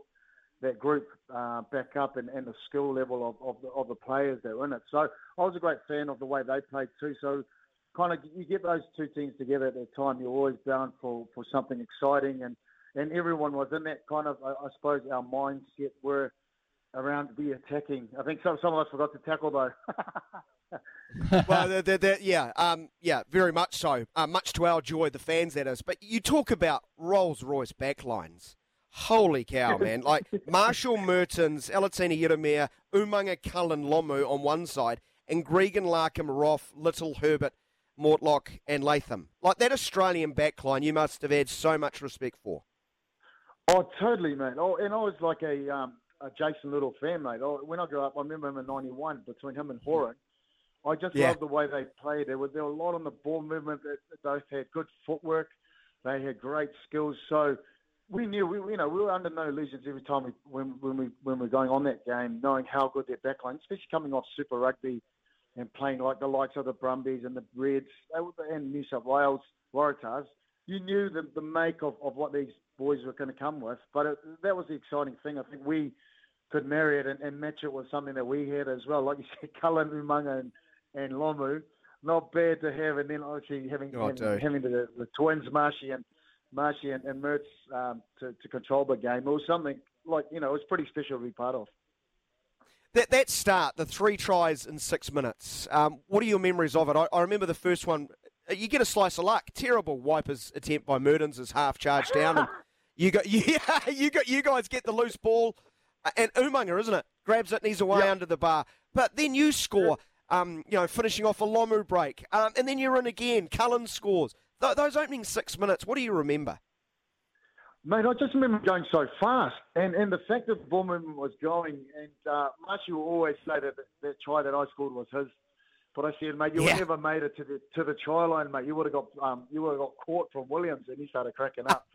that group uh, back up and, and the skill level of, of, the, of the players that were in it. So I was a great fan of the way they played too. So kind of you get those two teams together at that time, you're always bound for, for something exciting. And, and everyone was in that kind of, I, I suppose, our mindset were around the attacking. I think some, some of us forgot to tackle, though. Well, they're, they're, they're, yeah, um, yeah, very much so. Uh, much to our joy, the fans, that is. But you talk about Rolls-Royce backlines. Holy cow, man. Like, Marshall, Mertens, Alatini, Yeremia, Umanga, Cullen, Lomu on one side, and Gregan, Larkham, Roth, Little, Herbert, Mortlock, and Latham. Like, that Australian backline you must have had so much respect for. Oh, totally, mate. Oh, and I was like a, um, a Jason Little fan, mate. Oh, when I grew up, I remember him in ninety-one, between him and Horan. I just yeah. loved the way they played. There were, there were a lot on the ball movement. They both had good footwork. They had great skills. So we knew, we you know, we were under no illusions every time we when, when we when we were going on that game, knowing how good their backline, especially coming off Super Rugby and playing like the likes of the Brumbies and the Reds and New South Wales Waratahs. You knew the, the make of, of what these boys were going to come with. But it, that was the exciting thing. I think we could marry it and, and match it with something that we had as well. Like you said, Cullen, Umanga and, and Lomu. Not bad to have. And then obviously having oh, and, having the, the twins, Marshy and Marshy and, and Mertz um, to, to control the game. It was something like, you know, it was pretty special to be part of. That that start, the three tries in six minutes, um, what are your memories of it? I, I remember the first one, you get a slice of luck. Terrible wiper's attempt by Mertens is half charged down. And you got, yeah, you got, you guys get the loose ball, and Umanga, isn't it, grabs it and he's away yep. under the bar. But then you score, um, you know, finishing off a Lomu break. Um, and then you're in again. Cullen scores. Th- those opening six minutes, what do you remember? Mate, I just remember going so fast. And, and the fact that the ball movement was going, and uh, Marshall will always say that that try that I scored was his. But I said, mate, you yeah. would have never made it to the to the try line, mate. You would have got um, you would have got caught from Williams, and he started cracking up.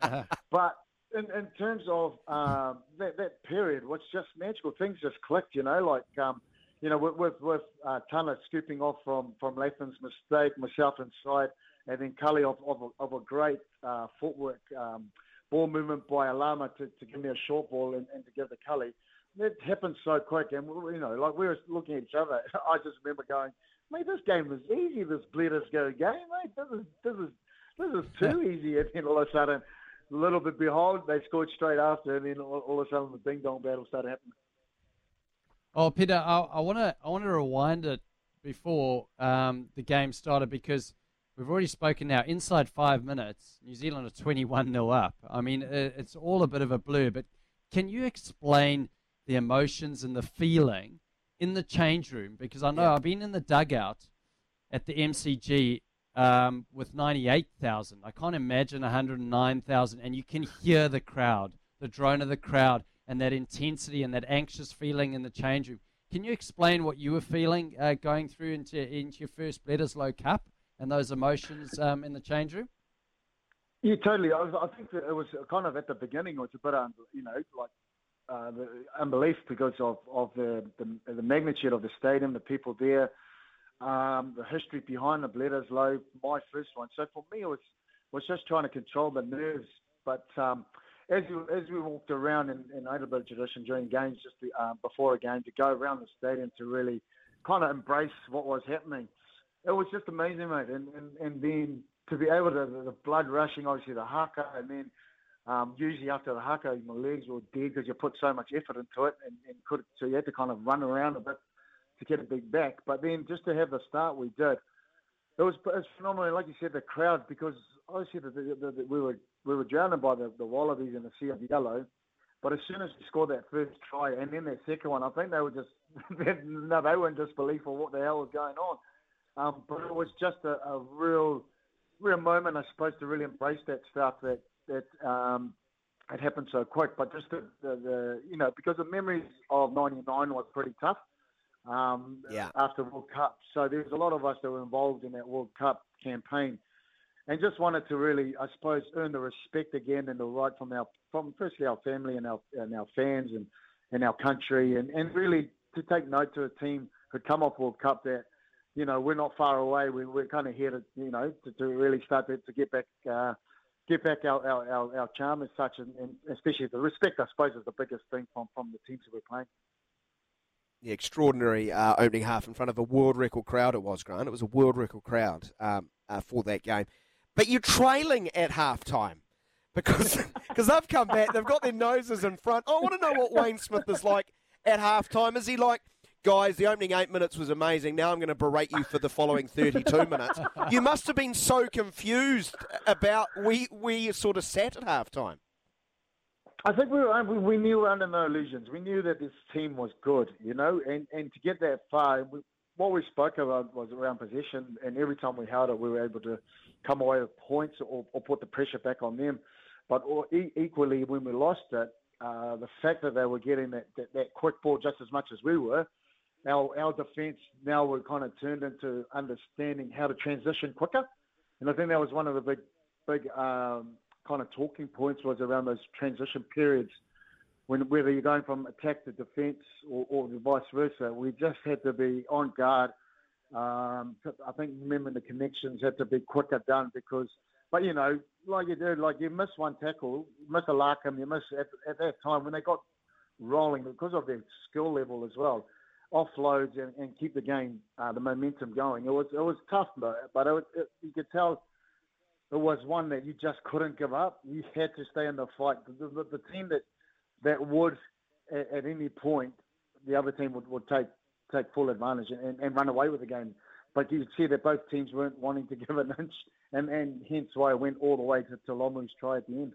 But in, in terms of um, that, that period, was just magical. Things just clicked, you know, like um, you know, with with, with uh, Tana scooping off from from Latham's mistake, myself inside, and then Cully off of a, of a great uh, footwork um, ball movement by Alama to, to give me a short ball and, and to give the Cully. It happened so quick, and you know, like we were looking at each other. I just remember going, mate, this game is easy, this Bledisloe go game, mate. This is this is this is too easy. And then all of a sudden, a little bit behold, they scored straight after, and then all, all of a sudden the ding dong battle started happening. Oh, Peter, I want to I want to rewind it before um, the game started, because we've already spoken now. Inside five minutes, New Zealand are twenty-one nil up. I mean, it's all a bit of a blur. But can you explain the emotions and the feeling in the change room? Because I know yeah. I've been in the dugout at the M C G um, with ninety-eight thousand. I can't imagine one hundred nine thousand. And you can hear the crowd, the drone of the crowd, and that intensity and that anxious feeling in the change room. Can you explain what you were feeling uh, going through into, into your first Bledisloe Cup and those emotions um, in the change room? Yeah, totally. I, was, I think that it was kind of at the beginning, it was a bit, um, you know, like, Uh, the unbelief because of, of the, the the magnitude of the stadium, the people there, um, the history behind the Bledisloe, my first one. So for me, it was, was just trying to control the nerves. But um, as, we, as we walked around in, in a bit of tradition during games, just the, uh, before a game, to go around the stadium to really kind of embrace what was happening, it was just amazing, mate. And, and, and then to be able to, the, the blood rushing, obviously the haka, and then Um, usually after the haka, my legs were dead because you put so much effort into it, and, and could, so you had to kind of run around a bit to get a big back. But then just to have the start we did, it was, it was phenomenal. Like you said, the crowd, because obviously the, the, the, we were we were drowned by the, the Wallabies and the sea of yellow. But as soon as we scored that first try and then that second one, I think they were just no, they were in disbelief of what the hell was going on. Um, but it was just a, a real real moment, I suppose, to really embrace that stuff that. That um, it happened so quick, but just the, the, the you know, because the memories of ninety-nine was pretty tough um, yeah. after World Cup. So there's a lot of us that were involved in that World Cup campaign, and just wanted to really, I suppose, earn the respect again and the right from our from firstly our family and our and our fans and, and our country, and, and really to take note to a team who'd come off World Cup that you know we're not far away. We, we're kind of here to you know to, to really start to, to get back. Uh, get back our, our, our, our charm and such, and, and especially the respect, I suppose, is the biggest thing from, from the teams that we're playing. The extraordinary uh, opening half in front of a world record crowd it was, Grant. It was a world record crowd um, uh, for that game. But you're trailing at halftime because because they've come back. They've got their noses in front. I want to know what Wayne Smith is like at halftime. Is he like, guys, the opening eight minutes was amazing. Now I'm going to berate you for the following thirty-two minutes. You must have been so confused about we we sort of sat at halftime. I think we were, we knew we were under no illusions. We knew that this team was good, you know, and, and to get that far, we, what we spoke about was around possession, and every time we held it, we were able to come away with points or, or put the pressure back on them. But or, e- equally, when we lost it, uh, the fact that they were getting that, that, that quick ball just as much as we were, our, our defence now were kind of turned into understanding how to transition quicker. And I think that was one of the big, big... Um, kind of talking points was around those transition periods, when whether you're going from attack to defence or, or vice versa. We just had to be on guard. Um, I think remembering the connections had to be quicker done because, but you know, like you do, like you miss one tackle, miss a Larkham, you miss at, at that time when they got rolling because of their skill level as well, offloads and, and keep the game, uh, the momentum going. It was it was tough, but, but it, it, you could tell. It was one that you just couldn't give up. You had to stay in the fight. The, the, the team that that would, at, at any point, the other team would, would take take full advantage and, and run away with the game. But you could see that both teams weren't wanting to give an inch, and, and hence why it went all the way to, to Lomu's try at the end.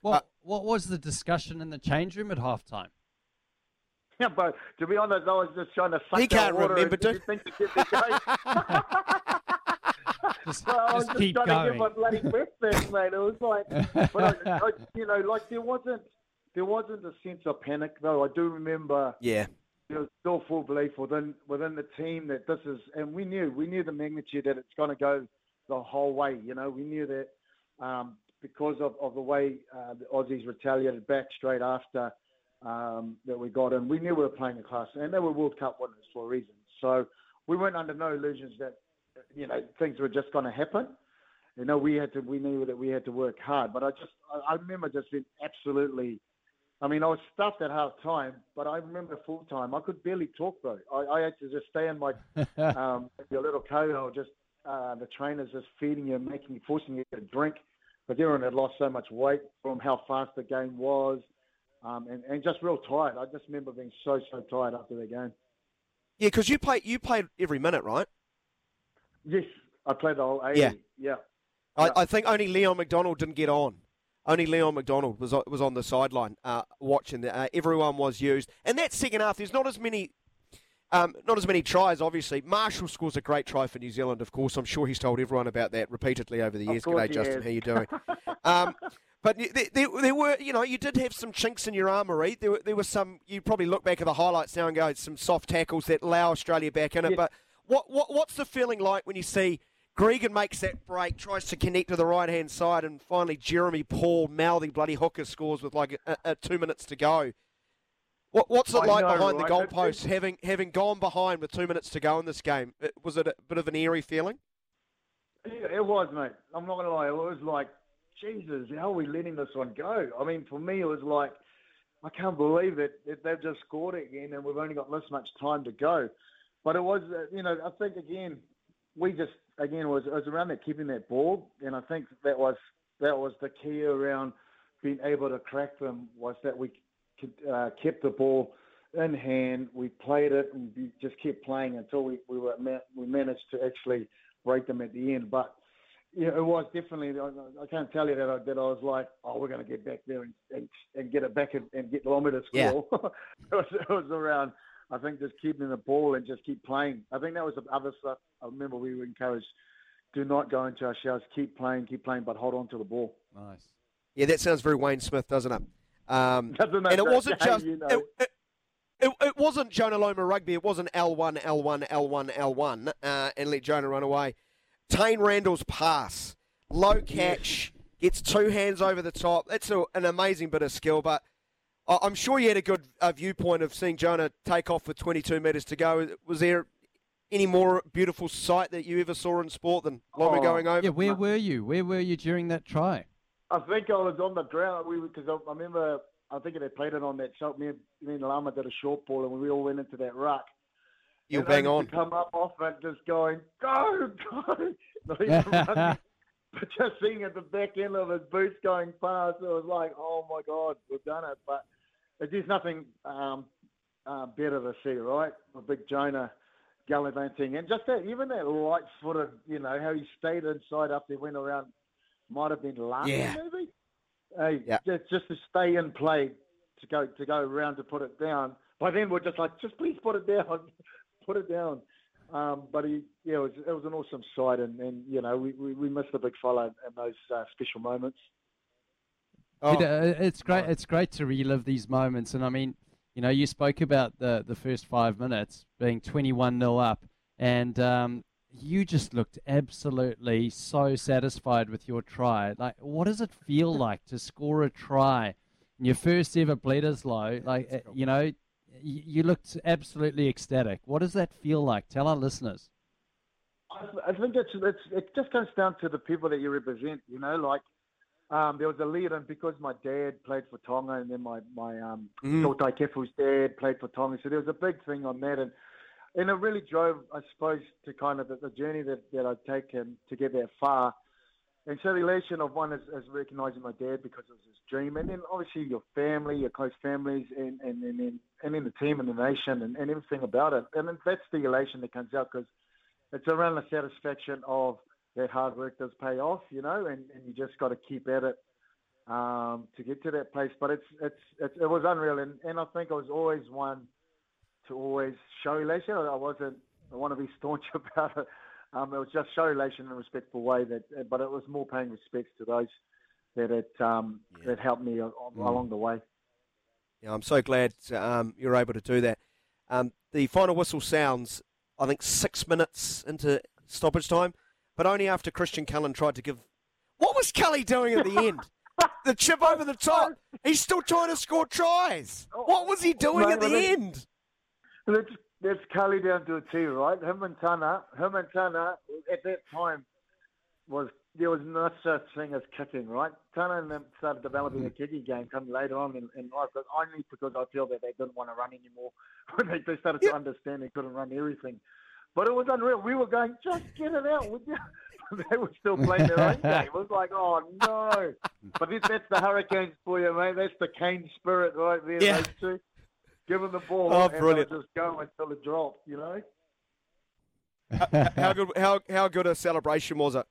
What, what was the discussion in the change room at halftime? Yeah, but to be honest, I was just trying to suck he can't water remember and do things to get the game. Just, well, just I was just keep trying going. to give my bloody breath back, mate. It was like, but I, I, you know, like there wasn't, there wasn't a sense of panic though. I do remember, yeah, there was still full belief within within the team that this is, and we knew, we knew the magnitude that it's going to go the whole way. You know, we knew that um, because of, of the way uh, the Aussies retaliated back straight after um, that we got in. We knew we were playing a class, and they were World Cup winners for a reason. So we weren't under no illusions that, you know, things were just going to happen. You know, we had to, we knew that we had to work hard. But I just, I, I remember just being absolutely, I mean, I was stuffed at half time, but I remember full time. I could barely talk though. I, I had to just stay in my, um, your little cohort, just, uh, the trainers just feeding you, making you, forcing you to drink. But everyone had lost so much weight from how fast the game was, um, and, and just real tired. I just remember being so, so tired after the game. Yeah, because you played, you played every minute, right? Yes, I played the whole eighty. Yeah, yeah. I, I think only Leon McDonald didn't get on. Only Leon McDonald was was on the sideline uh, watching. The, uh, everyone was used, and that second half, there's not as many, um, not as many tries. Obviously, Marshall scores a great try for New Zealand. Of course, I'm sure he's told everyone about that repeatedly over the years. G'day, Justin. How you doing? um, but there, there, there were, you know, you did have some chinks in your armoury. There were, there were some. You probably look back at the highlights now and go, some soft tackles that allow Australia back in it, yeah. but. What, what what's the feeling like when you see Gregan makes that break, tries to connect to the right-hand side, and finally Jeremy Paul, mouthy bloody hooker, scores with like a, a two minutes to go? What What's it I like know, behind right? the goalposts, having having gone behind with two minutes to go in this game? It, was it a bit of an eerie feeling? Yeah, it was, mate. I'm not going to lie. It was like, Jesus, how are we letting this one go? I mean, for me, it was like, I can't believe it. They've just scored it again, and we've only got this much time to go. But it was, you know, I think, again, we just, again, it was, it was around that keeping that ball. And I think that was that was the key around being able to crack them, was that we uh, kept the ball in hand. We played it and we just kept playing until we, we were we managed to actually break them at the end. But, you know, it was definitely, I, I can't tell you that I, that I was like, oh, we're going to get back there and, and, and get it back and, and get Lomu to score. Yeah. it, was, it was around... I think just keeping the ball and just keep playing. I think that was the other stuff. I remember we were encouraged, do not go into our shells, keep playing, keep playing, but hold on to the ball. Nice. Yeah, that sounds very Wayne Smith, doesn't it? Um, doesn't and it wasn't game, just you know. it, it, it, it wasn't Jonah Lomu rugby. It wasn't L one, L one, L one, L one, uh, and let Jonah run away. Tane Randall's pass, low catch, gets two hands over the top. That's a, an amazing bit of skill, but. I'm sure you had a good uh, viewpoint of seeing Jonah take off with twenty-two metres to go. Was there any more beautiful sight that you ever saw in sport than Lomu oh, going over? Yeah, where were you? Where were you during that try? I think I was on the ground because I, I remember, I think they played it on that shot. Me and, me and Lama did a short ball and we all went into that ruck. You'll bang on. Come up off it just going, go, go. Not even running, but just seeing at the back end of his boots going past, it was like, oh, my God, we've done it. But there's nothing um, uh, better to see, right? A big Jonah gallivanting. And just that, even that light-footed, you know, how he stayed inside up there, went around, might have been last yeah. maybe. Hey, yeah. just, just to stay in play, to go to go around to put it down. By then, we're just like, just please put it down. Put it down. Um, but he, yeah, it was, it was an awesome sight. And, and you know, we, we, we missed the big fella in those uh, special moments. Oh. It, uh, it's great. It's great to relive these moments. And I mean, you know, you spoke about the, the first five minutes being twenty-one nil up. And um, you just looked absolutely so satisfied with your try. Like, what does it feel like to score a try in your first ever Bledisloe? Like, uh, you know, you looked absolutely ecstatic. What does that feel like? Tell our listeners. I think it's, it's, it just comes down to the people that you represent, you know, like um, there was a lead in because my dad played for Tonga and then my, my um, mm. Tautai Kefu's dad played for Tonga. So there was a big thing on that. And, and it really drove, I suppose, to kind of the, the journey that, that I'd taken to get that far. And so the elation of one is, is recognising my dad because it was his dream. And then obviously your family, your close families, and, and, and, then, and then the team and the nation and, and everything about it. And then that's the elation that comes out because it's around the satisfaction of that hard work does pay off, you know, and, and you just got to keep at it um, to get to that place. But it's, it's, it's it was unreal. And, and I think I was always one to always show elation. I wasn't, I want to be staunch about it. Um, it was just show elation in a respectful way, that, but it was more paying respects to those that it, um, yeah. that helped me on, mm. along the way. Yeah, I'm so glad um, you're able to do that. Um, the final whistle sounds, I think, six minutes into stoppage time, but only after Christian Cullen tried to give... What was Cully doing at the end? The chip over the top. He's still trying to score tries. What was he doing Mate, at the let's, end? Let's... That's Cully down to a T, right? Him and Tana, him and Tana, at that time, was there was no such thing as kicking, right? Tana and them started developing mm. a kicking game come later on in, in life, but only because I feel that they didn't want to run anymore. They started to understand they couldn't run everything. But it was unreal. We were going, just get it out, would you? They were still playing their own game. It was like, oh, no. But that's the Hurricanes for you, mate. That's the Kane spirit right there, yeah. those two. Give him the ball oh, and just go until it dropped, you know? how, how good how, how good a celebration was it?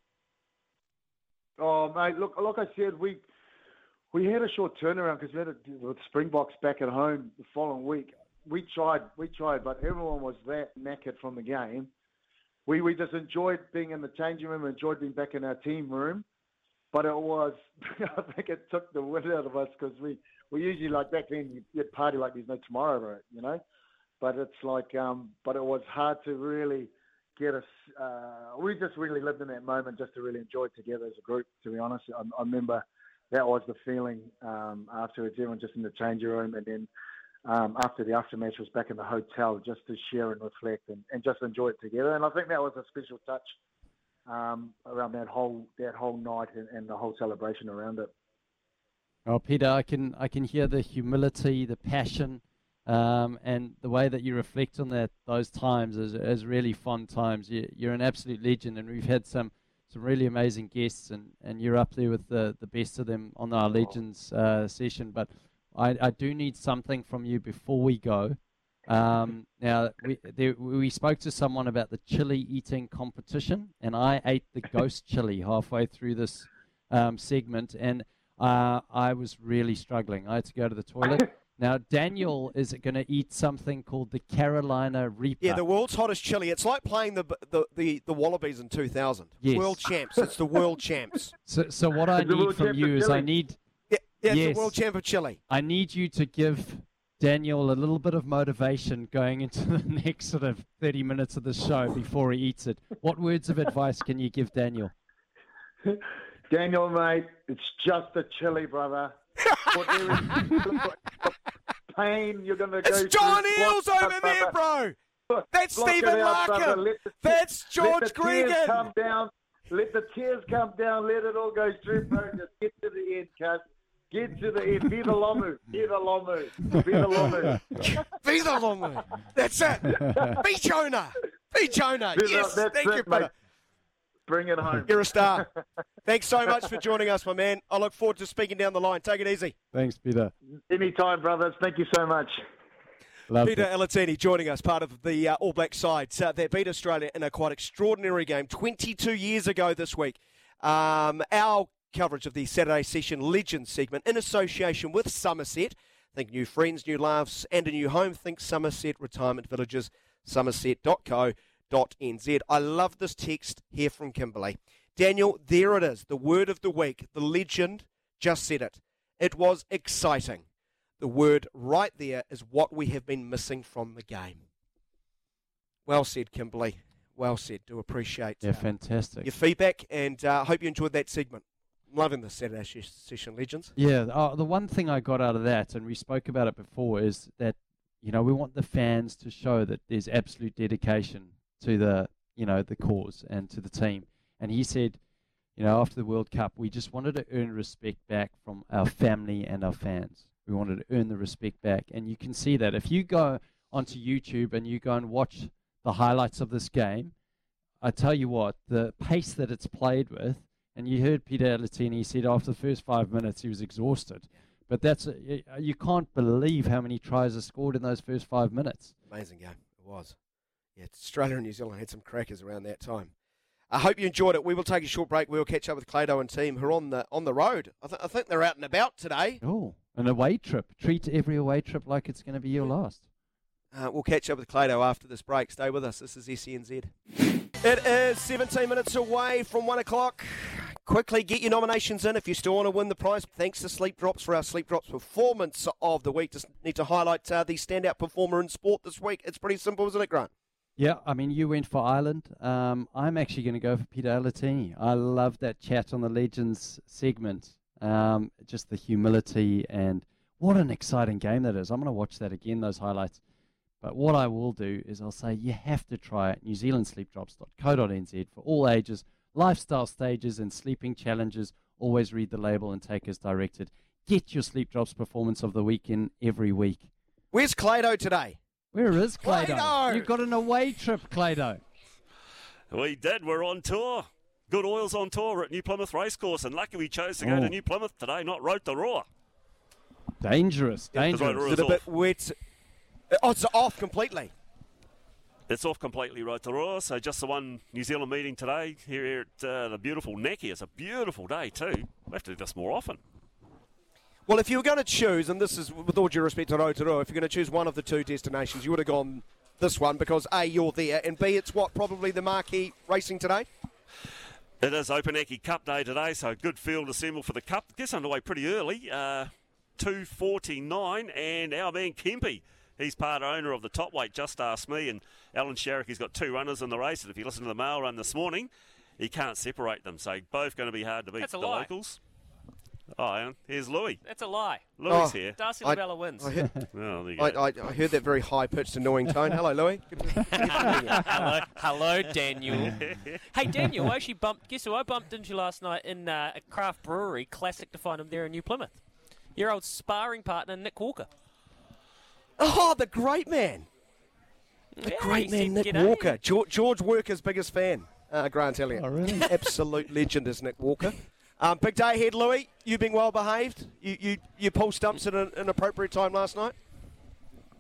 Oh, mate, look, like I said, we we had a short turnaround because we had a, with Springboks back at home the following week. We tried, we tried, but everyone was that knackered from the game. We, we just enjoyed being in the changing room, enjoyed being back in our team room, but it was, I think it took the wind out of us because we... We usually, like back then, you'd party like there's no tomorrow, right? You know, but it's like, um, but it was hard to really get us. Uh, we just really lived in that moment, just to really enjoy it together as a group. To be honest, I, I remember that was the feeling um, afterwards. Everyone just in the changing room, and then um, after the aftermatch was back in the hotel, just to share and reflect and, and just enjoy it together. And I think that was a special touch um, around that whole that whole night and, and the whole celebration around it. Oh, Peter, I can I can hear the humility, the passion, um, and the way that you reflect on that those times as as really fun times. You, you're an absolute legend, and we've had some, some really amazing guests, and, and you're up there with the, the best of them on our Legends uh, session. But I, I do need something from you before we go. Um, now, we there, we spoke to someone about the chili eating competition, and I ate the ghost chili halfway through this um, segment, and Uh, I was really struggling. I had to go to the toilet. Now, Daniel is going to eat something called the Carolina Reaper. Yeah, the world's hottest chili. It's like playing the the, the, the Wallabies in two thousand. Yes. World champs. It's the world champs. So, so what I it's need from you is chili. I need... Yeah, yeah it's yes, the world champ of chili. I need you to give Daniel a little bit of motivation going into the next sort of thirty minutes of the show before he eats it. What words of advice can you give Daniel? Daniel, mate, it's just a chili, brother. Whatever pain you're going to go through. It's John Eales over there, bro. That's Stephen Larkham. Te- That's George Gregan. Let the tears come down. Let the tears come down. Let it all go through, bro. Just get to the end, cuz. Get to the end. Viva Lomu. Viva Lomu. Viva Lomu. Viva Lomu. That's it. Be Jonah. Be Jonah. Viva, yes. Thank it, you, brother. Bring it home. You're a star. Thanks so much for joining us, my man. I look forward to speaking down the line. Take it easy. Thanks, Peter. Anytime, brothers. Thank you so much. Loved Peter Alatini joining us, part of the uh, All Black side uh, that beat Australia in a quite extraordinary game twenty-two years ago this week. Um, our coverage of the Saturday Session Legends segment in association with Somerset. Think new friends, new laughs, and a new home. Think Somerset Retirement Villages, somerset dot co dot n z. I love this text here from Kimberley. Daniel, there it is, the word of the week. The legend just said it. It was exciting. The word right there is what we have been missing from the game. Well said, Kimberley. Well said. Do appreciate yeah, uh, fantastic. your feedback, and I uh, hope you enjoyed that segment. I'm loving the Saturday Session Legends. Yeah, oh, the one thing I got out of that, and we spoke about it before, is that, you know, we want the fans to show that there's absolute dedication to the, you know, the cause and to the team. And he said, you know, after the World Cup, we just wanted to earn respect back from our family and our fans. We wanted to earn the respect back. And you can see that. If you go onto YouTube and you go and watch the highlights of this game, I tell you what, the pace that it's played with, and you heard Peter Alatini, he said after the first five minutes he was exhausted. But that's a, you can't believe how many tries are scored in those first five minutes. Amazing game. It was. Yeah, Australia and New Zealand had some crackers around that time. I hope you enjoyed it. We will take a short break. We will catch up with Clado and team who are on the on the road. I, th- I think they're out and about today. Oh, an away trip. Treat every away trip like it's going to be your last. Uh, we'll catch up with Clado after this break. Stay with us. This is S E N Z. It is seventeen minutes away from one o'clock. Quickly get your nominations in if you still want to win the prize. Thanks to Sleep Drops for our Sleep Drops performance of the week. Just need to highlight uh, the standout performer in sport this week. It's pretty simple, isn't it, Grant? Yeah, I mean, you went for Ireland. Um, I'm actually going to go for Peter Alatini. I love that chat on the Legends segment. Um, just the humility and what an exciting game that is. I'm going to watch that again, those highlights. But what I will do is I'll say you have to try it. new zealand sleep drops dot co dot n z for all ages, lifestyle stages and sleeping challenges. Always read the label and take as directed. Get your Sleep Drops performance of the week in every week. Where's Clado today? Where is Clado? Clado? You've got an away trip, Clado. We did. We're on tour. Good Oil's on tour at New Plymouth Racecourse, and lucky we chose to oh. go to New Plymouth today, not Rotorua. Dangerous, dangerous. Yeah, is it a bit wet? Oh, it's off completely. It's off completely, Rotorua. So just the one New Zealand meeting today here at uh, the beautiful Naki. It's a beautiful day too. We'll have to do this more often. Well, if you were going to choose, and this is with all due respect to Rotorua, if you're going to choose one of the two destinations, you would have gone this one because A, you're there, and B, it's what, probably the marquee racing today? It is Opanaki Cup Day today, so good field assembled for the Cup. Gets underway pretty early, uh, two forty-nine, and our man Kempe, he's part owner of the top weight, just asked me, and Alan Sharrock, he's got two runners in the race, and if you listen to the mail run this morning, he can't separate them, so both going to be hard to beat. That's a the lie. Locals. Oh, Alan, here's Louis. That's a lie. Louis oh, here. Darcy Labella wins. I heard, oh, there you go. I, I, I heard that very high-pitched, annoying tone. Hello, Louis. Hello, hello, Daniel. Hey, Daniel, I actually bumped, guess who I bumped into last night in uh, a craft brewery, classic to find him there in New Plymouth. Your old sparring partner, Nick Walker. Oh, the great man. The yeah, great man, Nick Walker. George, George Worker's biggest fan, uh, Grant Elliott. Oh, really? Absolute legend is Nick Walker. Um, big day ahead, Louis. You've been well behaved. You you, you pulled stumps at an, an appropriate time last night.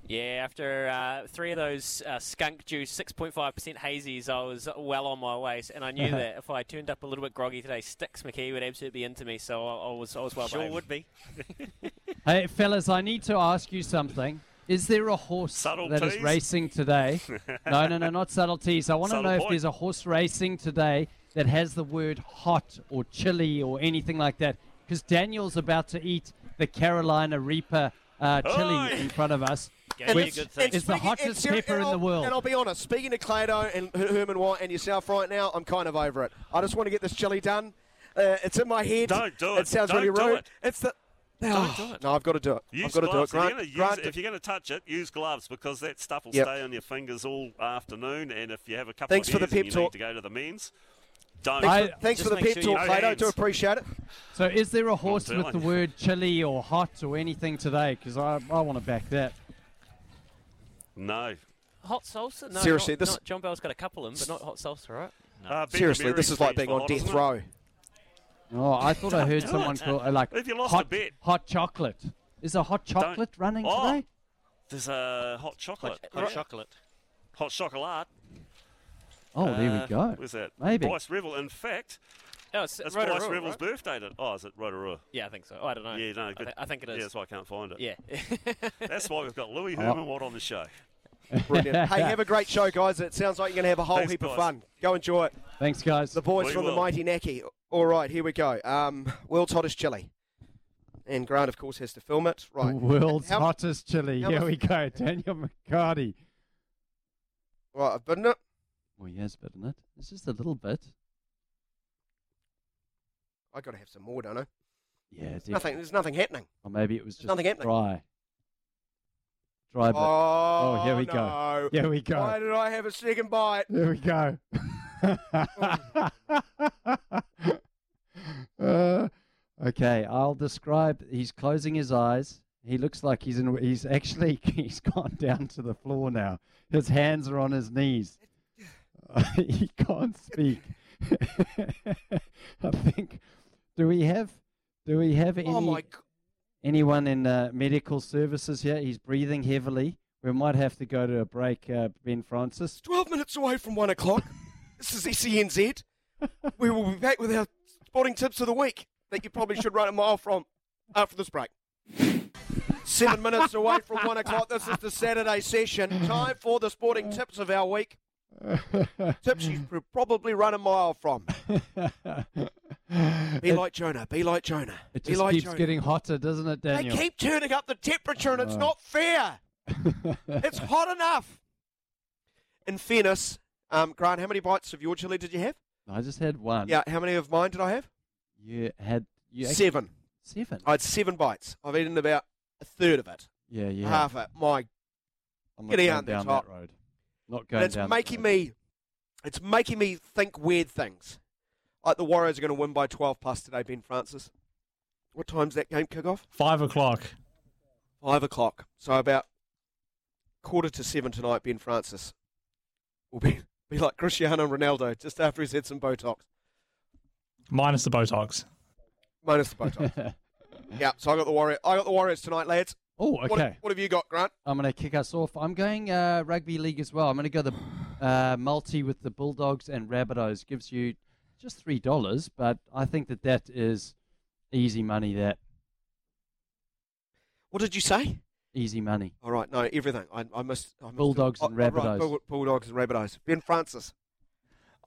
Yeah, after uh, three of those uh, skunk juice six point five percent hazies, I was well on my way, and I knew that if I turned up a little bit groggy today, Sticks McKee would absolutely be into me. So I, I was I was well sure behaved. Sure would be. Hey, fellas, I need to ask you something. Is there a horse subtleties? that is racing today? No, no, no, not subtleties. I want to know point. if there's a horse racing today that has the word hot or chili or anything like that, because Daniel's about to eat the Carolina Reaper uh, chili Oi. in front of us, Gave which is speaking, the hottest pepper in the world. And I'll be honest, speaking to Clado and Herman White and yourself right now, I'm kind of over it. I just want to get this chili done. Uh, it's in my head. Don't do it. It sounds Don't really rude. It. It's the Don't do it. No, I've got to do it. Use I've got gloves. to do it. Grant, if, you're use, Grant, if you're going to touch it, use gloves because that stuff will yep. stay on your fingers all afternoon. And if you have a couple thanks of years and you talk. need to go to the men's, don't. Thanks for, I, thanks for the pep sure talk, Plato. I do appreciate it. So is there a horse with you. the word chili or hot or anything today? Because I, I want to back that. No. Hot salsa? No, Seriously, not, this not, John Bell's got a couple of them, but not hot salsa, right? No. Uh, Seriously, this is like being on death row. It? Oh, I thought I heard someone it. call it like if you lost hot, a bet. hot chocolate. Is a hot chocolate Don't. running oh, today? There's a hot chocolate. Hot, hot right? chocolate. Hot chocolate. Oh, uh, there we go. Where's that? Maybe. Bryce Revel, in fact. Oh, it's it's Bryce Revel's right? birthday. To, oh, is it Rotorua? Yeah, I think so. Oh, I don't know. Yeah, no, I, th I think it is. Yeah, that's why I can't find it. Yeah. That's why we've got Louis oh. Hermanwad on the show. Brilliant. Hey, have a great show, guys. It sounds like you're going to have a whole Thanks, heap guys. of fun. Go enjoy it. Thanks, guys. The boys we from will. the Mighty Naki. All right, here we go. Um, world's hottest chili. And Grant, of course, has to film it. Right. World's how, hottest chili. Here we go. Daniel McCartie. Right, I've bitten it. Well, he has bitten it. It's just a little bit. I got to have some more, don't I? Yeah, definitely. Nothing. There's nothing happening. Or maybe it was just nothing happening. dry. Dry bit. Oh, oh here we no. go. Here we go. Why did I have a second bite? Here we go. uh, okay, I'll describe. He's closing his eyes. He looks like he's in. He's actually he's gone down to the floor now. His hands are on his knees. Uh, he can't speak. I think. Do we have? Do we have any? Oh my God. Anyone in uh, medical services here? He's breathing heavily. We might have to go to a break, uh, Ben Francis. twelve minutes away from one o'clock. This is S E N Z. We will be back with our sporting tips of the week that you probably should run a mile from after this break. Seven minutes away from one o'clock. This is the Saturday session. Time for the sporting tips of our week. Tips you could probably run a mile from. Be it, like Jonah. Be like Jonah. It just like keeps Jonah. getting hotter, doesn't it, Daniel? They keep turning up the temperature, and oh. it's not fair. It's hot enough. In fairness, um, Grant, how many bites of your chili did you have? I just had one. Yeah. How many of mine did I have? You had you seven. Actually, seven. I had seven bites. I've eaten about a third of it. Yeah, yeah. Half it. My. I'm not going down that road. Not going it's down making me. It's making me think weird things. Like the Warriors are going to win by twelve plus today, Ben Francis. What time's that game kick off? Five o'clock. Five o'clock. So about quarter to seven tonight, Ben Francis will be, be like Cristiano Ronaldo just after he's had some Botox. Minus the Botox. Minus the Botox. Yeah, so I got the Warriors. I got the Warriors tonight, lads. Oh, okay. What, what have you got, Grant? I'm going to kick us off. I'm going uh, rugby league as well. I'm going to go the uh, multi with the Bulldogs and Rabbitohs. Gives you... Just three dollars, but I think that that is easy money, that. What did you say? Easy money. All right, no, everything. I, I missed... I missed Bulldogs it. and oh, Rabbitohs. Right, Bulldogs and Rabbitohs. Ben Francis.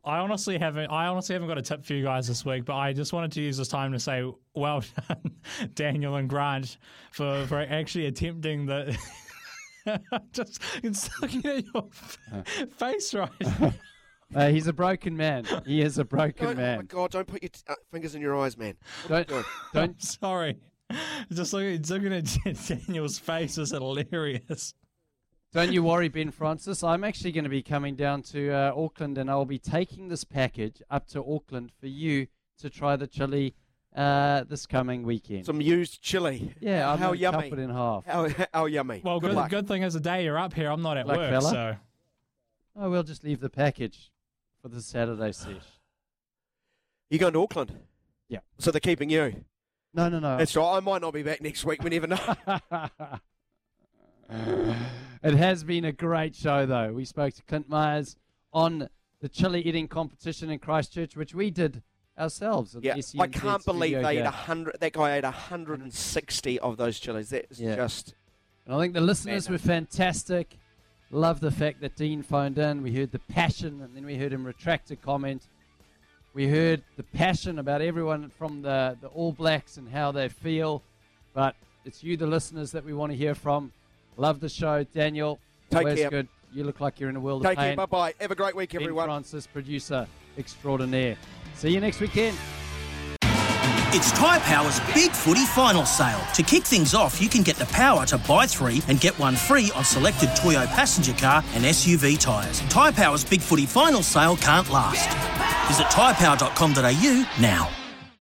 I honestly haven't I honestly haven't got a tip for you guys this week, but I just wanted to use this time to say well done, Daniel and Grant, for, for actually attempting the... just looking at your face right Uh, he's a broken man. He is a broken don't, man. Oh, my God, don't put your t uh, fingers in your eyes, man. Don't. don't. I'm sorry. Just looking, looking at Daniel's face is hilarious. Don't you worry, Ben Francis. I'm actually going to be coming down to uh, Auckland, and I'll be taking this package up to Auckland for you to try the chili uh, this coming weekend. Some used chili. Yeah, I'm going to chop it in half. How, how yummy. Well, good, good, good thing is the day you're up here, I'm not at Black work, fella. so. Oh, we'll just leave the package. For the Saturday sesh. You going to Auckland? Yeah. So they're keeping you? No, no, no. That's right. I might not be back next week. We never know. It has been a great show, though. We spoke to Clint Meyer on the chili eating competition in Christchurch, which we did ourselves. Yeah. I can't believe they ate a hundred. That guy ate one hundred sixty of those chilies. That is yeah. just. And I think the listeners madness. were fantastic. Love the fact that Dean phoned in. We heard the passion, and then we heard him retract a comment. We heard the passion about everyone from the, the All Blacks and how they feel. But it's you, the listeners, that we want to hear from. Love the show. Daniel, Take always care. good. You look like you're in a world Take of pain. Take care. Bye-bye. Have a great week, everyone. Ben Francis, producer extraordinaire. See you next weekend. It's Tyre Power's Big Footy Final Sale. To kick things off, you can get the power to buy three and get one free on selected Toyo passenger car and S U V tyres. Tyre Power's Big Footy Final Sale can't last. Visit tyre power dot com dot a u now.